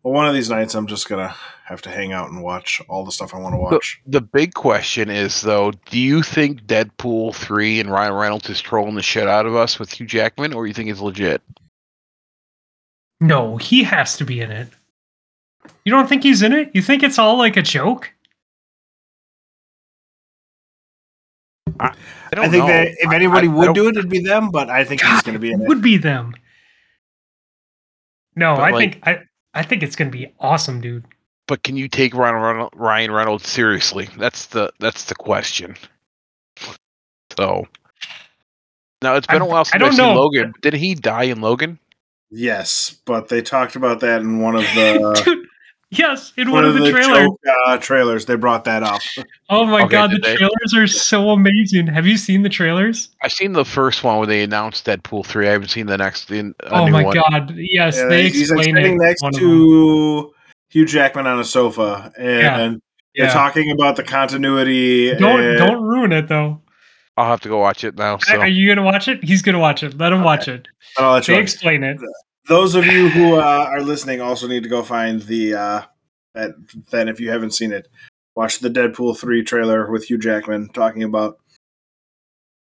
Well, one of these nights I'm just going to have to hang out and watch all the stuff I want to watch. The, the big question is, though, do you think Deadpool three and Ryan Reynolds is trolling the shit out of us with Hugh Jackman, or you think it's legit? No, he has to be in it. You don't think he's in it? You think it's all like a joke? I, I, I think know. that if anybody I, I, would I do it, it'd be them, but I think God, he's going to be in it. It would be them. No, but I like, think I, I think it's going to be awesome, dude. But can you take Ryan, Ryan Reynolds seriously? That's the that's the question. So now it's been I, a while since I've seen Logan. Did he die in Logan? Yes, but they talked about that in one of the. dude, yes, in one, one of, of the, the trailers. Joke, uh, trailers, they brought that up. Oh my okay, god, the they? trailers are so amazing. Have you seen the trailers? I've seen the first one where they announced Deadpool three. I haven't seen the next. In, oh my one. god, yes, yeah, they explained it. Next to Hugh Jackman on a sofa, and yeah. they're yeah. talking about the continuity. Don't and... don't ruin it though. I'll have to go watch it now. So. Are you gonna watch it? He's gonna watch it. Let him okay. watch it. I'll let you they explain it. it. Those of you who uh, are listening also need to go find the uh, that. Then, if you haven't seen it, watch the Deadpool three trailer with Hugh Jackman talking about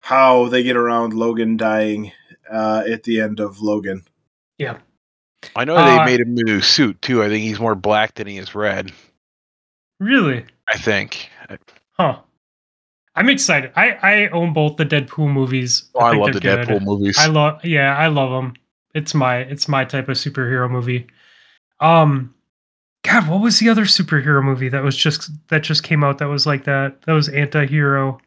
how they get around Logan dying uh, at the end of Logan. Yeah, I know uh, they made him a new suit too. I think he's more black than he is red. Really? I think. Huh. I'm excited. I, I own both the Deadpool movies. Oh, I, I love the good. Deadpool movies. I love. Yeah, I love them. It's my it's my type of superhero movie. Um, God, what was the other superhero movie that was just that just came out that was like that? That was anti-hero. Um,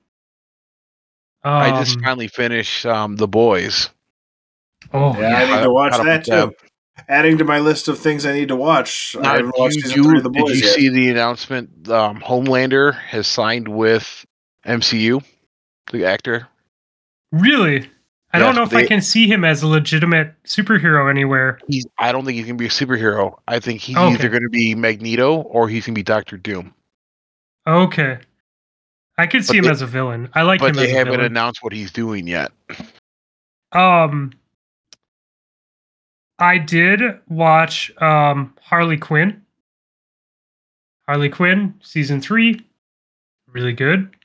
I just finally finished um, The Boys. Oh, yeah, yeah. I need I, to watch that too. That. Adding to my list of things I need to watch. Now, I haven't watched season three of The Boys. Did you yet. see the announcement? Um, Homelander has signed with M C U, the actor. Really? I yes, don't know if they, I can see him as a legitimate superhero anywhere. He's, I don't think he's going to be a superhero. I think he's okay. either going to be Magneto or he's going to be Doctor Doom. Okay. I could see but him they, as a villain. I like him as a villain. But they haven't announced what he's doing yet. Um, I did watch um, Harley Quinn. Harley Quinn, season three. Really good.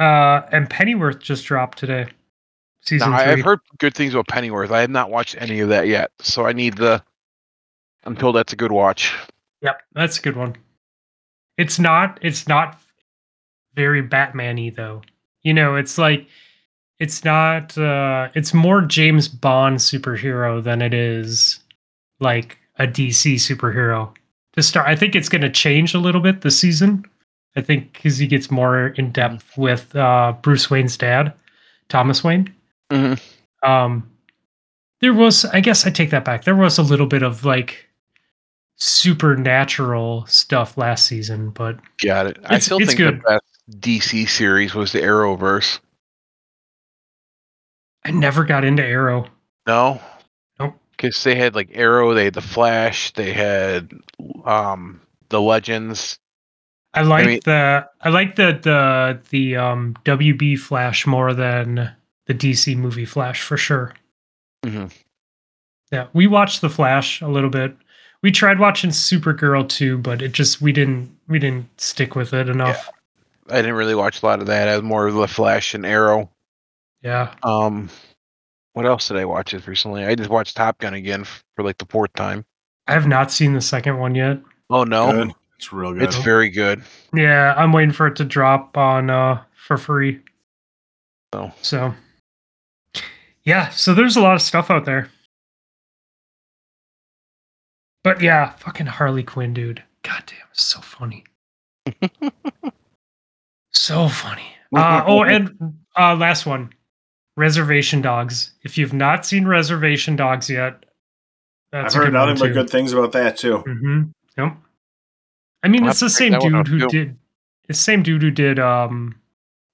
Uh, and Pennyworth just dropped today. Season now, three. I've heard good things about Pennyworth. I have not watched any of that yet, so I need the. I'm told that's a good watch. Yep, that's a good one. It's not. It's not very Batman-y though. You know, it's like it's not. Uh, it's more James Bond superhero than it is like a D C superhero. To start, I think it's going to change a little bit this season. I think because he gets more in depth with uh, Bruce Wayne's dad, Thomas Wayne. Mm-hmm. Um, there was, I guess I take that back. There was a little bit of like supernatural stuff last season, but got it. I still think good. the best D C series was the Arrowverse. I never got into Arrow. No, nope. Because they had like Arrow, they had the Flash, they had um, the Legends. I like I mean, the I like the the the um, W B Flash more than the D C movie Flash for sure. Mm-hmm. Yeah, we watched The Flash a little bit. We tried watching Supergirl too, but it just we didn't we didn't stick with it enough. Yeah. I didn't really watch a lot of that. I was more of The Flash and Arrow. Yeah. Um, what else did I watch just recently? I just watched Top Gun again for like the fourth time. I have not seen the second one yet. Oh no, good. It's real good. It's very good. Yeah, I'm waiting for it to drop on uh for free. Oh. So. Yeah, so there's a lot of stuff out there. But yeah, fucking Harley Quinn, dude. Goddamn, it's so funny. So funny. Uh, oh, and uh, last one. Reservation Dogs. If you've not seen Reservation Dogs yet, that's I've a heard nothing but good things about that too. Mm-hmm. Yep. I mean, I'll it's the same dude who too. did. It's the same dude who did um,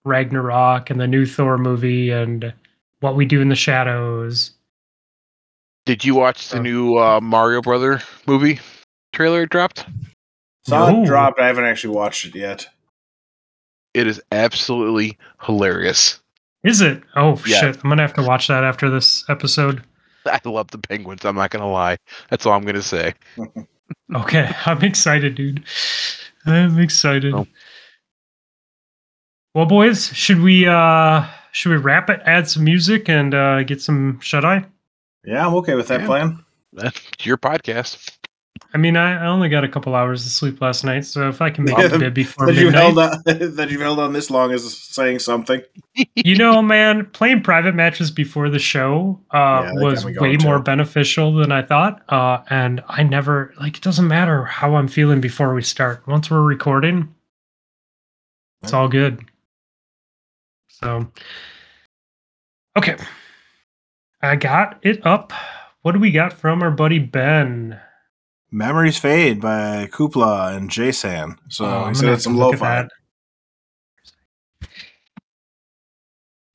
Ragnarok and the new Thor movie and What We Do in the Shadows. Did you watch the new uh, Mario Brother movie trailer it dropped? Saw no. it dropped. I haven't actually watched it yet. It is absolutely hilarious. Is it? Oh, yeah. Shit. I'm going to have to watch that after this episode. I love the penguins. I'm not going to lie. That's all I'm going to say. Okay. I'm excited, dude. I'm excited. Oh. Well, boys, should we uh, should we wrap it, add some music, and uh, get some shut-eye? Yeah, I'm okay with that yeah. plan. That's your podcast. I mean, I, I only got a couple hours of sleep last night, so if I can make it a bit before that midnight... You've held on, that you've held on this long is saying something. You know, man, playing private matches before the show uh, yeah, was way more too. beneficial than I thought, uh, and I never... Like, it doesn't matter how I'm feeling before we start. Once we're recording, it's all good. So, okay. I got it up. What do we got from our buddy Ben? Memories Fade by Kupla and J-San. So oh, he said it's some lo-fi.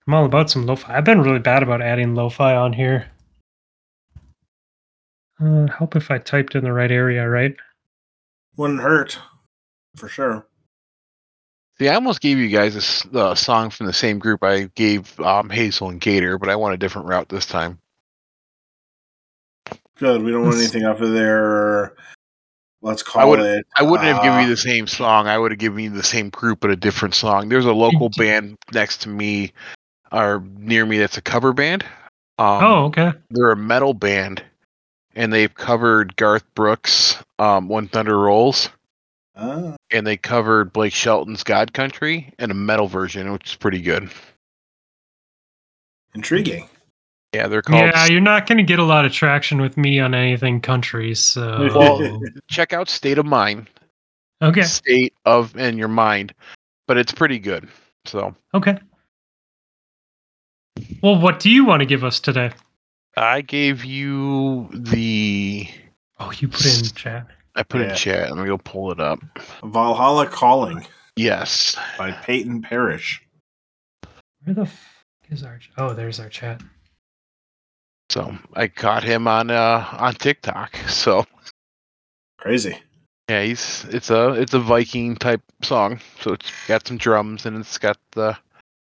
I'm all about some lo-fi. I've been really bad about adding lo-fi on here. Uh, help if I typed in the right area, right? Wouldn't hurt. For sure. See, I almost gave you guys a uh, song from the same group I gave um, Hazel and Gator, but I want a different route this time. Good. We don't want anything off of their, let's call I would, it. I wouldn't uh, have given you the same song. I would have given you the same group, but a different song. There's a local band next to me or near me that's a cover band. Um, oh, okay. They're a metal band, and they've covered Garth Brooks' um, When Thunder Rolls. Oh. And they covered Blake Shelton's God Country and a metal version, which is pretty good. Intriguing. Yeah, they're called. Yeah, you're not going to get a lot of traction with me on anything country, so. Well, check out State of Mind. Okay. State of and your mind, but it's pretty good. So. Okay. Well, what do you want to give us today? I gave you the. Oh, you put in chat. I put yeah. in chat. Let me go pull it up. Valhalla Calling. Yes. By Peyton Parrish. Where the f is our ch- Oh, there's our chat. So I caught him on uh, on TikTok. So crazy. Yeah, he's it's a it's a Viking type song. So it's got some drums and it's got the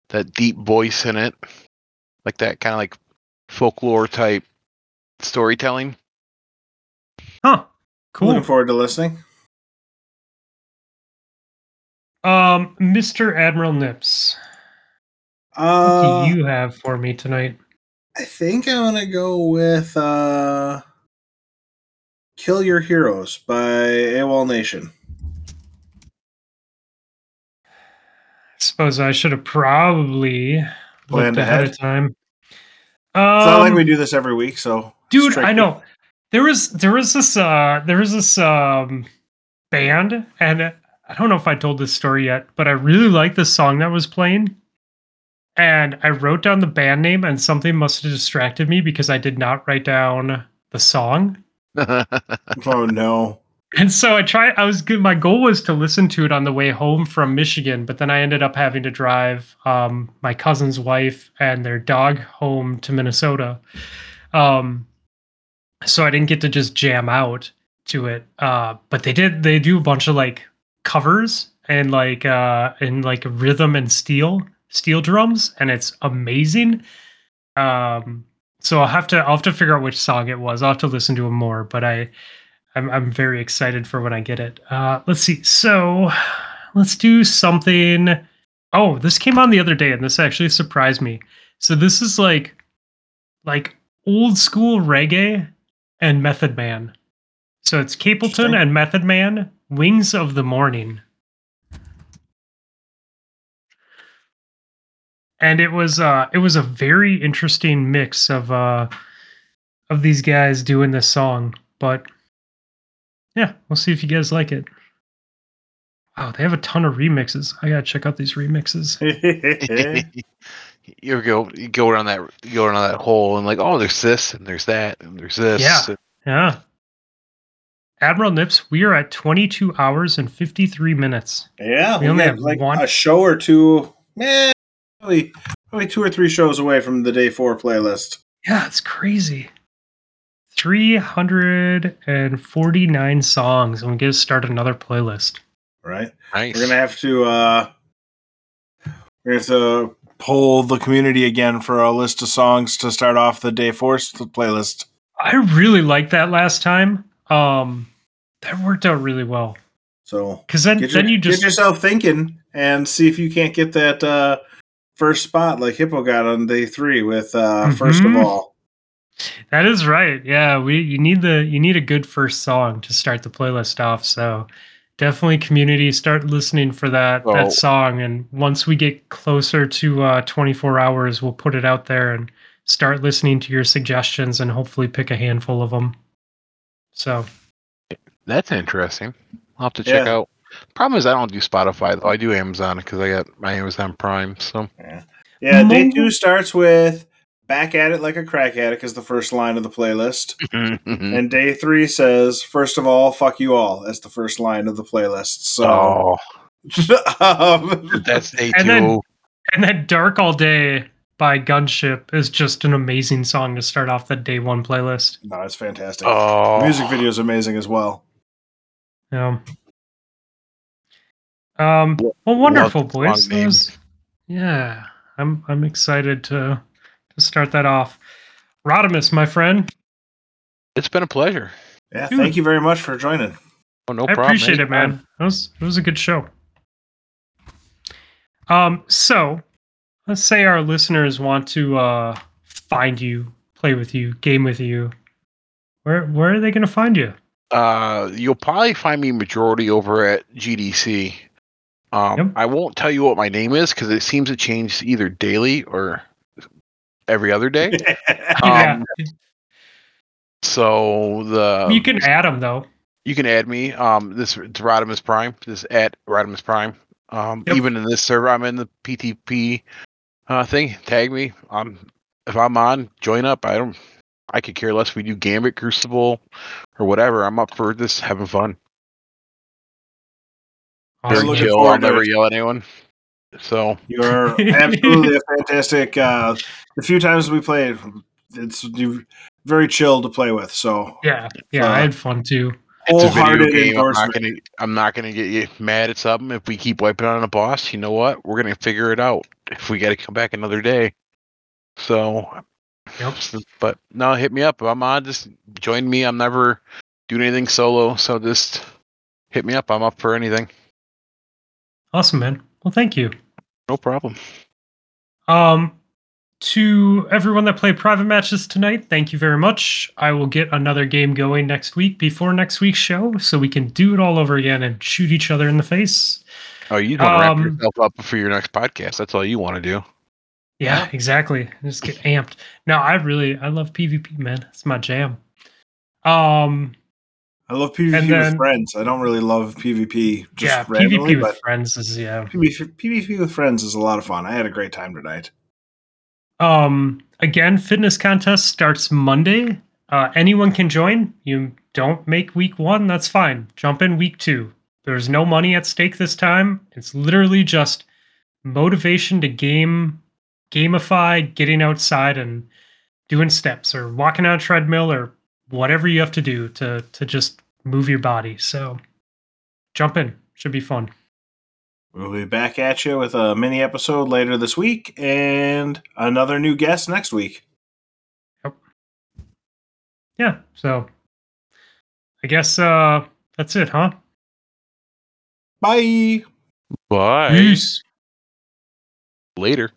that deep voice in it. Like that kind of like folklore type storytelling. Huh. Cool. Looking forward to listening. Um, Mister Admiral Nips, uh, what do you have for me tonight? I think I want to go with uh, Kill Your Heroes by AWOL Nation. I suppose I should have probably planned ahead. ahead of time. Um, it's not like we do this every week, so... Dude, I know. There was there was this uh, there was this um, band, and I don't know if I told this story yet, but I really liked the song that was playing, and I wrote down the band name, and something must have distracted me because I did not write down the song. Oh no! And so I tried. I was good. My goal was to listen to it on the way home from Michigan, but then I ended up having to drive um, my cousin's wife and their dog home to Minnesota. Um, So I didn't get to just jam out to it, uh, but they did. They do a bunch of like covers and like uh, and like rhythm and steel steel drums, and it's amazing. Um, So I'll have to I'll have to figure out which song it was. I'll have to listen to it more, but I I'm, I'm very excited for when I get it. Uh, let's see. So let's do something. Oh, this came on the other day, and this actually surprised me. So this is like like old school reggae and Method Man. So it's Capleton and Method Man, Wings of the Morning. And it was uh, it was a very interesting mix of uh, of these guys doing this song. But yeah, we'll see if you guys like it. Wow, they have a ton of remixes. I gotta check out these remixes. You go you go around that you go around that hole and like, oh, there's this and there's that and there's this. Yeah, yeah. Admiral Nips, we are at twenty-two hours and fifty-three minutes. Yeah, we, we only have like one a show or two. Man. Probably, probably two or three shows away from the day four playlist. Yeah, it's crazy. three hundred forty-nine songs, and we get to start another playlist. Right. Nice. We're gonna have to uh, we're gonna have to poll the community again for a list of songs to start off the day four playlist. I really liked that last time. Um, that worked out really well. So, because then, your, then you just get yourself thinking and see if you can't get that. Uh, First spot like Hippo got on day three with uh, mm-hmm. First of All. That is right. Yeah, we you need the you need a good first song to start the playlist off. So definitely, community, start listening for that oh. that song. And once we get closer to uh, twenty-four hours, we'll put it out there and start listening to your suggestions and hopefully pick a handful of them. So that's interesting. I'll have to check yeah. out. Problem is, I don't do Spotify though. I do Amazon because I got my Amazon Prime. So yeah, yeah day two starts with "Back at It Like a Crack Addict" is the first line of the playlist, and day three says "First of all, fuck you all" as the first line of the playlist. So oh. um, that's day two. And then, and then "Dark All Day" by Gunship is just an amazing song to start off the day one playlist. No, it's fantastic. Oh. The music video is amazing as well. Yeah. Um, well, wonderful, boys. Those, yeah, I'm I'm excited to to start that off. Rodimus, my friend, it's been a pleasure. Yeah, Dude. Thank you very much for joining. Oh, no I problem. I appreciate man. it, man. It was it was a good show. Um, so let's say our listeners want to uh, find you, play with you, game with you. Where where are they going to find you? Uh, you'll probably find me majority over at G D C. Um, yep. I won't tell you what my name is because it seems to change either daily or every other day. um, so the you can add them though. You can add me. Um, this it's Rodimus Prime. This at Rodimus Prime. Um, yep. Even in this server, I'm in the P T P uh, thing. Tag me. Um, if I'm on, join up. I don't. I could care less if we do Gambit, Crucible, or whatever. I'm up for this, having fun. Very chill. I'll never it. yell at anyone. So you're absolutely a fantastic. Uh, the few times we played, it's very chill to play with. So yeah, yeah, uh, I had fun too. It's a video game. I'm not, gonna, I'm not gonna get you mad at something if we keep wiping on a boss. You know what? We're gonna figure it out if we got to come back another day. So. Yep. But no, hit me up. I'm on. Just join me. I'm never doing anything solo, so just hit me up. I'm up for anything. Awesome, man. Well, thank you. No problem. Um, to everyone that played private matches tonight, thank you very much. I will get another game going next week before next week's show, so we can do it all over again and shoot each other in the face. Oh, you want to um, wrap yourself up for your next podcast? That's all you want to do. Yeah, exactly. Just get amped. No, I really, I love PvP, man. It's my jam. Um, I love PvP then, with friends. I don't really love PvP. Just yeah, randomly, PvP with friends is yeah. P V P, P V P with friends is a lot of fun. I had a great time tonight. Um, again, fitness contest starts Monday. Uh, anyone can join. You don't make week one, that's fine. Jump in week two. There's no money at stake this time. It's literally just motivation to game. Gamify, getting outside and doing steps or walking on a treadmill or whatever you have to do to to just move your body. So jump in. Should be fun. We'll be back at you with a mini episode later this week and another new guest next week. Yep. yeah, so I guess uh, that's it, huh? Bye. Bye. Peace. Later.